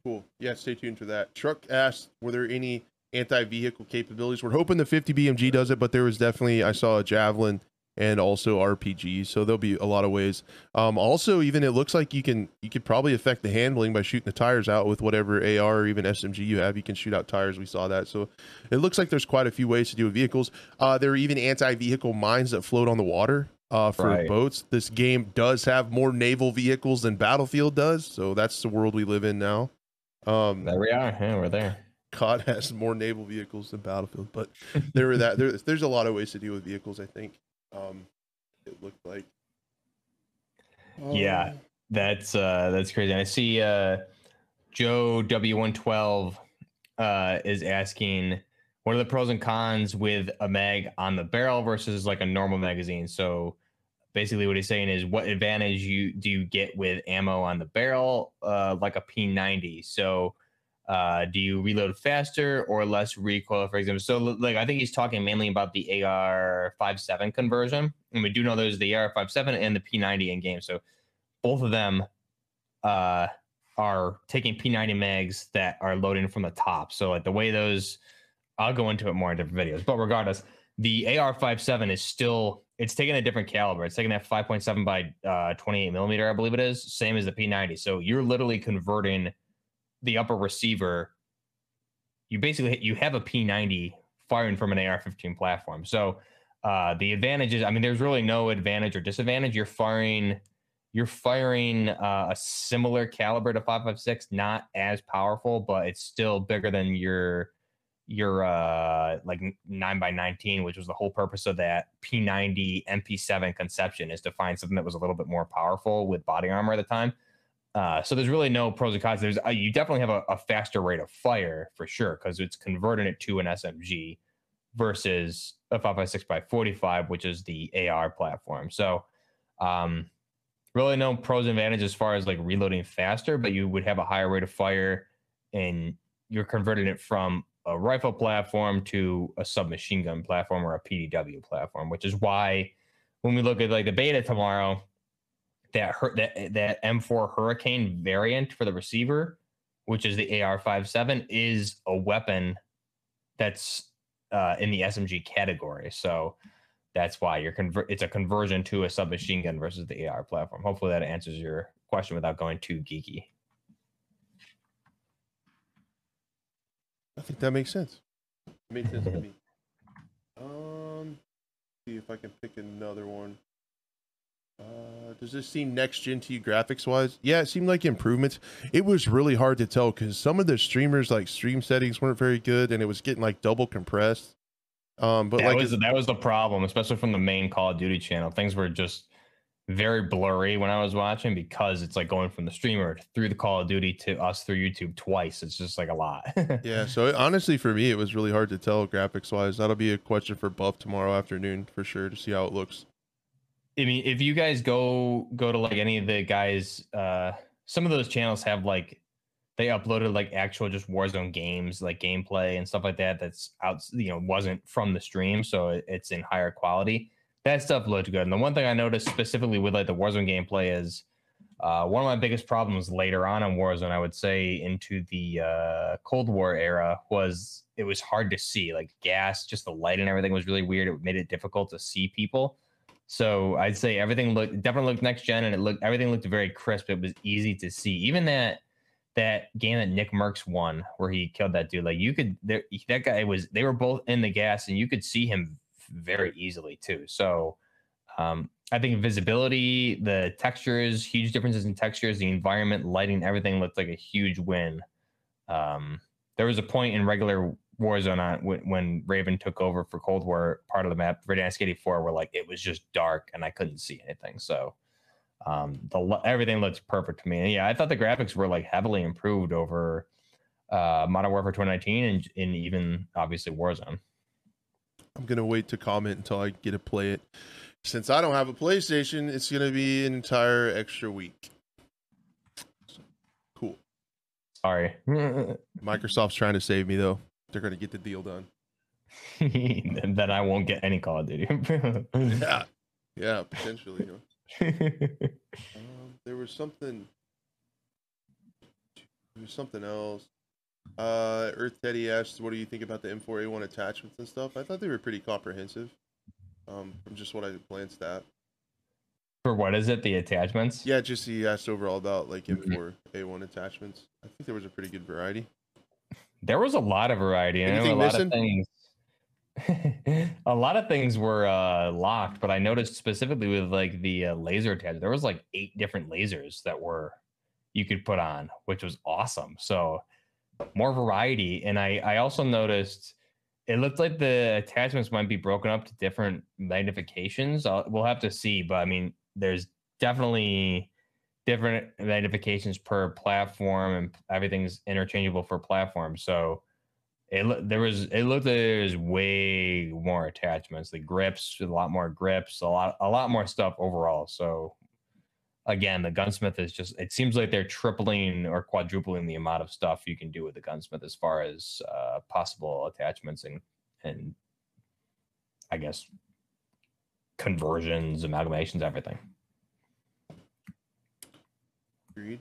Cool. Yeah, stay tuned for that. Truck asked, were there any anti-vehicle capabilities? We're hoping the 50 BMG does it, but there was definitely, I saw a Javelin and also RPG, so there'll be a lot of ways. Also, even it looks like you could probably affect the handling by shooting the tires out with whatever AR or even SMG you have. You can shoot out tires. We saw that. So it looks like there's quite a few ways to do vehicles. There are even anti-vehicle mines that float on the water for boats. This game does have more naval vehicles than Battlefield does, so that's the world we live in now. There we are. Yeah, we're there. COD has more naval vehicles than Battlefield, but there's a lot of ways to deal with vehicles, I think. It looked like yeah, that's crazy. And I see Joe W112 is asking, what are the pros and cons with a mag on the barrel versus like a normal magazine? So basically what he's saying is, what advantage do you get with ammo on the barrel, like a P90? So do you reload faster or less recoil, for example? So like, I think he's talking mainly about the AR-57 conversion. And we do know there's the AR-57 and the P90 in game. So both of them are taking P90 mags that are loading from the top. So like the way those, I'll go into it more in different videos, but regardless, the AR-57 is still, it's taking a different caliber. It's taking that 5.7 by 28 millimeter, I believe it is, same as the P90. So you're literally converting the upper receiver. You have a P90 firing from an AR-15 platform. So the advantages, I mean, there's really no advantage or disadvantage. You're firing a similar caliber to 5.56, not as powerful, but it's still bigger than your like 9 by 19, which was the whole purpose of that P90 MP7 conception, is to find something that was a little bit more powerful with body armor at the time. So there's really no pros and cons. There's you definitely have a faster rate of fire for sure, because it's converting it to an SMG versus a 5.56 by 45, which is the AR platform. So really no pros and advantages as far as like reloading faster, but you would have a higher rate of fire and you're converting it from a rifle platform to a submachine gun platform or a PDW platform, which is why when we look at like the beta tomorrow, that M4 Hurricane variant for the receiver, which is the AR-57, is a weapon that's in the SMG category. So that's why you're it's a conversion to a submachine gun versus the AR platform. Hopefully that answers your question without going too geeky. I think that makes sense. It makes sense to me. See if I can pick another one. Does this seem next gen to you graphics wise? Yeah, it seemed like improvements. It was really hard to tell because some of the streamers like stream settings weren't very good, and it was getting like double compressed. But that, like, that was the problem, especially from the main Call of Duty channel. Things were just very blurry when I was watching because it's like going from the streamer through the Call of Duty to us through YouTube twice. It's just like a lot. Yeah. So honestly, for me, it was really hard to tell graphics wise. That'll be a question for Buff tomorrow afternoon for sure to see how it looks. I mean, if you guys go to like any of the guys, some of those channels have like, they uploaded like actual just Warzone games, like gameplay and stuff like that. That's out, you know, wasn't from the stream. So it's in higher quality. That stuff looked good. And the one thing I noticed specifically with like the Warzone gameplay is one of my biggest problems later on in Warzone, I would say into the Cold War era, was it was hard to see like gas, just the light and everything was really weird. It made it difficult to see people. So I'd say everything definitely looked next gen, and everything looked very crisp. It was easy to see. Even that game that Nick Mercs won where he killed that dude, like you could that guy was, they were both in the gas and you could see him very easily too. So I think visibility, the textures, huge differences in textures, the environment, lighting, everything looked like a huge win. There was a point in regular Warzone when Raven took over for Cold War part of the map, Verdansk 84, where like it was just dark and I couldn't see anything. So everything looks perfect to me. And yeah, I thought the graphics were like heavily improved over Modern Warfare 2019 and even obviously Warzone. I'm gonna wait to comment until I get to play it. Since I don't have a PlayStation, it's gonna be an entire extra week. So, cool. Sorry. Microsoft's trying to save me though. They're gonna get the deal done. Then I won't get any Call of Duty. yeah, potentially. You know? There was something else. Earth Teddy asked, "What do you think about the M4A1 attachments and stuff?" I thought they were pretty comprehensive. From just what I glanced at. For what is it? The attachments? Yeah, just he asked overall about like M4A1 attachments. I think there was a pretty good variety. There was a lot of variety, and a lot of things. A lot of things were locked, but I noticed specifically with like the laser attachment, there was like 8 different lasers that you could put on, which was awesome. So more variety, and I also noticed it looked like the attachments might be broken up to different magnifications. We'll have to see, but I mean, there's definitely different magnifications per platform, and everything's interchangeable for platforms. So it looked like there was way more attachments, the grips, a lot more grips, a lot more stuff overall. So again, the gunsmith is just, it seems like they're tripling or quadrupling the amount of stuff you can do with the gunsmith as far as possible attachments and I guess conversions, amalgamations, everything. Agreed.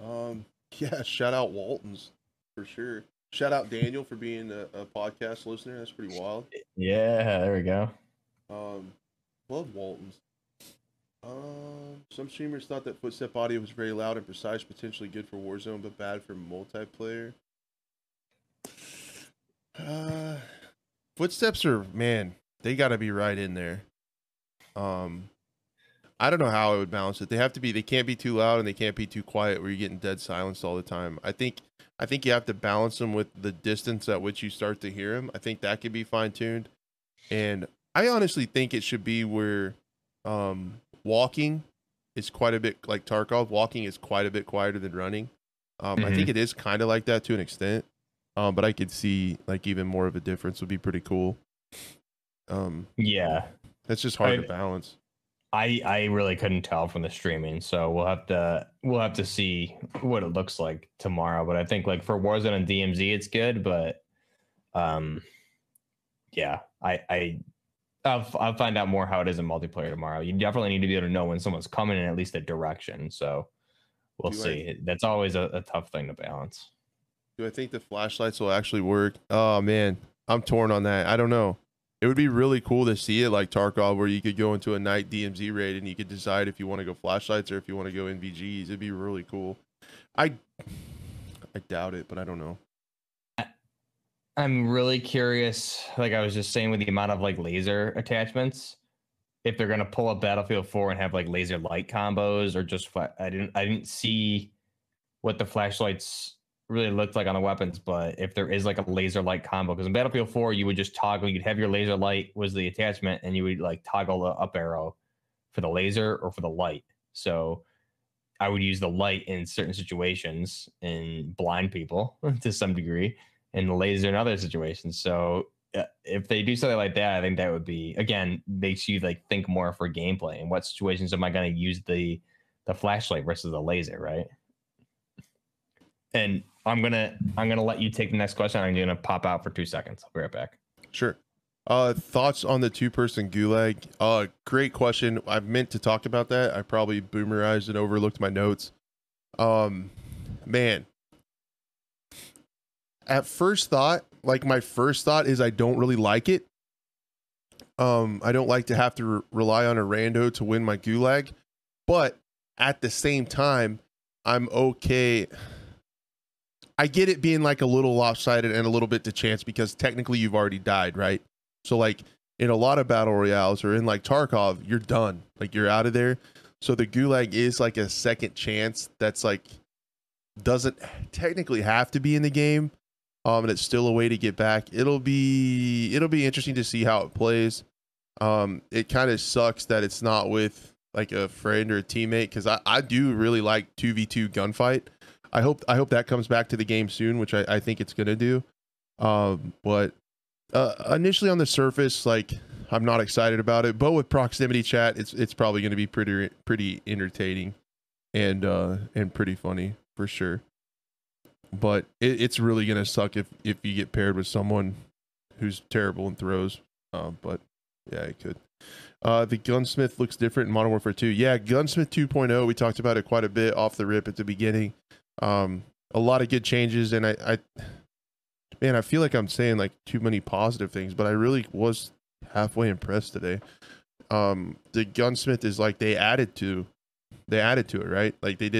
Yeah, shout out Waltons for sure. Shout out Daniel for being a podcast listener. That's pretty wild. Yeah, there we go. Love Waltons. Some streamers thought that footstep audio was very loud and precise, potentially good for Warzone, but bad for multiplayer. Footsteps are, man, they gotta be right in there. I don't know how I would balance it. They can't be too loud and they can't be too quiet where you're getting dead silenced all the time. I think you have to balance them with the distance at which you start to hear them. I think that could be fine tuned. And I honestly think it should be where, walking is quite a bit like Tarkov. Walking is quite a bit quieter than running. I think it is kind of like that to an extent. But I could see like even more of a difference would be pretty cool. Yeah, that's just hard to balance. I really couldn't tell from the streaming, so we'll have to see what it looks like tomorrow. But I think like for Warzone and DMZ, it's good. But yeah, I'll find out more how it is in multiplayer tomorrow. You definitely need to be able to know when someone's coming in at least a direction. So we'll see. That's always a tough thing to balance. Do I think the flashlights will actually work? Oh man, I'm torn on that. I don't know. It would be really cool to see it like Tarkov, where you could go into a night DMZ raid and you could decide if you want to go flashlights or if you want to go NVGs. It'd be really cool. I doubt it, but I don't know. I'm really curious, like I was just saying, with the amount of like laser attachments, if they're going to pull up Battlefield 4 and have like laser light combos or just I didn't see what the flashlights really looked like on the weapons, but if there is like a laser light combo, because in Battlefield 4 you would just toggle, you'd have your laser light was the attachment, and you would like toggle the up arrow for the laser or for the light. So I would use the light in certain situations and blind people to some degree, and the laser in other situations. So if they do something like that, I think that would be, again, makes you like think more for gameplay and what situations am I going to use the flashlight versus the laser, right? And I'm gonna let you take the next question. I'm gonna pop out for 2 seconds. I'll be right back. Sure. Thoughts on the two-person gulag? Great question. I meant to talk about that. I probably boomerized and overlooked my notes. Man. At first thought, like my first thought is I don't really like it. I don't like to have to rely on a rando to win my gulag, but at the same time, I'm okay. I get it being like a little lopsided and a little bit to chance, because technically you've already died, right? So like in a lot of battle royales or in like Tarkov, you're done. Like you're out of there. So the gulag is like a second chance that's like doesn't technically have to be in the game. And it's still a way to get back. It'll be interesting to see how it plays. It kind of sucks that it's not with like a friend or a teammate, because I do really like 2v2 gunfight. I hope that comes back to the game soon, which I think it's going to do. But initially on the surface, like I'm not excited about it, but with proximity chat, it's probably going to be pretty entertaining and pretty funny for sure. But it's really going to suck if you get paired with someone who's terrible in throws. But yeah, it could. The gunsmith looks different in Modern Warfare 2. Yeah, gunsmith 2.0. We talked about it quite a bit off the rip at the beginning. A lot of good changes, and I feel like I'm saying like too many positive things, but I really was halfway impressed today. The gunsmith is like they added to it, right? Like they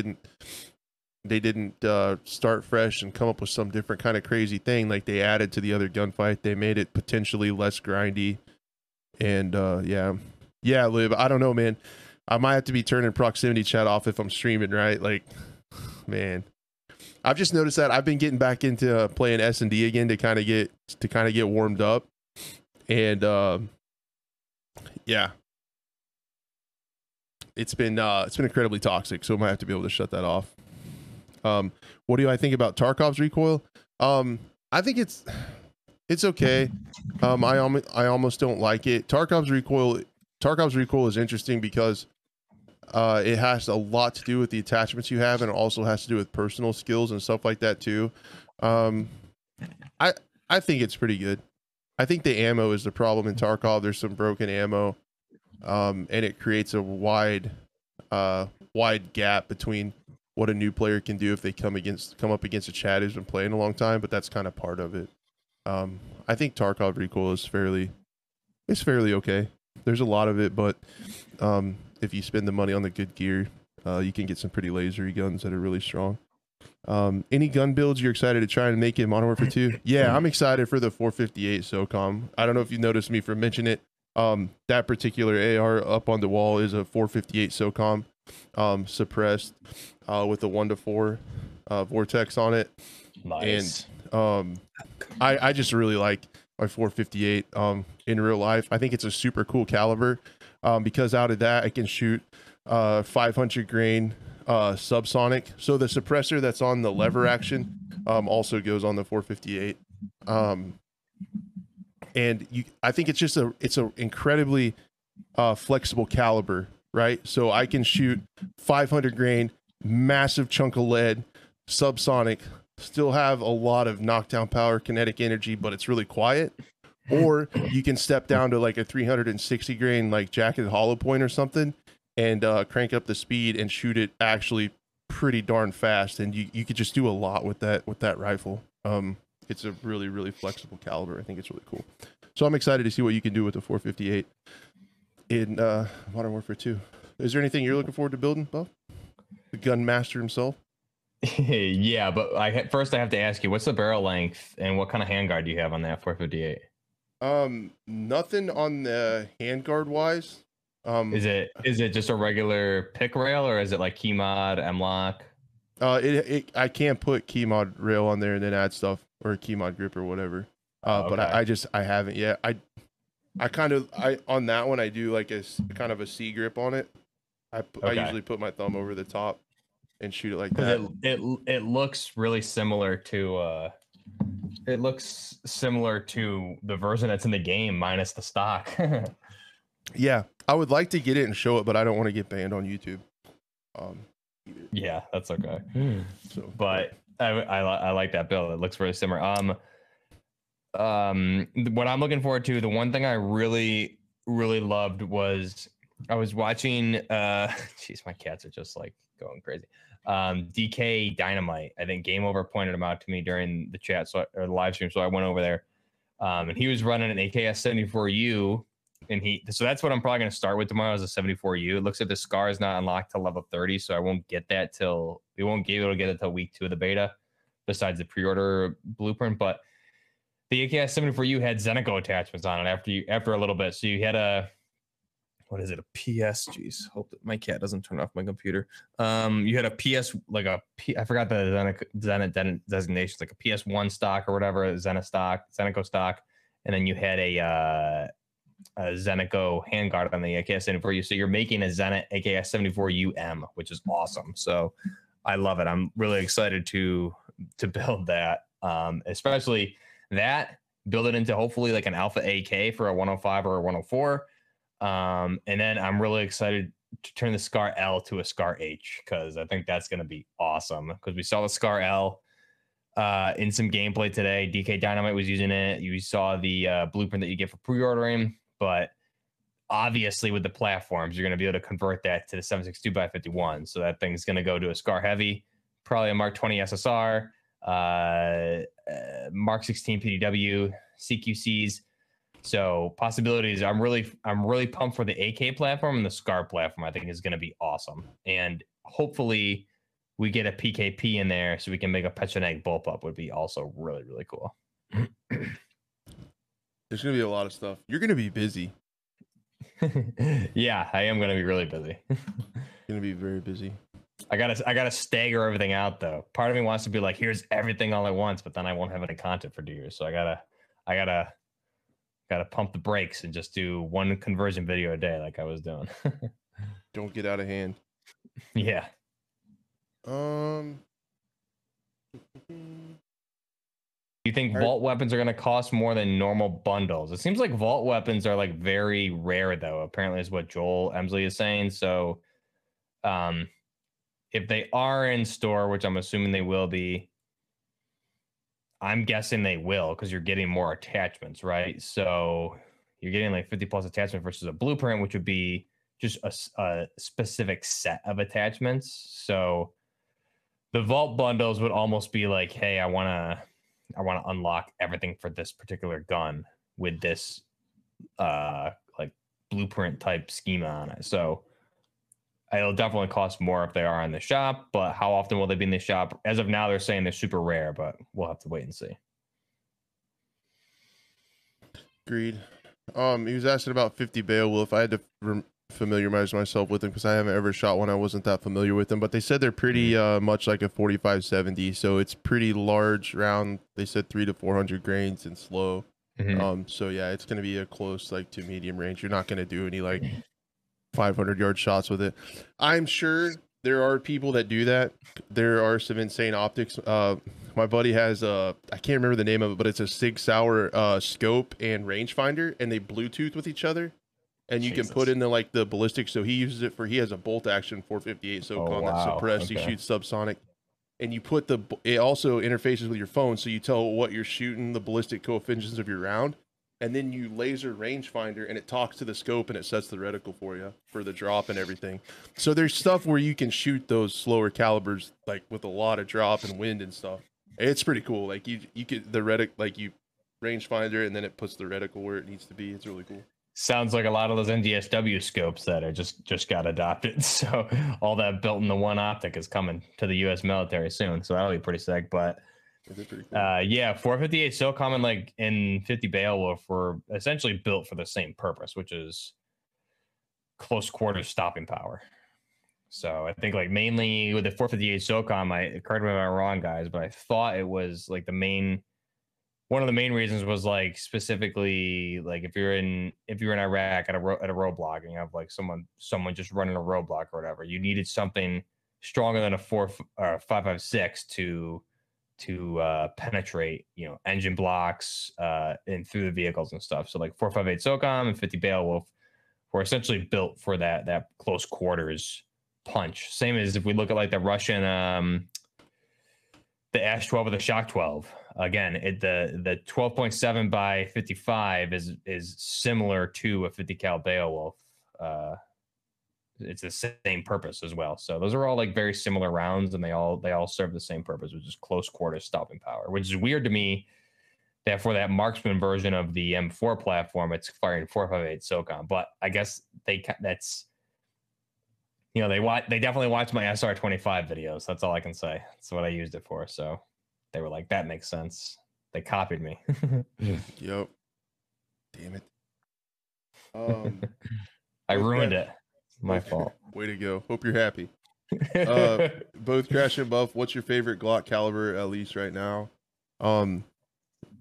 didn't start fresh and come up with some different kind of crazy thing. Like they added to the other gunfight, they made it potentially less grindy, and yeah, Lib, I don't know, man. I might have to be turning proximity chat off if I'm streaming, right? Like, man, I've just noticed that I've been getting back into playing S&D again to kind of get warmed up, and yeah, it's been incredibly toxic, so I might have to be able to shut that off. What do I think about Tarkov's recoil? I think it's okay. I almost don't like it. Tarkov's recoil is interesting because it has a lot to do with the attachments you have, and it also has to do with personal skills and stuff like that too. I think it's pretty good. I think the ammo is the problem in Tarkov. There's some broken ammo, and it creates a wide gap between what a new player can do if they come up against a chat who's been playing a long time. But that's kind of part of it. I think Tarkov recoil is fairly okay. There's a lot of it, but if you spend the money on the good gear, you can get some pretty lasery guns that are really strong. Any gun builds you're excited to try and make in Modern Warfare 2? Yeah, I'm excited for the 458 SOCOM. I don't know if you noticed me for mentioning it. That particular AR up on the wall is a 458 SOCOM, suppressed, with a 1-4 vortex on it. Nice. And I just really like my 458 in real life. I think it's a super cool caliber. Because out of that I can shoot 500 grain subsonic. So the suppressor that's on the lever action also goes on the 458. And I think it's just an incredibly flexible caliber, right? So I can shoot 500 grain, massive chunk of lead, subsonic, still have a lot of knockdown power, kinetic energy, but it's really quiet. Or you can step down to like a 360 grain, like jacketed hollow point or something, and crank up the speed and shoot it actually pretty darn fast. And you could just do a lot with that rifle. It's a really, really flexible caliber. I think it's really cool. So I'm excited to see what you can do with the 458 in Modern Warfare 2. Is there anything you're looking forward to building, Buff? The gun master himself? Yeah, but first I have to ask you, what's the barrel length and what kind of handguard do you have on that 458? Nothing on the handguard wise. Is it just a regular pick rail, or is it like key mod, M-lock? I can't put key mod rail on there and then add stuff, or a key mod grip or whatever. Okay. But I haven't yet. I on that one I do like a kind of a C grip on it. I usually put my thumb over the top and shoot it like that. It looks really similar to the version that's in the game minus the stock. Yeah, I would like to get it and show it, but I don't want to get banned on YouTube. Yeah, that's okay. So, but I like that build. It looks really similar. What I'm looking forward to, the one thing I really, really loved was I was watching geez, my cats are just like going crazy. DK Dynamite, I think Game Over pointed him out to me during the chat, or the live stream, so I went over there. And he was running an AKS-74U, and so that's what I'm probably going to start with tomorrow is a 74U. It looks like the SCAR is not unlocked till level 30, so I won't get that till we won't be able to get it till week 2 of the beta, besides the pre-order blueprint. But the AKS-74U had Zeneco attachments on it after a little bit, so you had a what is it? A PS? Jeez, hope that my cat doesn't turn off my computer. You had a PS, like a P. I forgot the Zeneco designations, like a PS1 stock or whatever, Zeneco stock, and then you had a Zeneco handguard on the AKS-74U. So you're making a Zenet AKS-74UM, which is awesome. So I love it. I'm really excited to build that, especially that build it into hopefully like an Alpha AK for a 105 or a 104. And then I'm really excited to turn the SCAR L to a SCAR H, because I think that's going to be awesome, because we saw the SCAR L in some gameplay today. DK Dynamite was using it. You saw the blueprint that you get for pre-ordering, but obviously with the platforms, you're going to be able to convert that to the 7.62x51. So that thing's going to go to a SCAR Heavy, probably a Mark 20 SSR, Mark 16 PDW, CQCs. So possibilities. I'm really pumped for the AK platform and the SCAR platform. I think is going to be awesome, and hopefully we get a PKP in there so we can make a Petroneg bullpup. Would be also really, really cool. There's going to be a lot of stuff. You're going to be busy. Yeah, I am going to be really busy. Going to be very busy. I gotta stagger everything out though. Part of me wants to be like, here's everything all at once, but then I won't have any content for 2 years. So I gotta pump the brakes and just do one conversion video a day like I was doing. Don't get out of hand. Yeah. Do you think vault weapons are going to cost more than normal bundles? It seems like vault weapons are like very rare though, apparently, is what Joel Emsley is saying. So if they are in store, which I'm assuming they will be, I'm guessing they will, because you're getting more attachments, right? So you're getting like 50 plus attachments versus a blueprint, which would be just a specific set of attachments. So the vault bundles would almost be like, hey, I want to unlock everything for this particular gun with this like blueprint type schema on it. So it'll definitely cost more if they are in the shop, but how often will they be in the shop? As of now, they're saying they're super rare, but we'll have to wait and see. Agreed. He was asking about 50 Beowulf. I had to familiarize myself with them because I haven't ever shot one. I wasn't that familiar with them, but they said they're pretty much like a 45-70, so it's pretty large round. They said 300 to 400 grains and slow. Mm-hmm. So yeah, it's going to be a close like to medium range. You're not going to do any like 500 yard shots with it. I'm sure there are people that do that. There are some insane optics. My buddy has I can't remember the name of it, but it's a Sig Sauer scope and rangefinder, and they Bluetooth with each other, and you can put in the like the ballistic. So he uses it for, he has a bolt action 458 SOCOM that's suppressed. He shoots subsonic, and you put the, it also interfaces with your phone, so you tell what you're shooting, the ballistic coefficients of your round, and then you laser rangefinder, and it talks to the scope and it sets the reticle for you for the drop and everything. So there's stuff where you can shoot those slower calibers like with a lot of drop and wind and stuff. It's pretty cool. Like you get the reticle, like you rangefinder, and then it puts the reticle where it needs to be. It's really cool. Sounds like a lot of those NDSW scopes that I just got adopted. So all that built into one optic is coming to the U.S. military soon. So that'll be pretty sick. But pretty cool. Yeah, 458 so common, like in 50 Beowulf were essentially built for the same purpose, which is close quarter stopping power. So I think like mainly with the 458 SOCOM, I correct me if I'm wrong, guys, but I thought it was like the main, one of the main reasons was like specifically like if you're in Iraq at a roadblock and you have like someone just running a roadblock or whatever, you needed something stronger than a 5.56 to penetrate, you know, engine blocks and through the vehicles and stuff. So like 4.58 SOCOM and 50 Beowulf were essentially built for that close quarters punch. Same as if we look at like the Russian the Ash-12 or the Shock-12. Again, the 12.7 by 55 is similar to a 50 cal Beowulf. It's the same purpose as well. So those are all like very similar rounds, and they all serve the same purpose, which is close quarter stopping power, which is weird to me that for that marksman version of the M4 platform, it's firing 4.58 SOCOM. But I guess they definitely watched my SR25 videos. That's all I can say. That's what I used it for. So they were like, that makes sense. They copied me. Yep. Damn it. I ruined it. My fault. Way to go. Hope you're happy. Both Crash and Buff, what's your favorite Glock caliber, at least right now?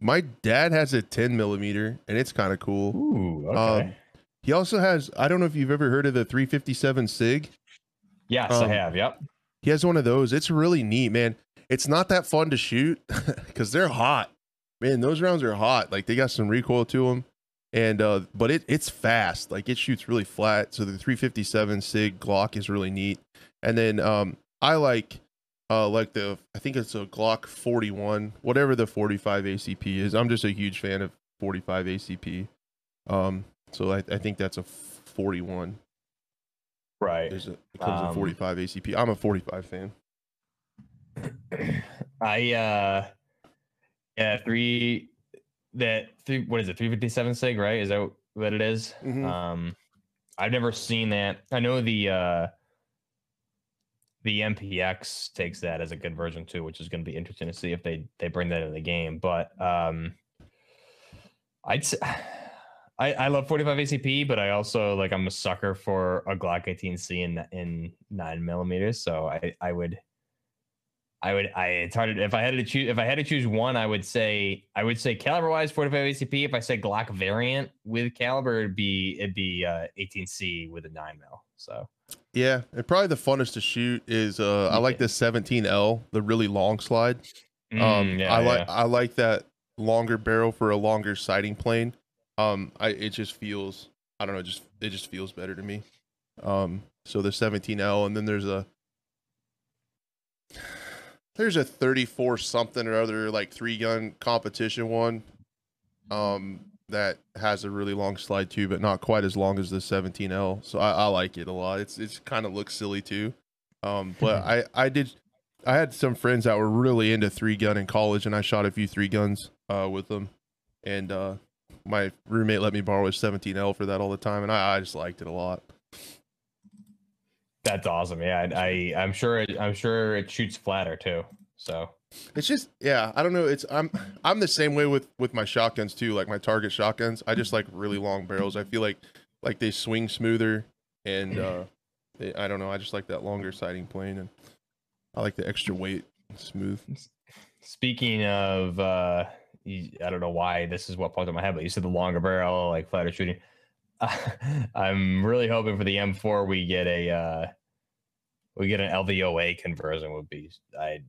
My dad has a 10 millimeter, and it's kind of cool. Ooh, okay. He also has, I don't know if you've ever heard of the 357 SIG. Yes, I have. Yep. He has one of those. It's really neat, man. It's not that fun to shoot because they're hot, man. Those rounds are hot. Like they got some recoil to them, and but it's fast. Like it shoots really flat. So the 357 SIG Glock is really neat. And then I like the, I think it's a Glock 41, whatever the 45 ACP is. I'm just a huge fan of 45 ACP. So I think that's a 41. Right. It comes in 45 ACP. I'm a 45 fan. What is it, 357 SIG, right? Is that what it is? Mm-hmm. I've never seen that. I know the MPX takes that as a good version too, which is going to be interesting to see if they bring that into the game. But I'd say I love 45 ACP, but I also like, I'm a sucker for a Glock 18C in 9mm. So if I had to choose one, I would say caliber wise 45 ACP. If I say Glock variant with caliber, it'd be 18C with a 9mm. So yeah, and probably the funnest to shoot is I like the 17L, the really long slide. I like that longer barrel for a longer sighting plane. It just feels better to me. So the 17L, and then there's a 34 something or other, like 3-gun competition one that has a really long slide too, but not quite as long as the 17L. So I like it a lot. It's kind of looks silly too. But I had some friends that were really into 3-gun in college, and I shot a few 3-guns with them, and my roommate let me borrow his 17L for that all the time, and I just liked it a lot. That's awesome. Yeah, I'm sure it shoots flatter too. So it's just, yeah, I don't know. It's I'm the same way with my shotguns too. Like my Target shotguns, I just like really long barrels. I feel like they swing smoother, and I don't know. I just like that longer sighting plane, and I like the extra weight, smooth. Speaking of, I don't know why this is what popped in my head, but you said the longer barrel, like flatter shooting. I'm really hoping for the M4 we get an LVOA conversion. Would be, I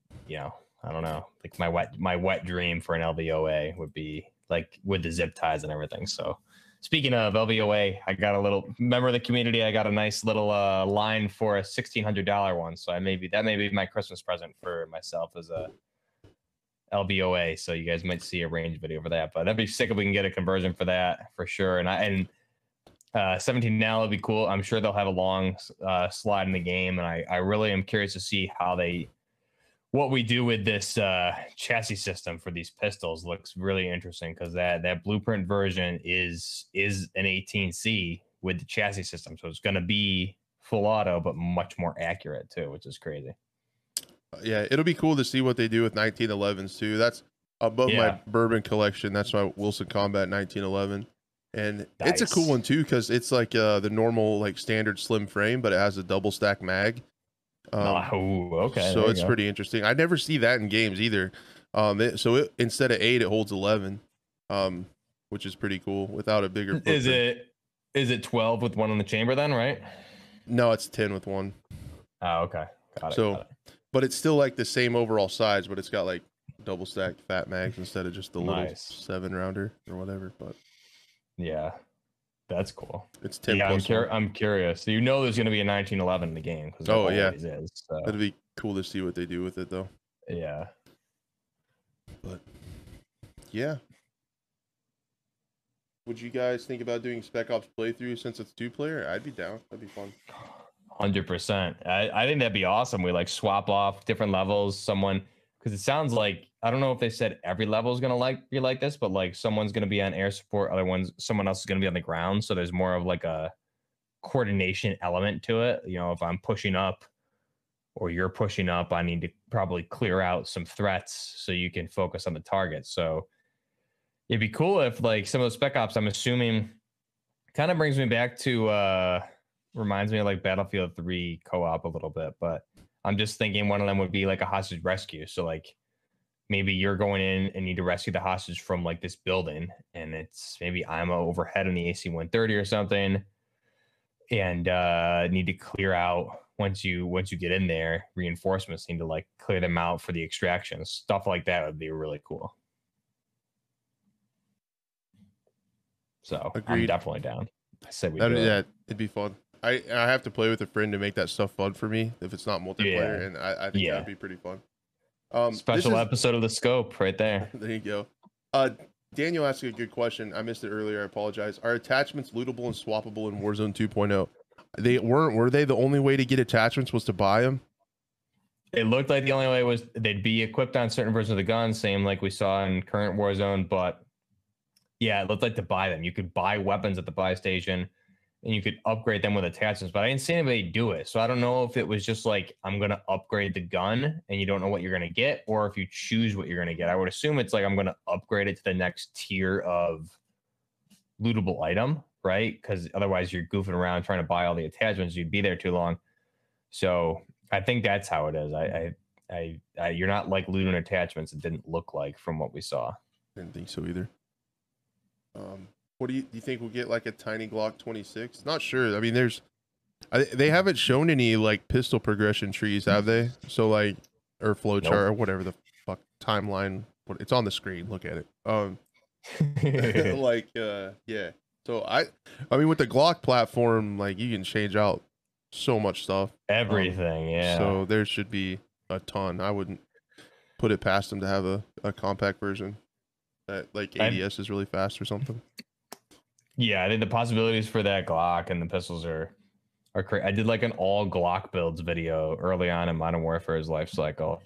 don't know, like my wet dream for an LVOA would be like with the zip ties and everything. So Speaking of LVOA, I got a little member of the community. I got a nice little line for a $1,600 one. So I that may be my Christmas present for myself as a LVOA. So you guys might see a range video for that, but that'd be sick if we can get a conversion for that for sure. And 17 now would be cool. I'm sure they'll have a long slot in the game, and I really am curious to see how what we do with this chassis system for these pistols. Looks really interesting because that blueprint version is an 18C with the chassis system, so it's going to be full auto but much more accurate too, which is crazy. Yeah, it'll be cool to see what they do with 1911s too. That's above my bourbon collection. That's my Wilson Combat 1911, and DICE. It's a cool one too because it's like the normal, like, standard slim frame, but it has a double stack mag. Okay, so it's pretty interesting. I never see that in games either. So instead of 8, it holds 11, which is pretty cool without a bigger footprint. Is it 12 with one in the chamber then, right? No, it's 10 with one. Oh, okay, got it. But it's still like the same overall size, but it's got like double stacked fat mags instead of just the little 7-rounder or whatever. But yeah, that's cool. It's 10. Yeah, I'm curious. So, you know, there's going to be a 1911 in the game. Oh yeah, that'd be cool to see what they do with it though. Yeah, but yeah. Would you guys think about doing Spec Ops playthrough since it's 2-player? I'd be down. That'd be fun. 100%. I think that'd be awesome. We like swap off different levels. Because it sounds like, I don't know if they said every level is gonna be like this, but like someone's gonna be on air support, someone else is gonna be on the ground. So there's more of like a coordination element to it. You know, if I'm pushing up or you're pushing up, I need to probably clear out some threats so you can focus on the target. So it'd be cool if like some of the Spec Ops, I'm assuming, kind of brings me back to reminds me of like Battlefield 3 co-op a little bit, but I'm just thinking one of them would be like a hostage rescue. So like maybe you're going in and need to rescue the hostage from like this building, and it's maybe I'm overhead on the AC-130 or something, and need to clear out once you get in there, reinforcements need to like clear them out for the extraction. Stuff like that would be really cool. So agreed. I'm definitely down. I said we do. Yeah, it'd be fun. I have to play with a friend to make that stuff fun for me if it's not multiplayer, and I think that'd be pretty fun. Special episode of The Scope right there. There you go. Daniel asked a good question. I missed it earlier. I apologize. Are attachments lootable and swappable in Warzone 2.0? They weren't, were they? The only way to get attachments was to buy them? It looked like the only way was they'd be equipped on certain versions of the gun, same like we saw in current Warzone, but yeah, it looked like to buy them. You could buy weapons at the buy station, and you could upgrade them with attachments, but I didn't see anybody do it. So I don't know if it was just like, I'm going to upgrade the gun and you don't know what you're going to get, or if you choose what you're going to get. I would assume it's like, I'm going to upgrade it to the next tier of lootable item, right? Because otherwise you're goofing around trying to buy all the attachments. You'd be there too long. So I think that's how it is. You're not like looting attachments. It didn't look like from what we saw. Didn't think so either. What do you think we'll get like a tiny Glock 26? Not sure. I mean, they haven't shown any like pistol progression trees, have they? So like, or flowchart, or whatever the fuck timeline. It's on the screen. Look at it. Yeah. So I mean, with the Glock platform, like you can change out so much stuff. Everything. Yeah. So there should be a ton. I wouldn't put it past them to have a compact version that like ADS is really fast or something. Yeah, I think the possibilities for that Glock and the pistols are crazy. I did like an all Glock builds video early on in Modern Warfare's life cycle,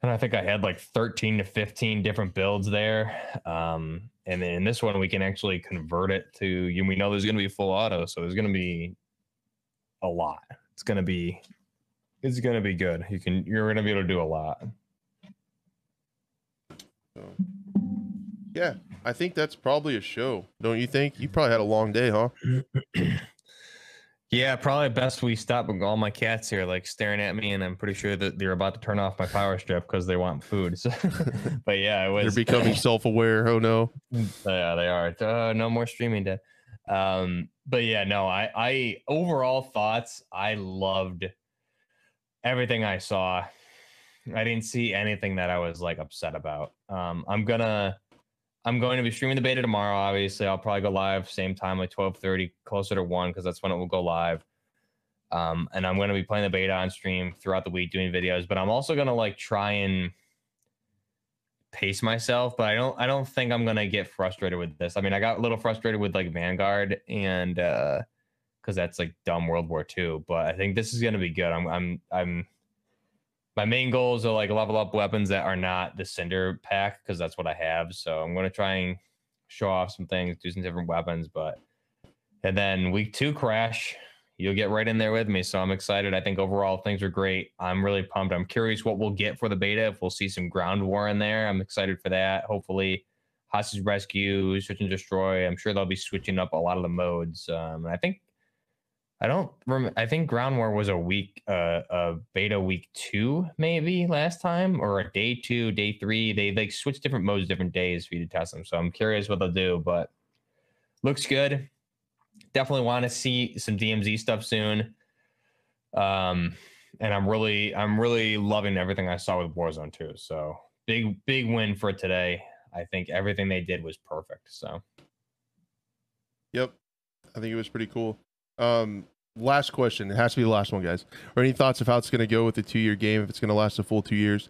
and I think I had like 13 to 15 different builds there. And then in this one, we can actually convert it to, you know, we know there's going to be full auto, so there's going to be a lot. It's going to be good. You're going to be able to do a lot. So. Yeah, I think that's probably a show, don't you think? You probably had a long day, huh? Yeah, probably best we stop. All my cats here like staring at me, and I'm pretty sure that they're about to turn off my power strip because they want food. So, but yeah, it was. They're becoming self-aware. Oh no. Yeah, they are. No more streaming, Dad. But yeah, no. I overall thoughts. I loved everything I saw. I didn't see anything that I was like upset about. I'm gonna. I'm going to be streaming the beta tomorrow. Obviously, I'll probably go live same time, like 12:30, closer to 1, because that's when it will go live. And I'm going to be playing the beta on stream throughout the week, doing videos. But I'm also going to like try and pace myself. But I don't think I'm going to get frustrated with this. I mean, I got a little frustrated with like Vanguard and because that's like dumb World War II. But I think this is going to be good. My main goals are like level up weapons that are not the cinder pack, because that's what I have. So I'm going to try and show off some things, do some different weapons. But and then week 2 crash, you'll get right in there with me. So I'm excited. I think overall things are great. I'm really pumped. I'm curious what we'll get for the beta. If we'll see some ground war in there, I'm excited for that. Hopefully hostage rescue, search and destroy. I'm sure they'll be switching up a lot of the modes. And I think ground war was a beta week 2 maybe last time, or a day 2, day 3. They like switched different modes, different days for you to test them. So I'm curious what they'll do, but looks good. Definitely want to see some DMZ stuff soon. And I'm really loving everything I saw with Warzone 2. So big win for today. I think everything they did was perfect. So. Yep. I think it was pretty cool. Last question. It has to be the last one, guys. Or any thoughts of how it's going to go with the 2-year game, if it's going to last a full 2 years?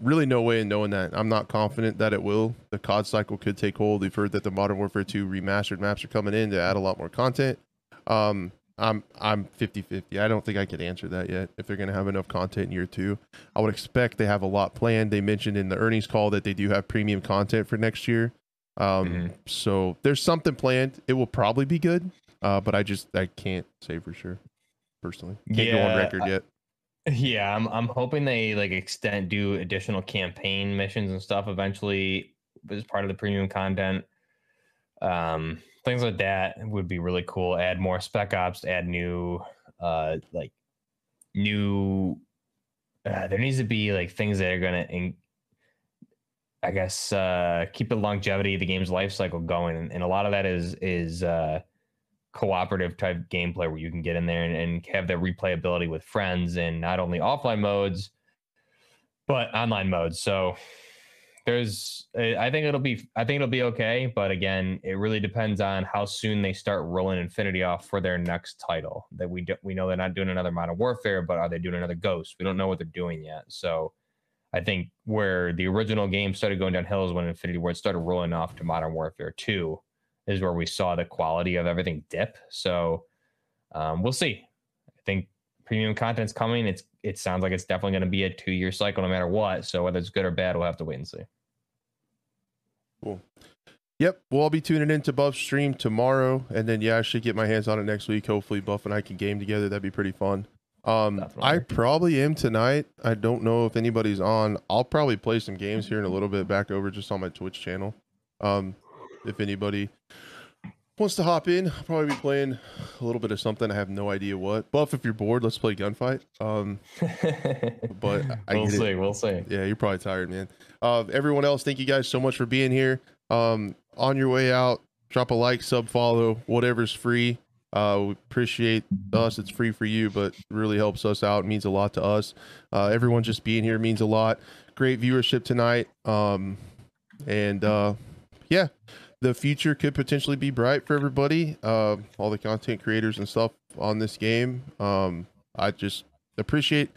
Really no way of knowing that. I'm not confident that it will. The COD cycle could take hold. We've heard that the Modern Warfare 2 remastered maps are coming in to add a lot more content. I'm 50-50. I don't think I could answer that yet, if they're going to have enough content in year 2. I would expect they have a lot planned. They mentioned in the earnings call that they do have premium content for next year. So there's something planned. It will probably be good. But I can't say for sure, personally. Can't go on record yet. Yeah, I'm hoping they like do additional campaign missions and stuff eventually as part of the premium content. Things like that would be really cool. Add more Spec Ops. Add new there needs to be like things that are gonna, keep the longevity of the game's life cycle going, and a lot of that is cooperative type gameplay, where you can get in there and have that replayability with friends, and not only offline modes but online modes. So I think it'll be okay, but again, it really depends on how soon they start rolling Infinity off for their next title. That we know they're not doing another Modern Warfare, but are they doing another Ghost? We don't know what they're doing yet. So I think where the original game started going downhill is when Infinity Ward started rolling off to Modern Warfare 2. Is where we saw the quality of everything dip. So we'll see. I think premium content's coming. It sounds like it's definitely going to be a 2-year cycle no matter what. So whether it's good or bad, we'll have to wait and see. Cool. Yep. Well, I'll be tuning into Buff's stream tomorrow, and then I should get my hands on it next week. Hopefully Buff and I can game together. That'd be pretty fun. I probably am tonight. I don't know if anybody's on. I'll probably play some games here in a little bit, back over just on my Twitch channel. If anybody wants to hop in, I'll probably be playing a little bit of something. I have no idea what. Buff, if you're bored, let's play Gunfight. But we'll see. Yeah, you're probably tired, man. Everyone else, thank you guys so much for being here. On your way out, drop a like, sub, follow, whatever's free. We appreciate us. It's free for you, but really helps us out. It means a lot to us. Everyone just being here means a lot. Great viewership tonight. Yeah. The future could potentially be bright for everybody, all the content creators and stuff on this game. I just appreciate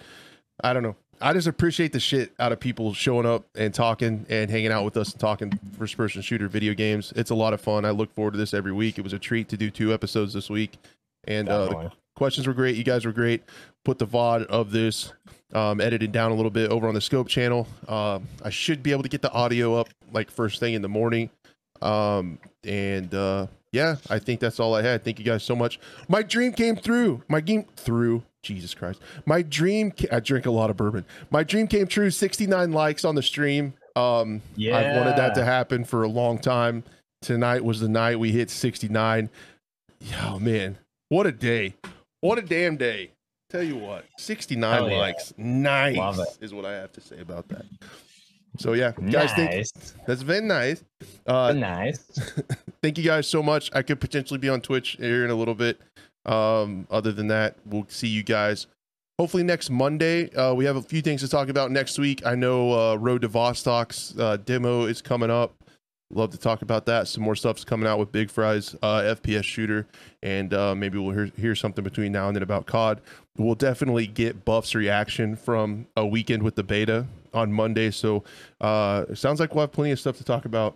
the shit out of people showing up and talking and hanging out with us and talking first person shooter video games. It's a lot of fun. I look forward to this every week. It was a treat to do 2 episodes this week, and the questions were great. You guys were great. Put the VOD of this edited down a little bit over on the Scope channel. I should be able to get the audio up like first thing in the morning. I think that's all I had. Thank you guys so much. My dream came through. Jesus Christ. I drink a lot of bourbon. My dream came true. 69 likes on the stream. I've wanted that to happen for a long time. Tonight was the night we hit 69. Oh man, what a day. What a damn day. Tell you what, 69 likes. Nice is what I have to say about that. So yeah, guys, that's been nice. Thank you guys so much. I could potentially be on Twitch here in a little bit. Other than that, we'll see you guys hopefully next Monday. We have a few things to talk about next week. I know Road to Vostok's demo is coming up. Love to talk about that. Some more stuff's coming out with Big Fry's FPS shooter, and maybe we'll hear something between now and then about COD. We'll definitely get Buff's reaction from a weekend with the beta on Monday. So it sounds like we'll have plenty of stuff to talk about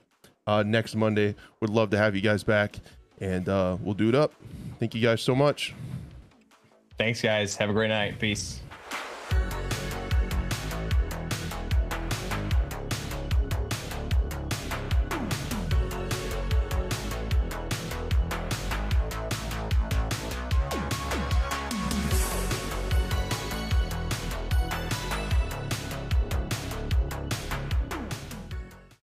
next Monday. Would love to have you guys back, and we'll do it up. Thank you guys so much. Thanks, guys. Have a great night. Peace.